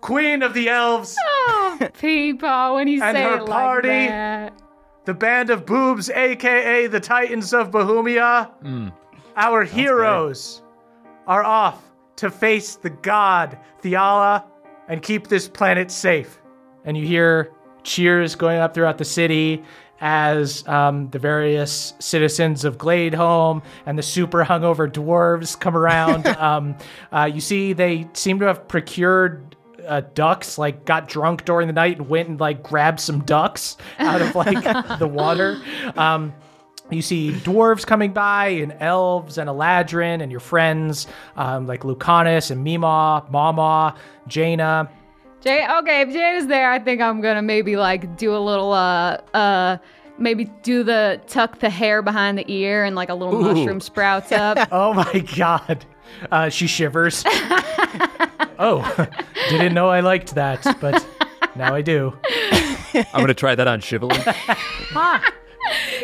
Queen of the Elves. Oh, people, when you say it like party, that. And her party, the Band of Boobs, a k a the Titans of Bahumia, mm. our Sounds heroes good. Are off. To face the god, Thiala, and keep this planet safe. And you hear cheers going up throughout the city as um, the various citizens of Gladehome and the super hungover dwarves come around. um, uh, you see they seem to have procured uh, ducks, like got drunk during the night and went and like grabbed some ducks out of like the water. Um You see dwarves coming by and elves and Eladrin and your friends um, like Lucanus and Meemaw, Mama, Jaina. Jay, okay, if Jaina's there, I think I'm going to maybe like do a little, uh, uh, maybe do the tuck the hair behind the ear and like a little Ooh. mushroom sprouts up. Oh my God. Uh, she shivers. Oh, didn't know I liked that, but now I do. I'm going to try that on Shivel. Huh.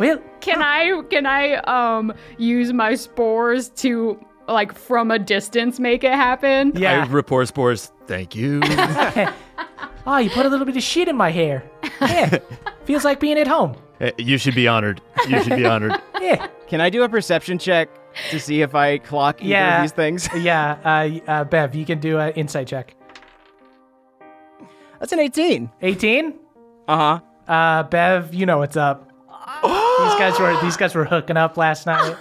Well, can I can I um use my spores to like from a distance make it happen? Yeah, I report spores. Thank you. Oh, you put a little bit of shit in my hair. Yeah, feels like being at home. Hey, you should be honored. You should be honored. Yeah. Can I do a perception check to see if I clock either yeah. of these things? Yeah. Uh, uh, Bev, you can do an insight check. That's an eighteen. eighteen? Uh huh. Uh, Bev, you know what's up. These guys were these guys were hooking up last night.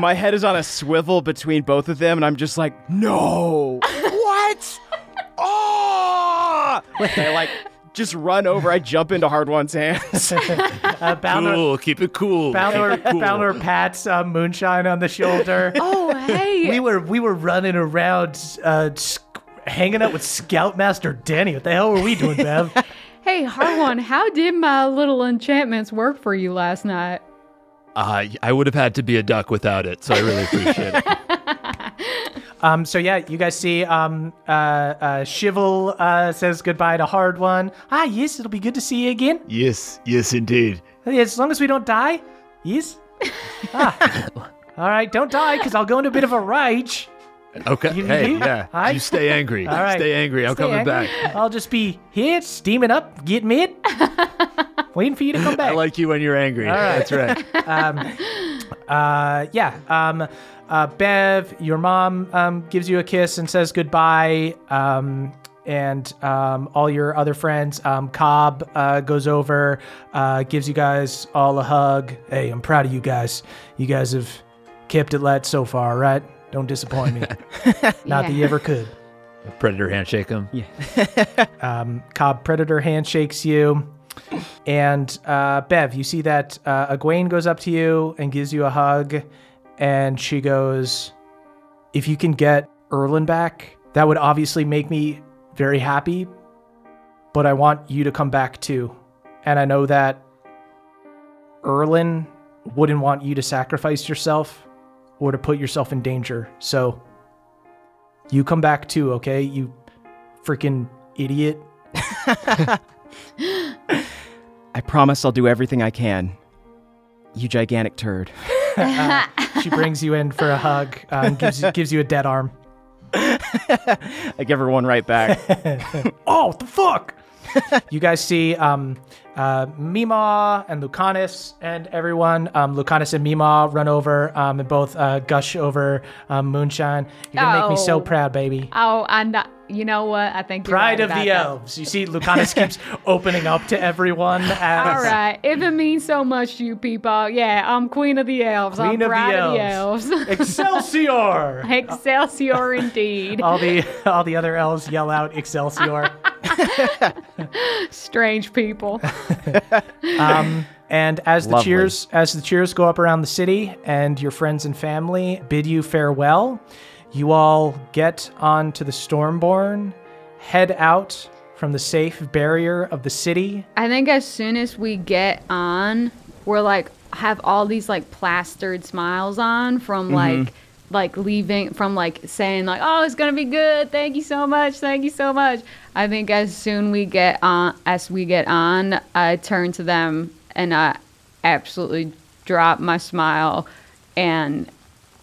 My head is on a swivel between both of them, and I'm just like, no, what? Oh! I like just run over. I jump into Hardwon's hands. uh, Balnor, cool, keep it cool. Balnor, keep it cool. Balnor pats uh, Moonshine on the shoulder. Oh, hey! We were we were running around. Uh, hanging out with Scoutmaster Denny. What the hell were we doing, Bev? Hey, Hardwon, how did my little enchantments work for you last night? Uh, I would have had to be a duck without it, so I really appreciate it. um, so yeah, you guys see um, uh, uh, Shivel uh, says goodbye to Hardwon. Ah, yes, it'll be good to see you again. Yes, yes, indeed. As long as we don't die, yes. Ah. All right, don't die, because I'll go into a bit of a rage. Okay, you, hey, you? yeah, I, you stay angry. All right. Stay angry, I'm stay coming angry. back. I'll just be here, steaming up, getting it. Waiting for you to come back. I like you when you're angry. All right. That's right. Um, uh, yeah. Um, uh, Bev, your mom um, gives you a kiss and says goodbye. Um, and um, all your other friends. Um, Cobb uh, goes over, uh, gives you guys all a hug. Hey, I'm proud of you guys. You guys have kept it light so far, right? Don't disappoint me. Not yeah. that you ever could. Predator handshake him. Yeah. um, Cobb predator handshakes you. And uh, Bev, you see that uh, Egwene goes up to you and gives you a hug, and she goes, if you can get Erdan back, that would obviously make me very happy, but I want you to come back too. And I know that Erdan wouldn't want you to sacrifice yourself or to put yourself in danger. So you come back too, okay? You freaking idiot. I promise I'll do everything I can. You gigantic turd. uh, she brings you in for a hug, um, gives, gives you a dead arm. I give her one right back. Oh, what the fuck? You guys see um, uh, Meemaw and Lucanus and everyone. Um, Lucanus and Meemaw run over um, and both uh, gush over um, Moonshine. You're going to oh. make me so proud, baby. Oh, I'm not. You know what? I think you're Pride right of the that. Elves. You see, Lucanus keeps opening up to everyone. As... All right. If it means so much to you people, yeah, I'm Queen of the Elves. Queen I'm of Pride the Elves. of the Elves. Excelsior! Excelsior indeed. All the all the other elves yell out Excelsior. Strange people. um, and as the Lovely. cheers as the cheers go up around the city, and your friends and family bid you farewell, you all get onto the Stormborn, head out from the safe barrier of the city. I think as soon as we get on, we're like, have all these like plastered smiles on from mm-hmm. like, like leaving, from like saying like, oh, it's gonna be good. Thank you so much. Thank you so much. I think as soon we get on, as we get on, I turn to them and I absolutely drop my smile, and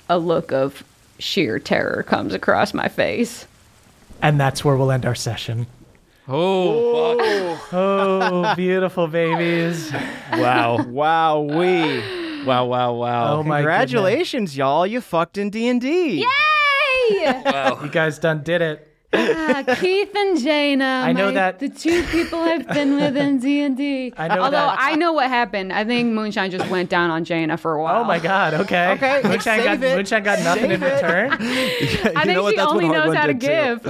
a look of sheer terror comes across my face. And that's where we'll end our session. Oh, fuck. Oh, beautiful babies. Wow. Wow, we. Wow, wow, wow. Oh, congratulations, my y'all. You fucked in D and D. Yay! Wow. You guys done did it. Ah, Keith and Jaina. I know my, that. The two people I've been with in D and D. I know Although that. I know what happened. I think Moonshine just went down on Jaina for a while. Oh my God. Okay. Okay. Moonshine, got, Moonshine got nothing save in return. Yeah, I think she only knows how to give.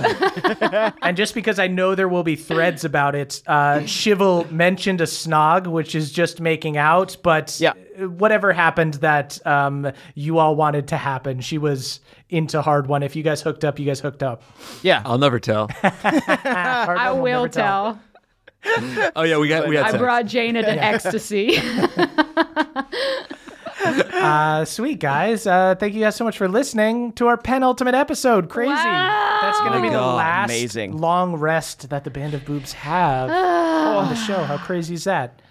And just because I know there will be threads about it, uh, Shivel mentioned a snog, which is just making out, but yeah. whatever happened that um, you all wanted to happen, she was into Hardwon. If you guys hooked up, you guys hooked up. Yeah. I'll never tell. I will, will tell. tell. Oh yeah, we got we got I sex. brought Jaina to ecstasy. uh, sweet guys. Uh, thank you guys so much for listening to our penultimate episode. Crazy. Wow. That's gonna be the oh, last amazing. long rest that the Band of Boobs have on the show. How crazy is that?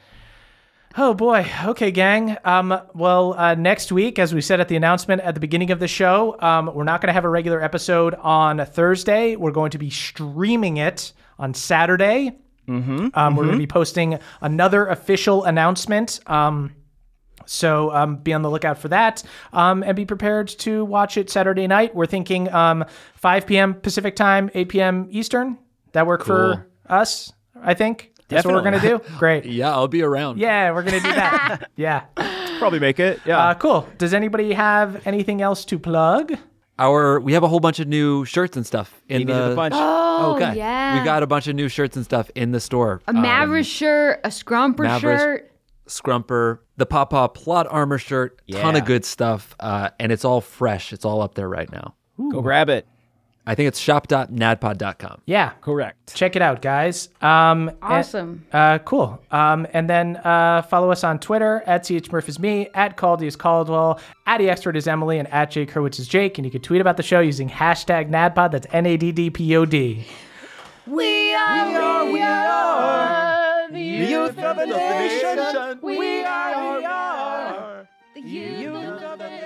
Oh boy. Okay, gang. Um, well, uh, next week, as we said at the announcement at the beginning of the show, um, we're not going to have a regular episode on Thursday. We're going to be streaming it on Saturday. Mm-hmm. Um, mm-hmm. We're going to be posting another official announcement. Um, so um, be on the lookout for that, um, and be prepared to watch it Saturday night. We're thinking um, five p.m. Pacific time, eight p.m. Eastern. That work cool. for us, I think. That's Definitely. what we're going to do? Great. Yeah, I'll be around. Yeah, we're going to do that. Yeah. Probably make it. Yeah. Uh, cool. Does anybody have anything else to plug? Our We have a whole bunch of new shirts and stuff. in the, the bunch. Oh, okay. yeah. We got a bunch of new shirts and stuff in the store. A Maverick um, shirt, a Scrumper Maverick, shirt. Scrumper, the Pawpaw Plot Armor shirt, yeah. ton of good stuff, uh, and it's all fresh. It's all up there right now. Ooh. Go grab it. I think it's shop dot nadpod dot com. Yeah, correct. Check it out, guys. Um, awesome. And, uh, cool. Um, and then uh, follow us on Twitter at chmurph is me, at Caldy is Caldwell, at eexpert is Emily, and at Jake Hurwitz is Jake. And you can tweet about the show using hashtag NADPOD. That's N A D D P O D. We are, we are, we are the youth of the nation. We are, we are the youth of the nation.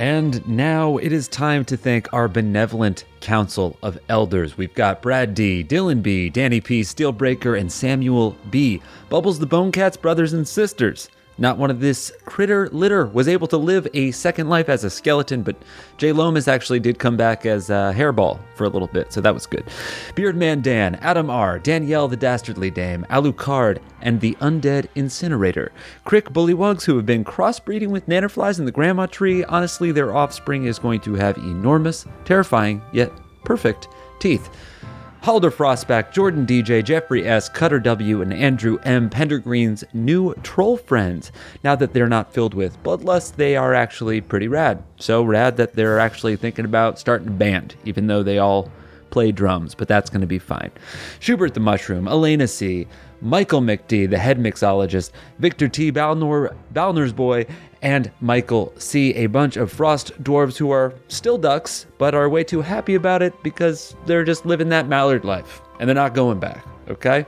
And now it is time to thank our benevolent council of elders. We've got Brad D, Dylan B, Danny P, Steelbreaker, and Samuel B. Bubbles the Bonecat's brothers and sisters. Not one of this critter litter was able to live a second life as a skeleton, but Jay Lomas actually did come back as a hairball for a little bit, so that was good. Beardman Dan, Adam R, Danielle the Dastardly Dame, Alucard, and the Undead Incinerator. Crick Bullywugs, who have been crossbreeding with nannerflies in the grandma tree. Honestly, their offspring is going to have enormous, terrifying, yet perfect teeth. Halder Frostback, Jordan D J, Jeffrey S, Cutter W, and Andrew M, Pendergreen's new troll friends. Now that they're not filled with bloodlust, they are actually pretty rad. So rad that they're actually thinking about starting a band, even though they all play drums, but that's going to be fine. Schubert the Mushroom, Elena C, Michael McD, the head mixologist, Victor T, Balnor, Balnor's boy, and Michael C, a bunch of frost dwarves who are still ducks, but are way too happy about it because they're just living that mallard life, and they're not going back, okay?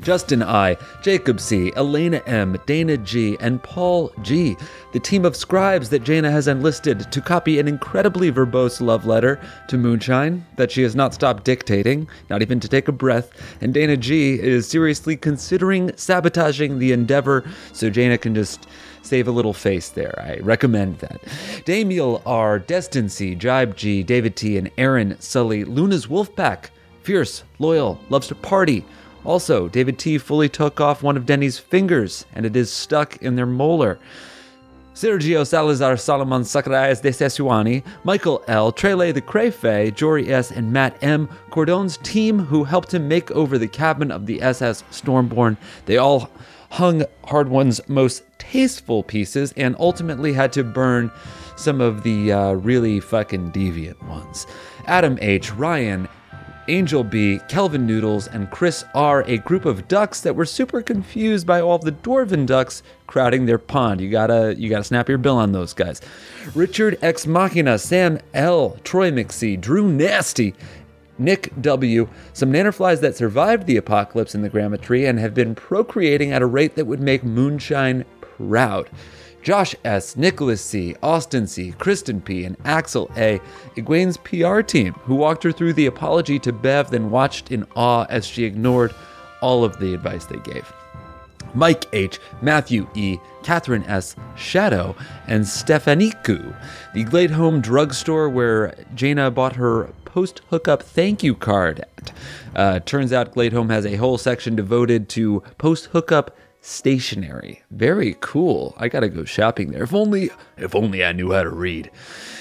Justin I, Jacob C, Elena M, Dana G, and Paul G, the team of scribes that Jaina has enlisted to copy an incredibly verbose love letter to Moonshine that she has not stopped dictating, not even to take a breath, and Dana G is seriously considering sabotaging the endeavor so Jaina can just save a little face there. I recommend that. Damiel R, Destin C, Jibe G, David T, and Aaron Sully, Luna's Wolfpack, fierce, loyal, loves to party. Also, David T. fully took off one of Denny's fingers, and it is stuck in their molar. Sergio Salazar Salomon Sacarayas de Sesuani, Michael L., Trele the Crayfay, Jory S., and Matt M., Cordon's team who helped him make over the cabin of the S S Stormborn. They all hung Hardwon's most tasteful pieces and ultimately had to burn some of the uh, really fucking deviant ones. Adam H., Ryan, Angel B, Kelvin Noodles, and Chris R, a group of ducks that were super confused by all of the dwarven ducks crowding their pond. You gotta, you gotta snap your bill on those guys. Richard X Machina, Sam L, Troy McSee, Drew Nasty, Nick W, some nannerflies that survived the apocalypse in the grandma tree and have been procreating at a rate that would make Moonshine proud. Josh S, Nicholas C, Austin C, Kristen P, and Axel A, Egwene's P R team, who walked her through the apology to Bev, then watched in awe as she ignored all of the advice they gave. Mike H, Matthew E, Catherine S, Shadow, and Stefaniku, the Gladehome drugstore where Jaina bought her post-hookup thank you card at. Uh, turns out Gladehome has a whole section devoted to post-hookup stationery. Very cool. I gotta go shopping there. If only, if only I knew how to read.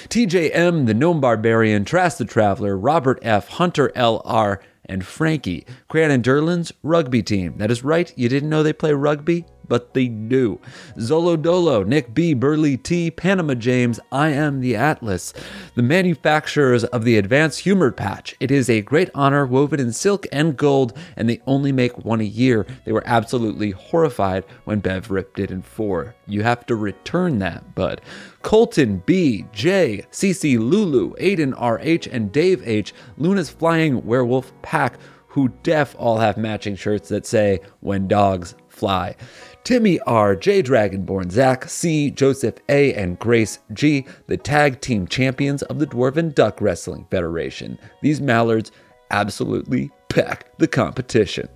T J M, the Gnome Barbarian, Trask the Traveler, Robert F, Hunter L R, and Frankie. Cran and Durlin's rugby team. That is right, you didn't know they play rugby, but they do. Zolo Dolo, Nick B, Burley T, Panama James, I am the Atlas. The manufacturers of the Advanced Humor Patch. It is a great honor woven in silk and gold, and they only make one a year. They were absolutely horrified when Bev ripped it in four. You have to return that, bud. Colton B, J, C C Lulu, Aiden R H, and Dave H, Luna's Flying Werewolf Pack, who def all have matching shirts that say, when dogs fly. Timmy R, J Dragonborn, Zach C, Joseph A, and Grace G, the tag team champions of the Dwarven Duck Wrestling Federation. These mallards absolutely pack the competition.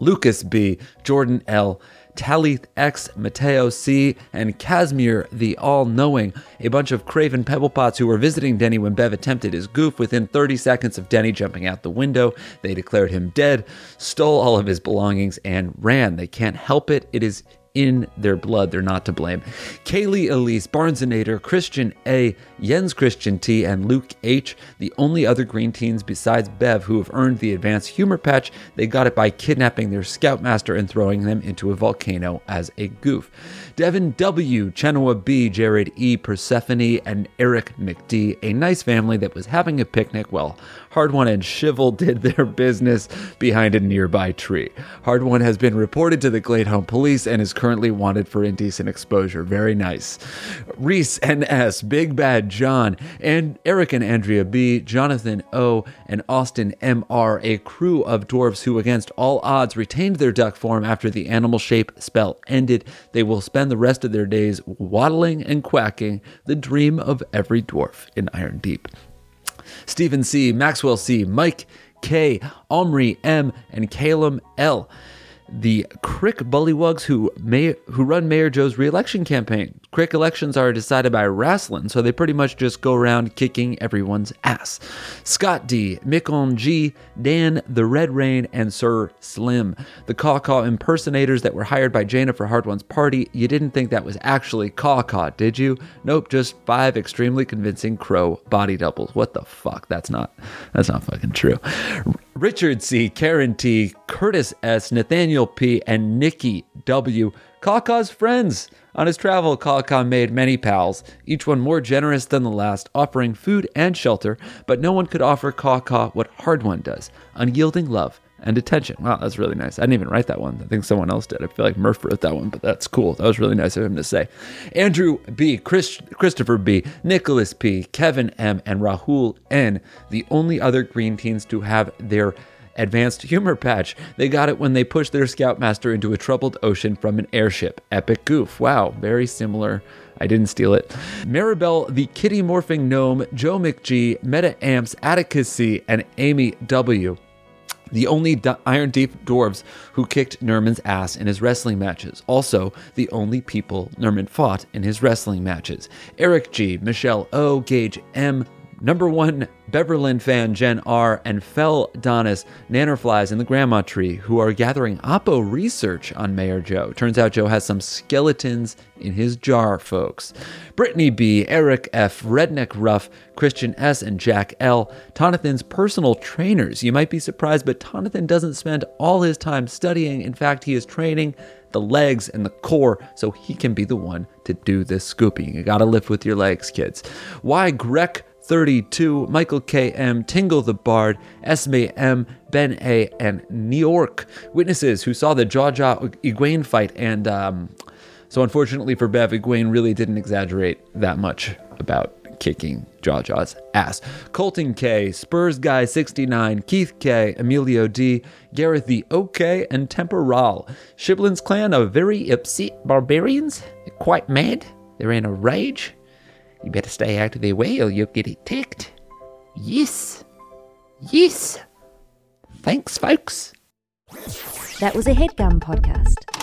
Lucas B, Jordan L, Talith X, Mateo C, and Casimir the All-Knowing, a bunch of craven pebblepots who were visiting Denny when Bev attempted his goof within thirty seconds of Denny jumping out the window. They declared him dead, stole all of his belongings, and ran. They can't help it. It is in their blood. They're not to blame. Kaylee Elise, Barnesonator, Christian A, Jens Christian T, and Luke H, the only other green teens besides Bev who have earned the advanced humor patch. They got it by kidnapping their scoutmaster and throwing them into a volcano as a goof. Devin W, Chenua B, Jared E, Persephone, and Eric McD, a nice family that was having a picnic while Hardwon and Shivel did their business behind a nearby tree. Hardwon has been reported to the Gladehome police and is currently wanted for indecent exposure. Very nice. Reese N S, Big Bad John, and Eric and Andrea B, Jonathan O, and Austin M R, a crew of dwarves who against all odds retained their duck form after the animal shape spell ended. They will spend the rest of their days waddling and quacking, the dream of every dwarf in Iron Deep. Stephen C, Maxwell C, Mike K, Omri M, and Calum L, the Crick bullywugs who may who run Mayor Joe's re-election campaign. Crick elections are decided by wrestling, so they pretty much just go around kicking everyone's ass. Scott D, Mikon G, Dan the Red Rain, and Sir Slim, the Caw-Caw impersonators that were hired by Jaina for Hardwon's party. You didn't think that was actually Caw-Caw, did you? Nope, just five extremely convincing crow body doubles. What the fuck? That's not that's not fucking true. Richard C, Karen T, Curtis S, Nathaniel P, and Nikki W. Caw-Caw's friends. On his travel, Caw-Caw made many pals, each one more generous than the last, offering food and shelter, but no one could offer Caw-Caw what Hardwon does, unyielding love and attention. Wow, that's really nice. I didn't even write that one. I think someone else did. I feel like Murph wrote that one, but that's cool. That was really nice of him to say. Andrew B, Chris, Christopher B, Nicholas P, Kevin M, and Rahul N, the only other green teens to have their advanced humor patch. They got it when they pushed their scoutmaster into a troubled ocean from an airship. Epic goof. Wow, very similar. I didn't steal it. Maribel, the kitty morphing gnome, Joe McG, Meta Amps, Atticus C, and Amy W, the only D- Iron Deep dwarves who kicked Nerman's ass in his wrestling matches. Also, the only people Nerman fought in his wrestling matches. Eric G, Michelle O, Gage M, Number One Beverlyn Fan, Jen R, and Fel Donis, Nannerflies in the Grandma Tree, who are gathering Oppo research on Mayor Joe. Turns out Joe has some skeletons in his jar, folks. Brittany B, Eric F, Redneck Ruff, Christian S, and Jack L, Tonathan's personal trainers. You might be surprised, but Tonathan doesn't spend all his time studying. In fact, he is training the legs and the core so he can be the one to do this scooping. You gotta lift with your legs, kids. Why Grek thirty-two, Michael K M, Tingle the Bard, Esme M, Ben A, and New York. Witnesses who saw the Jaja Egwene fight, and um, so unfortunately for Bev, Egwene really didn't exaggerate that much about kicking Jaja's ass. Colton K, Spurs Guy sixty-nine, Keith K, Emilio D, Gareth the OK, and Temporal. Shiblin's clan are very upset barbarians. They're quite mad. They're in a rage. You better stay out of their way or you'll get attacked. Yes. Yes. Thanks, folks. That was a HeadGum podcast.